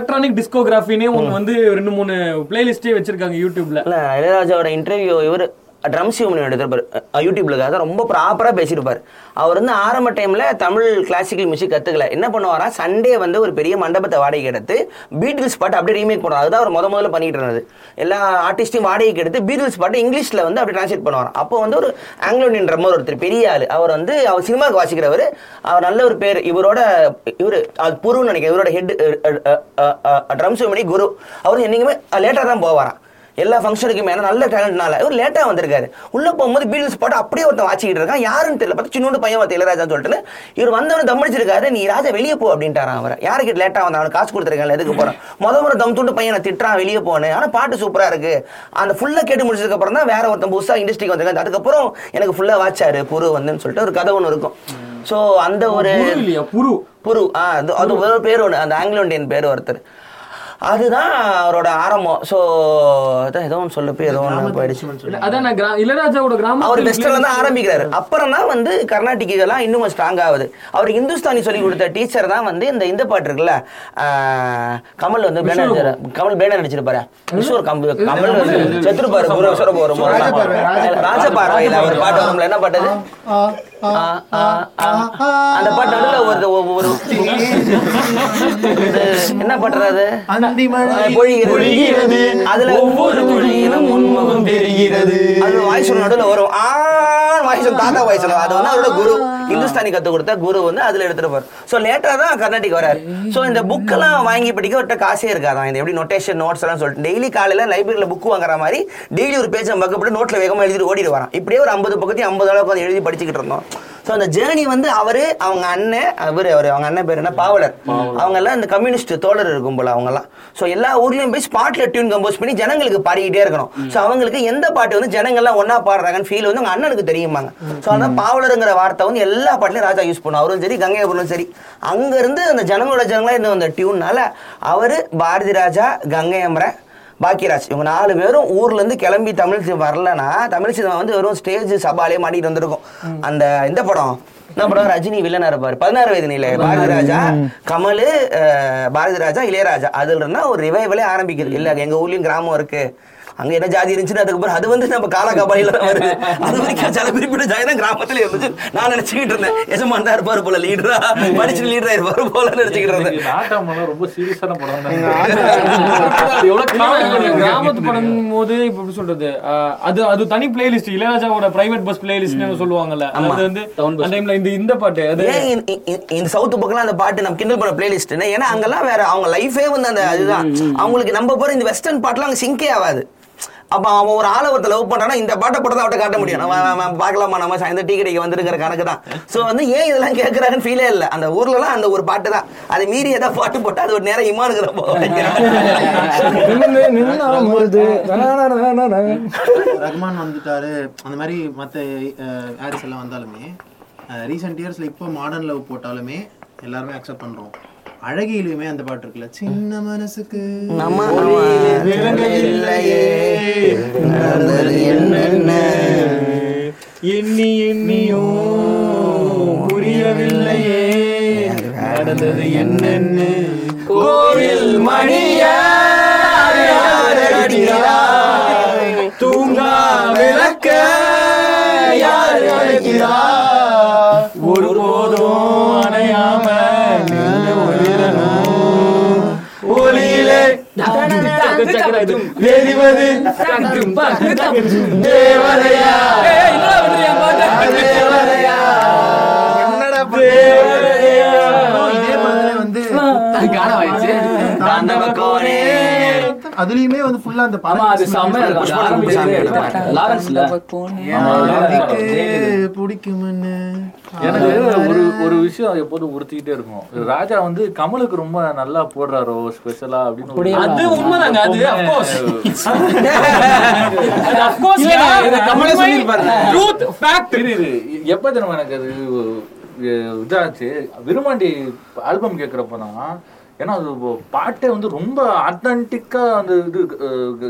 எலக்ட்ரானிக் டிஸ்கோகிராஃபினே ஒன்னு வந்து ரெண்டு மூணு பிளேலிஸ்டே வச்சிருக்காங்க யூடியூப்ல. இளையராஜாவோட இன்டர்வியூ இவர் ட்ரம்ஸ் யூனியன் எடுத்திருப்பார் யூடியூப்ல, அதை ரொம்ப ப்ராப்பராக பேசியிருப்பார். அவர் வந்து ஆரம்ப டைமில் தமிழ் கிளாசிக்கல் மியூசிக் கற்றுக்கல. என்ன பண்ணுவாரா, சண்டே வந்து ஒரு பெரிய மண்டபத்தை வாடகைக்கு எடுத்து பீட்டில்ஸ் பாட்டு அப்படியே ரீமேக் பண்ணுவார். அதுதான் அவர் முத முதல்ல பண்ணிட்டு இருந்தது. எல்லா ஆர்டிஸ்டையும் வாடகைக்கு எடுத்து பீட்டில்ஸ் பாட்டு இங்கிலீஷில் வந்து அப்படி டிரான்ஸ்லேட் பண்ணுவார். அப்போ வந்து ஒரு ஆங்கிலோ இந்தியன் ட்ரம்மர் ஒருத்தர் பெரிய ஆள், அவர் வந்து அவர் சினிமாவுக்கு வாசிக்கிறவர், அவர் நல்ல ஒரு பேர். இவரோட இவர் அது குருன்னு நினைக்கிறேன், இவரோட ஹெட் ட்ரம்ஸ் யூனியன் குரு. அவர் என்னைக்குமே லேட்டாக தான் போவாராம் எல்லா ஃபங்க்ஷனுக்குமே. ஏன்னா நல்ல டேலண்ட்னால ஒரு லேட்டாக வந்திருக்காரு. உள்ளே போகும்போது பீட்டில்ஸ் பாட்டு அப்படியே ஒருத்தன் வாச்சிக்கிட்டு இருக்கான். யாருன்னு தெரியல, பார்த்து சின்னோண்டு பையன் பார்த்து இளையராஜான்னு சொல்லிட்டு இவர் வந்தவன் தம்பிச்சிருக்காரு. நீ ராஜா வெளியே போ அப்படின்ட்டாரான். அவர் யாருக்கு லேட்டாக வந்தான், அவனுக்கு காசு கொடுத்துருக்காங்க, எதுக்கு போகிறான். முதல் ஒரு தம் தூண்டு பையனை திட்டுறான் வெளியே போனேன். ஆனால் பாட்டு சூப்பராக இருக்குது. அந்த ஃபுல்லாக கேட்டு முடிச்சதுக்கப்புறம் தான் வேற ஒருத்தன் புதுசாக இண்டஸ்ட்ரிக்கு வந்திருக்காரு. அதுக்கப்புறம் எனக்கு ஃபுல்லாக வாச்சாரு புரு வந்துன்னு சொல்லிட்டு ஒரு கதை ஒன்று இருக்கும். ஸோ அந்த ஒரு புரு புரு ஆ அது அது ஒரு பேர் ஒன்று, அந்த ஆங்கிலோ இண்டியன் பேர் ஒருத்தர், அதுதான் அவரோட ஆரம்பம். ஸோ அதான் ஏதோ ஒன்று சொல்லப்போ ஏதோ ஒன்று போயிடுச்சு. அதான் இளையராஜாவோட கிராமம் அவர் வெஸ்டர்ல தான் ஆரம்பிக்கிறாரு. அப்புறம் தான் வந்து கர்நாடிகெல்லாம் இன்னும் கொஞ்சம் ஸ்ட்ராங் ஆகுது. அவர் இந்துஸ்தானி சொல்லி கொடுத்த டீச்சர் தான் வந்து இந்த இந்த பாட்டு இருக்குல்ல, கமல் வந்து பேனர் அடிச்சாரு, கமல் பேனர் அடிச்சிருப்பாரு, கிஷோர் கம்பு கமல் செத்துருப்பாரு புரோசரம் ஒரு முறை ராஜபார்வையில் அவர் பாட்டு நம்மள என்ன பாட்டது அந்த பாட்டு நடுவில் ஒரு ஒரு என்ன பண்றாரு தோழர் இருக்கும் போல அவங்க எல்லாம் எல்லா ஊர்லயும் போய் ஸ்பாட்ல டியூன் கம்போஸ் பண்ணி ஜனங்களுக்கு பாடிக்கிட்டே இருக்கணும். சோ அவங்களுக்கு எந்த பாட்டு வந்து ஜனங்கள்லாம் ஒன்னா பாடுறாங்கன்னு ஃபீல் வந்து அவங்க அண்ணனுக்கு தெரியுமாங்க. சோ அதனால பாவலருங்கிற வார்த்தை வந்து எல்லா பாட்டிலையும் ராஜா யூஸ் பண்ணுவோம். அவரும் சரி, கங்கையபுரம் சரி, அங்க இருந்து அந்த ஜனங்களோட ஜனங்களா இருந்த அந்த டியூன்னால அவரு பாரதி ராஜா, கங்கையமர, பாக்கியராஜ் இவங்க நாலு பேரும் ஊர்லேருந்து கிளம்பி தமிழ் வரலன்னா தமிழ் சினிமா வந்து வெறும் ஸ்டேஜ் சபாலே மாட்டிட்டு வந்திருக்கும். அந்த இந்த படம் என்ன படம், ரஜினி வில்லனா இருப்பாரு, பதினாறு வயது நிலை, பாரதி ராஜா, கமல், பாரதி ராஜா, இளையராஜா, அதுல இருந்தா ஒரு ரிவைவலே ஆரம்பிக்கிறது. இல்லை எங்க ஊர்லயும் கிராமம் இருக்கு, அங்க என்ன ஜாதி இருந்துச்சுன்னா அதுக்கப்புறம் அது வந்து நம்ம காலக்காபாலியில தான் வருது. அது வரைக்கும் சில குறிப்பிட்ட ஜாதி தான் கிராமத்துல இருந்துச்சு நான் நினைச்சுக்கிட்டு இருந்தேன். எஜமான் தான் இருப்பாரு போல, லீடரா படிச்சு லீடரா இருப்பாரு போல நினைச்சுக்கிட்டு இருந்தேன். கிராமத்து படம் போது இப்ப எப்படி சொல்றது, அது அது தனி பிளேலிஸ்ட், இளையராஜாவோட பிரைவேட் பஸ் பிளேலிஸ்ட்னு சொல்லுவாங்கல்ல, அது வந்து அந்த டைம்ல இந்த இந்த பாட்டு அது இந்த சவுத் பக்கம் அந்த பாட்டு நம்ம கிண்டல் பண்ண பிளேலிஸ்ட். ஏன்னா அங்கெல்லாம் வேற அவங்க லைஃபே வந்து அந்த அதுதான் அவங்களுக்கு. நம்ம போற இந்த வெஸ்டர்ன் பாட்டுலாம் அங்க சிங்கே ஆகாது. அப்போ அவன் ஒரு ஆளை ஒருத்தர் லவ் பண்ணுறான்னா இந்த பாட்டை போட்டு தான் அவட்ட காட்ட முடியும். நம்ம பார்க்கலாமா, நம்ம சாயந்தரம் டீ கடைக்கு வந்துருங்கிற கணக்கு தான். ஸோ வந்து ஏன் இதெல்லாம் கேட்குறாங்கன்னு ஃபீலே இல்லை. அந்த ஊர்லலாம் அந்த ஒரு பாட்டு தான், அதை மீறி ஏதாவது பாட்டு போட்டால் அது ஒரு நேரம் இமானுக்குற ரஹ்மான் வந்துட்டாரு. அந்த மாதிரி மற்ற ஆர்டிஸ்ட் எல்லாம் வந்தாலுமே ரீசெண்ட் இயர்ஸில் இப்போ மாடர்ன் லவ் போட்டாலுமே எல்லாருமே அக்செப்ட் பண்ணுறோம். அழகிலுமே அந்த பாட்டு இருக்குல்ல, சின்ன மனசுக்கு எண்ணி எண்ணியோ புரியவில்லையே நடந்தது என்னென்ன கோயில் மணிய தூங்கா விளக்க யார் அழைக்கிறா ஒருபோதும் அணையாம அதுலயுமே வந்து ஃபுல்லா அந்த பிடிக்கும்னு எனக்கு ஒரு ஒரு விஷயம் எப்போதும் உறுத்திக்கிட்டே இருக்கும். ராஜா வந்து கமலுக்கு ரொம்ப நல்லா போடுறாரோ ஸ்பெஷலா அப்படின்னு. அது உண்மைதாங்க, அது அஃப்கோர்ஸ் அது அஃப்கோர்ஸ் கமலே சொல்லிருப்பாரு. ட்ரூத் ஃபேக்ட் எப்ப தெரியுமா எனக்கு அது இதாச்சு, விருமாண்டி ஆல்பம் கேட்குறப்பதான். ஏன்னா அது பாட்டே வந்து ரொம்ப ஆத்தன்டிக்கா அந்த இது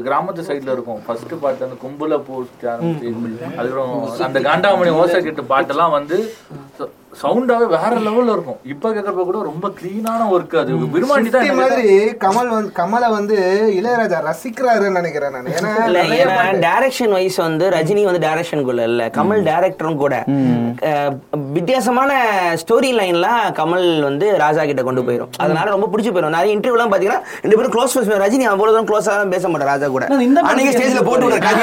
கிராமத்து சைட்ல இருக்கும். ஃபர்ஸ்ட் பாட்டு அந்த கும்பல போஸ்ட் ஆரம்பிச்சு, அதுக்கப்புறம் அந்த காண்டாமணி ஓசை கேட்டு பாட்டெல்லாம் வந்து சவுண்டாவே வேற லெவல்ல இருக்கும். இப்ப கேட்கறப்ப கூட ரொம்ப கிளீனான ஒர்க். அது விருமாண்டி தான் மாதிரி கமல் வந்து கமலை வந்து இளையராஜா ரசிக்கிறாருன்னு நினைக்கிறேன் நான். ஏன்னா டைரக்ஷன் வைஸ் வந்து ரஜினி வந்து டைரக்ஷனுக்குள்ள இல்ல, கமல் டைரக்டரும் கூட வித்தியாசமான ஸ்டோரி லைன்ல கமல் வந்து ராஜா கிட்ட கொண்டு போயிடும். அதனால ரொம்ப பிடிச்சி போயிடும். நிறைய இன்டர்வியூ எல்லாம் பாத்தீங்கன்னா ரெண்டு பேரும் க்ளோஸ் ஃப்ரெண்ட்ஸ். ரஜினி அவ்வளவுதான் க்ளோஸா தான் பேச மாட்டேன் ராஜா கூட. அன்னைக்கு ஸ்டேஜ்ல போட்டு விடுறாரு ஒரு காம்பி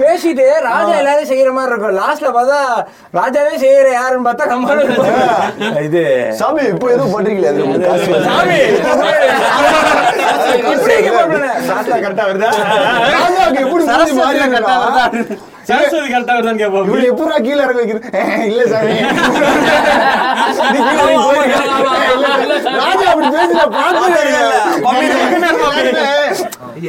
பேசிட்டு ராஜா எல்லாரும் செய்யற மாதிரி இருக்கும். லாஸ்ட்ல பார்த்தா ராஜாவே செய்யற யாருன்னு பார்த்தா கமல் இது சாமி இப்போ எதுவும் பண்றீங்களே சரஸ்வதி கரெக்டா வருதான் கேட்போம். இவரு எப்படா கீழே இறங்க வைக்கிறது இல்ல சாமி ராஜா அப்படி பேசுற பாட்டு ரஜினி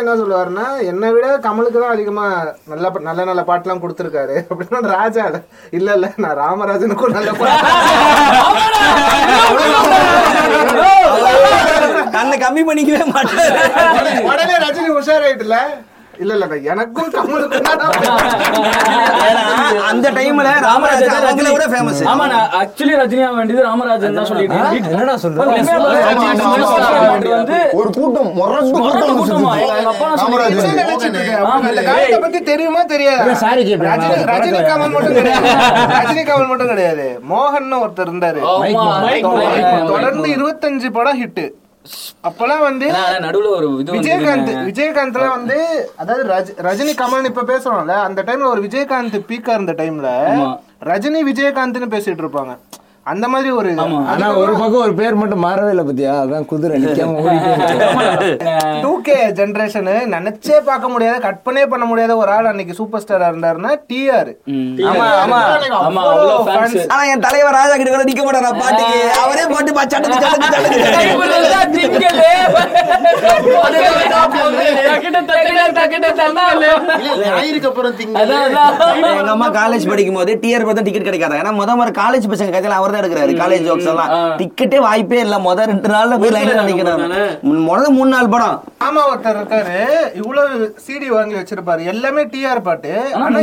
என்ன சொல்லுவாருன்னா, என்னை விட கமலுக்கு தான் அதிகமா நல்ல நல்ல நல்ல பாட்டு எல்லாம் கொடுத்திருக்காரு அப்படின்னா, ராஜா இல்ல இல்ல நான் ராமராஜனுக்கும் நல்ல பாட்டு கம்மி பண்ணிக்கவே மாட்டேன். உடனே ரஜினி உஷாராயிட்டுல, இல்ல இல்ல எனக்கும் அந்த டைம்ல ராமராஜன் ராமராஜன் தான் சொல்லிட்டு தெரியுமா தெரியாது. ரஜினிகாமன் மட்டும் கிடையாது, ரஜினிகாமன் மட்டும் கிடையாது, மோகன் ஒருத்தர் இருந்தாரு. தொடர்ந்து இருபத்தஞ்சு படம் ஹிட். அப்பெல்லாம் வந்து நடுவுல ஒரு விஜயகாந்த் விஜயகாந்த் எல்லாம் வந்து, அதாவது ரஜினி கமல் இப்ப பேசுறோம்ல, அந்த டைம்ல ஒரு விஜயகாந்த் பீக்கா இருந்த டைம்ல ரஜினி விஜயகாந்த்னு பேசிட்டு இருப்பாங்க. அந்த மாதிரி ஒரு ஆனா ஒரு பக்கம் ஒரு பேர் மட்டும் மாறவே இல்லை பத்தியா. அதான் குதிரை டூ கே ஜெனரேஷனு நினைச்சே பார்க்க முடியாத, கற்பனே பண்ண முடியாத ஒரு ஆள் அன்னைக்கு சூப்பர் ஸ்டாரா இருந்தாருன்னா டிஆர். ஆனா என் தலைவர் ராஜா கிட்ட கூட நிக்க மாட்டாரா பாட்டுக்கு, அவரே பாட்டு எங்க அம்மா காலேஜ் படிக்கும் போது டிஆர் பார்த்தா டிக்கெட் கிடைக்காது. ஏன்னா முத மாதிரி காலேஜ் பசங்க கதையில அவர் தான் எடுக்கிறாரு காலேஜ் ஜோக்ஸ் எல்லாம். டிக்கெட்டே வாய்ப்பே இல்ல. முதல் ரெண்டு நாள்ல போய் லைன் நினைக்கிறாங்க. முதல் மூணு நாள் படம். ஆமா, ஒருத்தர் இருக்காரு இவ்வளவு சிடி வாங்கி வச்சிருப்பாரு, எல்லாமே டிஆர் பாட்டு. ஆனா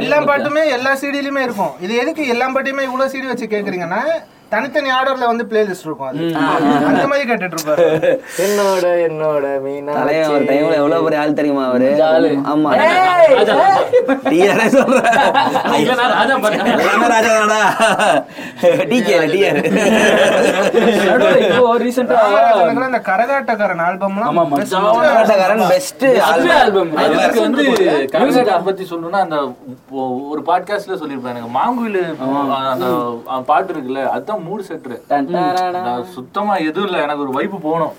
எல்லா பாட்டுமே எல்லா சிடிலயுமே இருக்கும். இது எதுக்கு எல்லா பாட்டுமே இவ்வளவு சிடி வச்சு கேக்குறீங்கன்னா, தனித்தனி ஆர்டர்ல வந்து பிளேலிஸ்ட் இருக்கும். அந்த மாதிரி கேட்டுட்டு இருப்பாரு. என்னோட என்னோட மீனா தலைய ஒரு டைம்ல எவ்வளவு பெரிய ஆள் தெரியுமா அவரு. ஆமா டிஆர் சொல்றாரு. இல்ல நான் ராஜா பண்றேன். நான் ராஜாடா டிகே டிஆர். ஒரு ரீசன்ட்டா அந்த கரகாட்டக்காரன் ஆல்பம்லாம் கரகாட்டக்காரன் பெஸ்ட் ஆல்பம். அதுக்கு வந்து கரகாட்டக்காரன் பத்தி சொல்லணும்னா, அந்த ஒரு பாட்காஸ்ட்ல சொல்லிருப்பாங்க, மாங்குயில் அந்த பாட்டு இருக்குல்ல, அது மூடு செட்ரு சுத்தமா எதுவும் இல்ல, எனக்கு ஒரு வைப் போகணும்,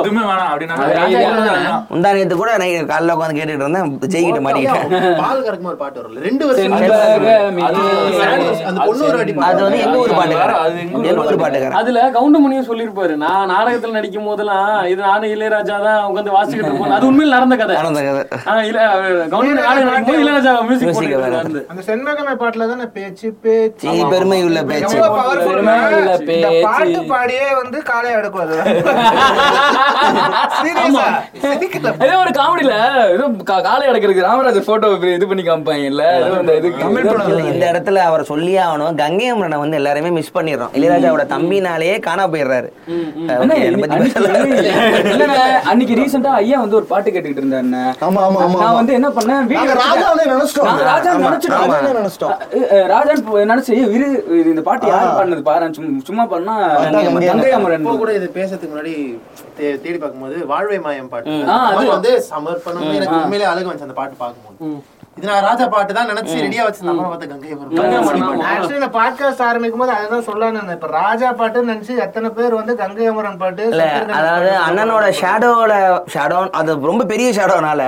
எதுவுமே வேணாம் அப்படின்னா. முந்தா நேத்து கூட நான் காலைல உட்காந்து கேட்டுட்டு இருந்தேன், ஜெயிக்கிட்ட மாட்டேன். பால் கறக்கும் ஒரு பாட்டு வரல, ரெண்டு வருஷம் அது வந்து எங்க ஊர் பாட்டுக்காரன், அது எங்க ஊர் பாட்டுக்காரன். அதுல கவுண்டமணியும் சொல்லியிருப்பாரு, நான் நாடகத்துல நடிக்கும் போதெல்லாம் இது நானும் இளையராஜா தான் உட்காந்து வாசிக்கிட்டு இருப்போம். அது உண்மையில் நடந்த கதை, நடந்த கதை. இளையராஜா மியூசிக் அந்த செண்பகமே பாட்டுல தானே பேச்சு பேச்சு பெருமை உள்ள பேச்சு பாட்டு பாடியே வந்து காலை அடக்குவாரு. ஒரு காமெடியில காலை அடக்கிறதுக்கு ராமராஜர் போட்டோ இது பண்ணி காமிப்பாங்க. இல்ல இந்த இடத்துல அவரை சொல்லியே ஆகணும், கங்கை அமரனை வந்து எல்லாருமே மிஸ் பண்ணிடுறோம். இளையராஜாவோட தம்பினாலேயே காணா போயிடுறாரு. அன்னைக்கு ரீசெண்டா ஐயா வந்து ஒரு பாட்டு கேட்டுக்கிட்டு இருந்தாரு. நான் வந்து என்ன பண்ணேன், ராஜான் நினைச்சு இந்த பாட்டு யாரு பண்ணது பாரு, சும்மா பண்ணா கூட இது பேசுறதுக்கு முன்னாடி தேடி பார்க்கும்போது வாழ்வை மாயம் பாட்டு வந்து சமர்ப்பணம். எனக்கு உண்மையிலே அழகு வந்துச்சு அந்த பாட்டு பார்க்கும்போது. இது நான் ராஜா பாட்டு தான் நினைச்சு ரெடியா வச்சிருந்தேன். கங்கை பாட்காஸ்ட் ஆரம்பிக்கும் போது அதுதான் சொல்லணும். இப்ப ராஜா பாட்டு நினைச்சு எத்தனை பேர் வந்து கங்கை அமரன் பாட்டு, அதாவது அண்ணனோட ஷேடோல ஷேடோ, அது ரொம்ப பெரிய ஷேடோனால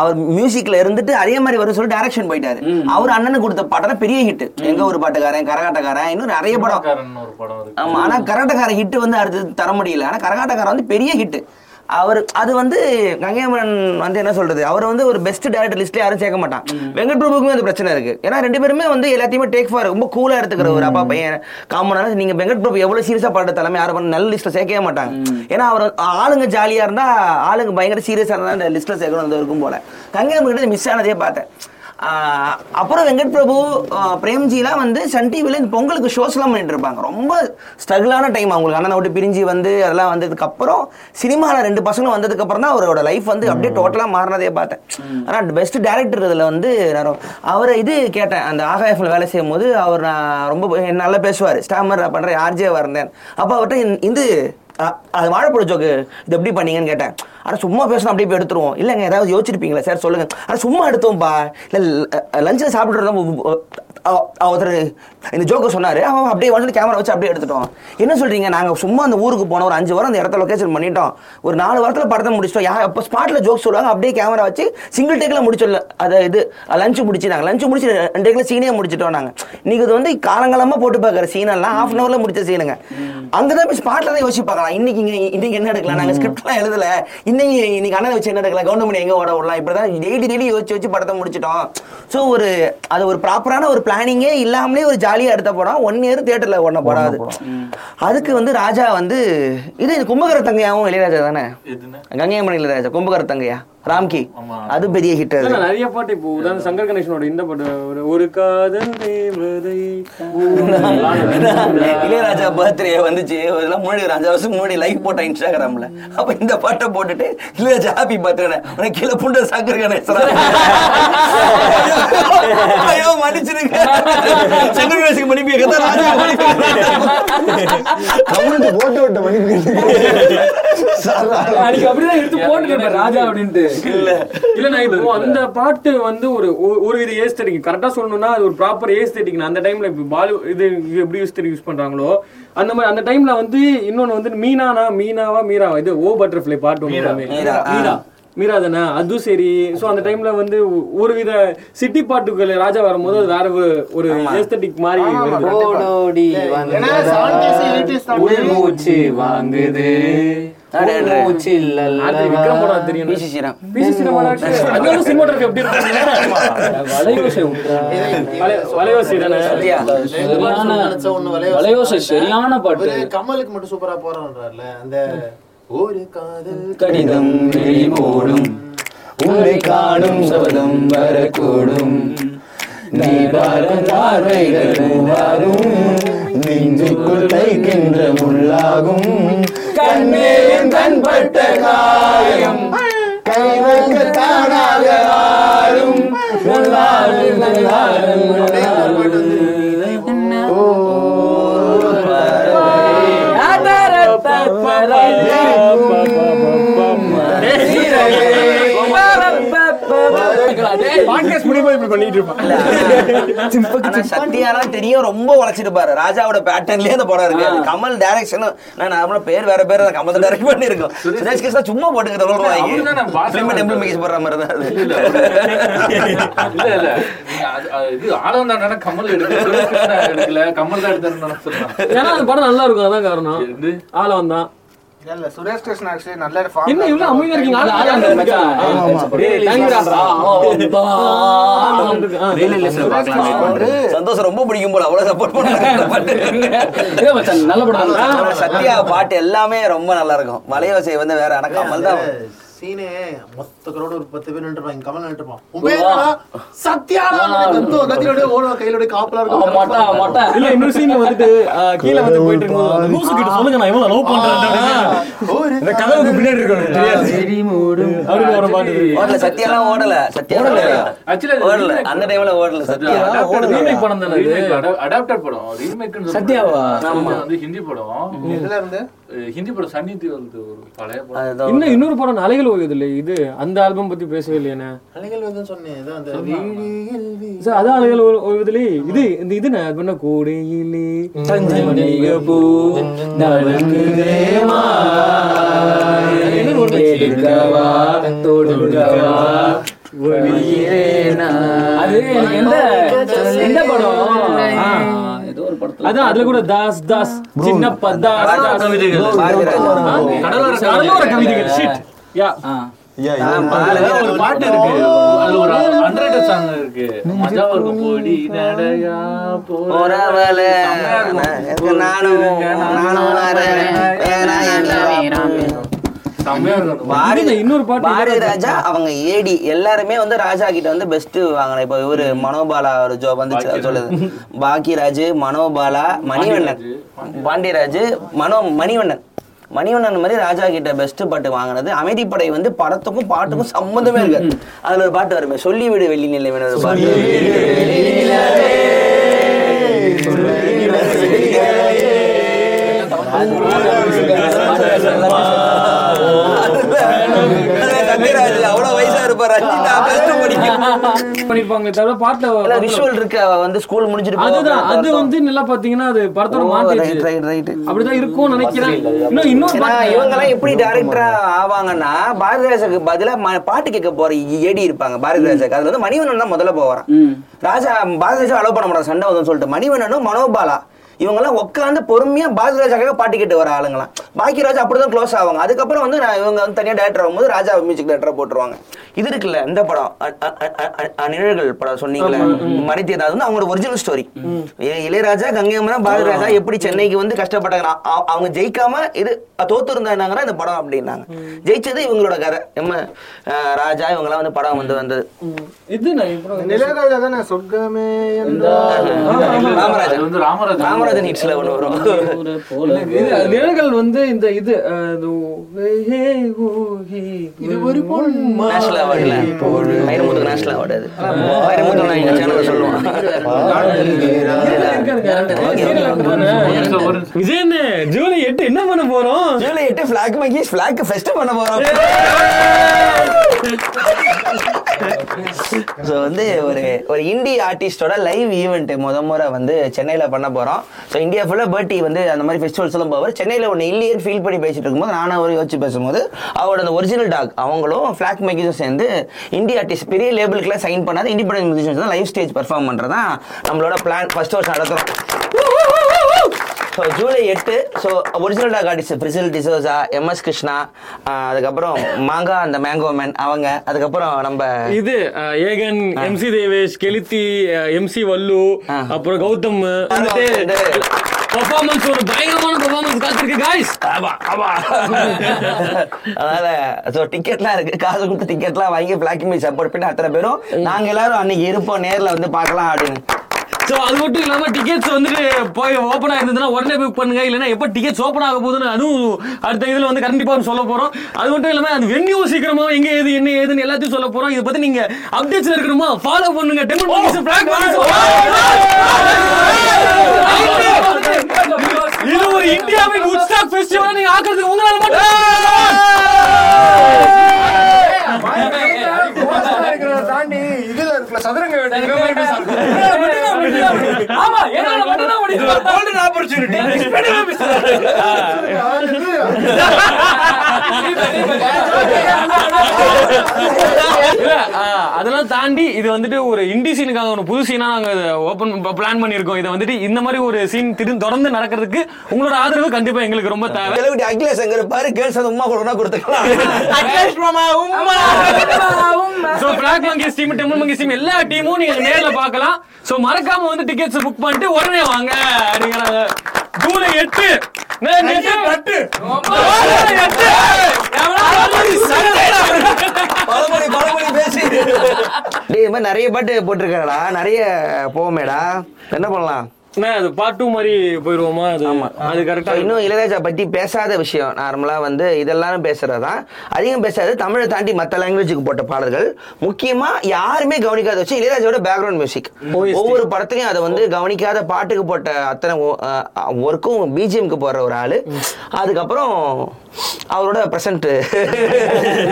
அவர் மியூசிக்ல இருந்துட்டு அதே மாதிரி வரும் சொல்லி டைரக்ஷன் போயிட்டாரு. அவர் அண்ணனுக்கு கொடுத்த பாட்டெல்லாம் பெரிய ஹிட். எங்க ஒரு பாட்டுக்காரன், கரகாட்டக்காரன், இன்னும் நிறைய படம். ஆமா, ஆனா கரகாட்டக்காரன் ஹிட் வந்து அடுத்து தர முடியல. ஆனா கரகாட்டக்காரன் வந்து பெரிய ஹிட். அவர் அது வந்து கங்கையமரன் வந்து என்ன சொல்றது, அவர் வந்து ஒரு பெஸ்ட் டைரக்டர் லிஸ்ட்ல யாரும் சேர்க்க மாட்டான். வெங்கட் பிரபுக்குமே அது பிரச்சனை இருக்கு. ஏன்னா ரெண்டு பேருமே வந்து எல்லாத்தையுமே டேக் ஃபார் ரொம்ப கூலா எடுத்துக்கிற ஒரு அப்பா பையன் காமனா. நீங்க வெங்கட் பிரபு எவ்வளவு சீரியஸா பாட்டு தலைமை யாரும் பண்ண நல்ல லிஸ்ட்ல சேர்க்கவே மாட்டாங்க. ஏன்னா அவர் ஆளுங்க ஜாலியா இருந்தா, ஆளுங்க பயங்கர சீரியஸா இருந்தா அந்த லிஸ்ட்ல சேர்க்கணும். அந்த இருக்கும் போல கங்கையமரன் கிட்ட மிஸ் ஆனதே பார்த்தேன். அப்புறம் வெங்கட் பிரபு, பிரேம்ஜிலாம் வந்து சன் டிவில இந்த பொங்கலுக்கு ஷோஸ்லாம் பண்ணிட்டு இருப்பாங்க. ரொம்ப ஸ்ட்ரகிளான டைம் அவங்களுக்கு. அண்ணனை விட்டு பிரிஞ்சு வந்து அதெல்லாம் வந்ததுக்கு அப்புறம் சினிமாவில் ரெண்டு பசங்களும் வந்ததுக்கு அப்புறம் தான் அவரோட லைஃப் வந்து அப்படியே டோட்டலாக மாறினதே பார்த்தேன். ஆனால் பெஸ்ட் டேரக்டர் இதில் வந்து நான் அவரை இது கேட்டேன். அந்த ஆகாயஃபில் வேலை செய்யும் போது அவர் நான் ரொம்ப நல்லா பேசுவார். ஸ்டாமர் நான் பண்ணுறேன், ஆர்ஜே வரந்தேன். அப்போ அவர்கிட்ட இந்த அது வாழைப்பழ ஜோக்கு இது எப்படி பண்ணீங்கன்னு கேட்டேன். ஆனால் சும்மா பேசணும் அப்படியே போய் எடுத்துருவோம். இல்லைங்க ஏதாவது யோசிச்சிருப்பீங்களா சார் சொல்லுங்கள். ஆனால் சும்மா எடுத்தோம்பா, இல்லை லஞ்சில் சாப்பிட்றதான் ஒருத்தர் இந்த ஜோக்கை சொன்னார், அவன் அப்படியே வந்து கேமரா வச்சு அப்படியே எடுத்துட்டோம். என்ன சொல்கிறீங்க? நாங்கள் சும்மா அந்த ஊருக்கு போனோம், ஒரு அஞ்சு வாரம் அந்த இடத்த லொக்கேஷன் பண்ணிட்டோம், ஒரு நாலு வாரத்தில் படத்தை முடிச்சிட்டோம். யா இப்போ ஸ்பாட்டில் ஜோக் சொல்லுவாங்க, அப்படியே கேமரா வச்சு சிங்கிள் டேக்கில் முடிச்சிடல. அதை இது லஞ்சு முடிச்சு நாங்கள் லஞ்சு முடிச்சு ரெண்டு டேக்கில் சீனே முடிச்சிட்டோம். நாங்கள் நீங்கள் இது வந்து காலங்காலமாக போட்டு பார்க்குற சீனெல்லாம் ஹாஃப் அன் ஹவரில் முடிச்ச சீனுங்க. அங்கே தான் போய் ஸ்பாட்டில் தான் யோசிச்சு பார்க்கலாம். இன்றைக்கி இங்கே இன்றைக்கி என்ன எடுக்கலாம், நாங்கள் ஸ்கிரிப்ட்லாம் எழுதலை, இன்னைக்கு இன்னைக்கு அண்ணன் வச்சு என்ன எடுக்கலாம், கவர்மெண்ட் எங்கே ஓட விடலாம், இப்படி தான் டெய்லி டெய்லி யோசிச்சு வச்சு படத்தை முடிச்சிட்டோம். ஸோ ஒரு அது ஒரு ப்ராப்பரான ஒரு பிளானிங்கே இல்லாமலே ஒரு ஜாலியாக எடுத்த படம் ஒன் இயர் தியேட்டரில் ஒன்றை போடாது. அதுக்கு வந்து ராஜா வந்து இது இது கும்பகர தங்கையாவும் இளையராஜா தானே, கங்கையம்மன் இளையராஜா கும்பகர தங்கையா ராம்கி, அது பெரிய ஹிட். நிறைய பாட்டு இப்போ உதாரணம் சங்கர் கணேசனோட இந்த பாட்டு ஒரு காதல் இளையராஜா பர்த்டே வந்துச்சு, இதெல்லாம் மூணு அஞ்சு வருஷம் மூணு லைக் போட்டேன் இன்ஸ்டாகிராமில். அப்போ இந்த பாட்டை போட்டுட்டு இளையராஜா ஹாப்பி பர்த்டே உனக்கு கீழே புண்ட சங்கர் கணேசன் மன்னிச்சிருங்க சங்கர் கணேசுக்கு மன்னிப்பு ராஜா மன்னிப்பு அந்த பாட்டு வந்து ஒரு ஒரு வித ஏஸ்தெட்டிக் கரெக்டா சொல்லணும்னா அது ஒரு ப்ராப்பர் ஏஸ்தெட்டிக். அந்த டைம்ல பாலிவுட் இது எப்படி ஏஸ்தெட்டிக் யூஸ் பண்றாங்களோ அந்த மாதிரி அந்த டைம்ல வந்து இன்னொன்னு வந்து மீனானா மீனாவா மீராவா இது ஓ பட்டர்ஃப்ளை பாட்டு மீரா மீரா தானே அதுவும் சரி. ஸோ அந்த டைம்ல வந்து ஒரு வித சிட்டி பாட்டுகள் ராஜா வரும்போது அது வேற ஒரு ஏஸ்தெட்டிக் மாதிரி வாங்குது. சரியான பாட்டு கமலுக்கு மட்டும் சூப்பரா போறான்றார்ல அந்த ஒரு காதல் கடிதம் போடும் உன்னை காணும் சபதம் வரக்கூடும் முள்ளாகும் கண்ணேன் தன்பட்ட காயம் கைவங்க தானாக ஆளும் தெரியும். ரொம்ப உழைச்சிருப்பாரு ராஜாவோட பேட்டர்ன்லயே அந்த படம் இருக்கு. கமல் டைரக்ஷன் பேர் வேற பேர் கமல் டைரக்ட் பண்ணிருக்கோம். சுரேஷ் கிருஷ்ணா சும்மா போட்டுக்கிற கமல் எடுக்கல கமல் தான் எடுத்தாரு படம் நல்லா இருக்கும். அதான் காரணம் ஆளவன் தான். இல்ல சுரேஷ் கிருஷ்ணா ஆக்சுவலி நல்ல ஃபார்ம் இன்னும் இவ்வளவு அமைதியா இருக்கீங்க. சந்தோஷம் ரொம்ப பிடிக்கும் போல, அவ்வளவு சப்போர்ட் பண்ணுவாங்க. நல்ல படம் சத்யா பாட்டு எல்லாமே ரொம்ப நல்லா இருக்கும். மலையோசை வந்து வேற அடக்காமல் தான் சீனே மொத்த கரோட ஒரு பத்து பேர் நின்றுப்பாங்க. கமல் நின்றுப்பான் சத்தியாரோட ஓடுவா கையிலோட காப்பலா இருக்கும். இல்ல இன்னொரு சீன் வந்துட்டு கீழே வந்து போயிட்டு இருக்கும். சொல்லுங்க நான் இவ்வளவு லவ் பண்றேன் இந்த கதவுக்கு பின்னாடி இருக்கணும். சத்யா எல்லாம் ஓடல சத்யா ஓடல அந்த டைம்ல ஓடல சத்யா ரீமேக் படம் தானே அடாப்டட் படம் ரீமேக் சத்யாவா வந்து ஹிந்தி படம் இதெல்லாம் இருந்து ஹிந்தி படம் சன்னி தேவல் ஒரு பழைய படம். இன்னும் இன்னொரு படம் அலைகள் ஓய்வது இல்லை இது அந்த ஆல்பம் பத்தி பேசவே இல்லையா? அலைகள் சொன்னேன் அதான் அலைகள் ஓய்வதில்லை இது இந்த இது என்ன கூடையிலே அது என்ன படம் அதான் அதுல கூட தாஸ் தாஸ் சின்னப்பா தாஸ் கடலோர கவிதைகள் ஷிட் யா யா ஒரு பாட்டு இருக்கு. அது ஒரு அண்டர்ரேட்டட் சாங் இருக்கு. மஜா வரும் போடி நடயா போறவல நானும் நானும் வரேன் வேற என்ன ராஜா அவங்க ஏடி எல்லாருமே வந்து ராஜா கிட்ட வந்து பெஸ்ட் வாங்கின. இப்போ இவரு மனோபாலா ஒரு ஜோ வந்து சொல்லுது பாக்கியராஜ் மனோபாலா மணிவண்ணன் பாண்டியராஜ் மனோ மணிவண்ணன் மணிவண்ணன் மாதிரி ராஜா கிட்ட பெஸ்ட் பாட்டு வாங்கினது. அமைதிப்படை வந்து படத்துக்கும் பாட்டுக்கும் சம்மந்தமே இருக்காது. அதுல ஒரு பாட்டு வருமே சொல்லிவிடு வெள்ளி நிலவின ஒரு பாட்டு. பாட்டு கேட்க போற ஏடி இருப்பாங்க பாரதிராஜாக்கு. அதுல வந்து மணிவண்ணன் தான் முதல்ல போறான். ராஜா பாரதிராஜா அலோ பண்ண மாட்டான் சண்டை வந்து சொல்லிட்டு மணிவண்ணனும் மனோபாலா இவங்க எல்லாம் உட்காந்து பொறுமையா பாரதிராஜாக்காக பாட்டு கேட்டு வர ஆளுங்களாம். பாக்கி ராஜா அப்படிதான் க்ளோஸ் ஆவாங்க. அதுக்கப்புறம் வந்து இவங்க வந்து தனியாக டேரக்டர் ஆகும்போது ராஜா மியூசிக் டேரக்டரா போட்டுருவாங்க. இது இருக்குல்ல இந்த படம் நிழல்கள் படம் சொன்னீங்களே மறைத்தே, அது வந்து அவங்களோட ஒரிஜினல் ஸ்டோரி. இளையராஜா கங்கையம்மா பாரதிராஜா எப்படி சென்னைக்கு வந்து கஷ்டப்பட்டாங்க. அவங்க ஜெயிக்காம இது தோத்து இருந்தாங்கன்னா இந்த படம் அப்படின்னாங்க. ஜெயிச்சது இவங்களோட கதை நம்ம ராஜா இவங்கெல்லாம் வந்து படம் வந்து வந்தது. இது இளையராஜா தானே சொர்க்கமே ராமராஜா வந்து ராமராஜா ராமராஜன் ஹிட்ஸ்ல ஒன்று வரும். நிழல்கள் வந்து இந்த இது இது ஒரு பொண்ணு ஒரு இந்திய ஆர்டிஸ்டோட லைவ் ஈவெண்ட் முத முறை வந்து சென்னையில பண்ண போறோம். இந்தியா ஃபுல்லா பர்த்டே வந்து அந்த மாதிரி ஃபெஸ்டிவல்ஸ் எல்லாம் போவார். சென்னையில ஒன்னு இல்லையே ஃபீல் பண்ணி பேசிட்டு இருக்கும்போது நானும் அவரை யோசிச்சு பேசும்போது அவரோட ஒரிஜினல் டாக் அவங்களும் ஃபிளாக் மேக்கர்ஸும் சேர்ந்து இந்திய ஆர்டிஸ்ட் பெரிய லேபிளுக்குலாம் சைன் பண்ணாத இண்டிபெண்டன்ட் மியூசிஷியன்ஸ் தான் லைவ் ஸ்டேஜ் பெர்ஃபார்ம் பண்ணுறதான் நம்மளோட பிளான் ஃபர்ஸ்ட் வருஷம் நடத்துகிறோம். ஸோ ஜூலை எட்டு so original talk artist பிரிசில் D'Souza, MS Krishna, அதுக்கப்புறம் மாங்கா அந்த மேங்கோ மேன் அவங்க, அதுக்கப்புறம் நம்ம இது ஏகன், எம்சி தேவேஷ், கெலித்தி, எம்சி வல்லு, அப்புறம் கௌதம் பெர்ஃபார்மன்ஸ் ஒரு பயங்கரமான பெர்ஃபார்மன்ஸ் காத்திருக்கு गाइस. ஆமா ஆமா அதனால சோ டிக்கெட்லாம் இருக்கு. காசு கொடுத்து டிக்கெட்லாம் வாங்கி பிளாக் மீ சப்போர்ட் பண்ணி அத்தனை பேரும் நாங்க எல்லாரும் அன்னைக்கு இருப்போம். நேர்ல வந்து பார்க்கலாம் அப்படின்னு. ஸோ அது மட்டும் இல்லாமல் டிக்கெட்ஸ் வந்துட்டு போய் ஓப்பன் ஆயிருந்ததுன்னா உடனே புக் பண்ணுங்க. இல்லைன்னா எப்போ டிக்கெட்ஸ் ஓப்பன் ஆக போகுதுன்னு அதுவும் அடுத்த இதில் வந்து கண்டிப்பாக சொல்ல போகிறோம். அது மட்டும் இல்லாமல் அது வென்யூ சீக்கிரமாக எங்கே ஏது என்ன ஏதுன்னு எல்லாத்தையும் சொல்ல போகிறோம். இதை பற்றி நீங்கள் அப்டேட்ஸில் இருக்கணுமா ஃபாலோ பண்ணுங்க. இது ஒரு இந்தியாவின் உட்ஸ்டாக் ஃபெஸ்டிவல். நீங்கள் ஆக்குறதுக்கு உங்களால் மட்டும் தாண்டி இதுல இருக்குல்ல சதுரங்க அதெல்லாம் தாண்டி இது வந்துட்டு ஒரு இண்டி சீனுக்காக ஒரு புது சீனா நாங்க ஓபன் பிளான் பண்ணிருக்கோம். இதை வந்துட்டு இந்த மாதிரி ஒரு சீன் தொடர்ந்து நடக்கிறதுக்கு உங்களோட ஆதரவு கண்டிப்பா எங்களுக்கு ரொம்ப தேவை. அகிலேஷ் எங்க பாரு கேர்ள்ஸ் அந்த உமா கூட கொடுத்துக்கலாம். எல்லா டீமும் நீங்க நேர்ல பாக்கலாம். சோ மறக்காம வந்து டிக்கெட்ஸ் புக் பண்ணிட்டு உடனே வாங்க. ஜூலை எட்டு நிறைய பாட்டு போட்டிருக்காடா, நிறைய போவோமேடா. என்ன பண்ணலாம்? அது பாட்டு மாதிரி போயிடுவோமா? அது அது கரெக்டாக. இன்னும் இளையராஜா பற்றி பேசாத விஷயம் நார்மலாக வந்து இதெல்லாம் பேசுகிறதான் அதிகம் பேசாது. தமிழை தாண்டி மற்ற லாங்குவேஜுக்கு போட்ட பாடல்கள் முக்கியமாக யாருமே கவனிக்காத வச்சு இளையராஜாவோட பேக்ரவுண்ட் மியூசிக் ஒவ்வொரு படத்துலையும் அதை வந்து கவனிக்காத பாட்டுக்கு போட்ட அத்தனை ஒர்க்கும் பிஜிஎம்க்கு போடுற ஒரு ஆள். அதுக்கப்புறம் அவரோட ப்ரெசென்ட்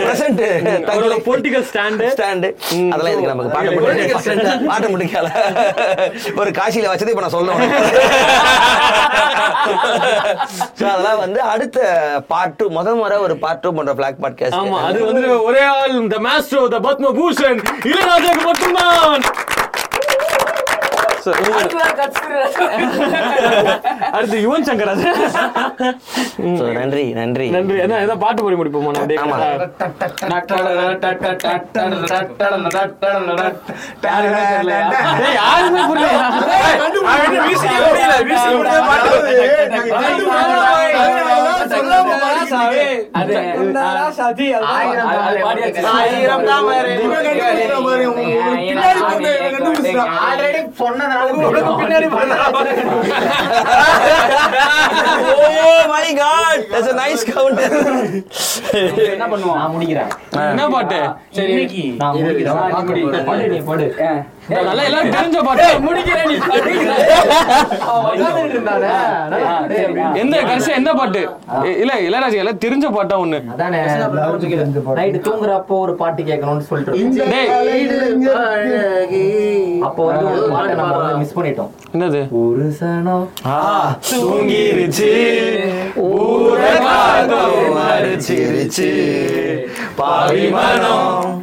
ப்ரெசென்ட் தங்களோட பொலிட்டிக்கல் ஸ்டாண்டு ஸ்டாண்டு அதெல்லாம் இதுக்கு நமக்கு பாட்டு பாட்ட முடிக்கல. ஒரு காசியில் வச்சது இப்போ நான் சொல்ல அடுத்த பார்ட் முதல் முறை ஒரு பார்ட் டூ பண்ற பிளாக் பாட்காஸ்ட். ஆமா அது வந்து ஒரே ஆள் தி மாஸ்டர் தி பத்மபூஷன் இளையராஜாக்கு மட்டும்தான். அடுத்து யுவன் சங்கர் ராஜன். நன்றி நன்றி நன்றி. ஏதாவது பாட்டு போய் முடிப்போம். Oh my God, that's a nice counter. என்ன பண்ணுவோம்? நான் முடிக்கிறேன். என்ன பாட்டு? சரி, நான் முடிக்கிறேன். பாடு, நீ பாடு. என்னது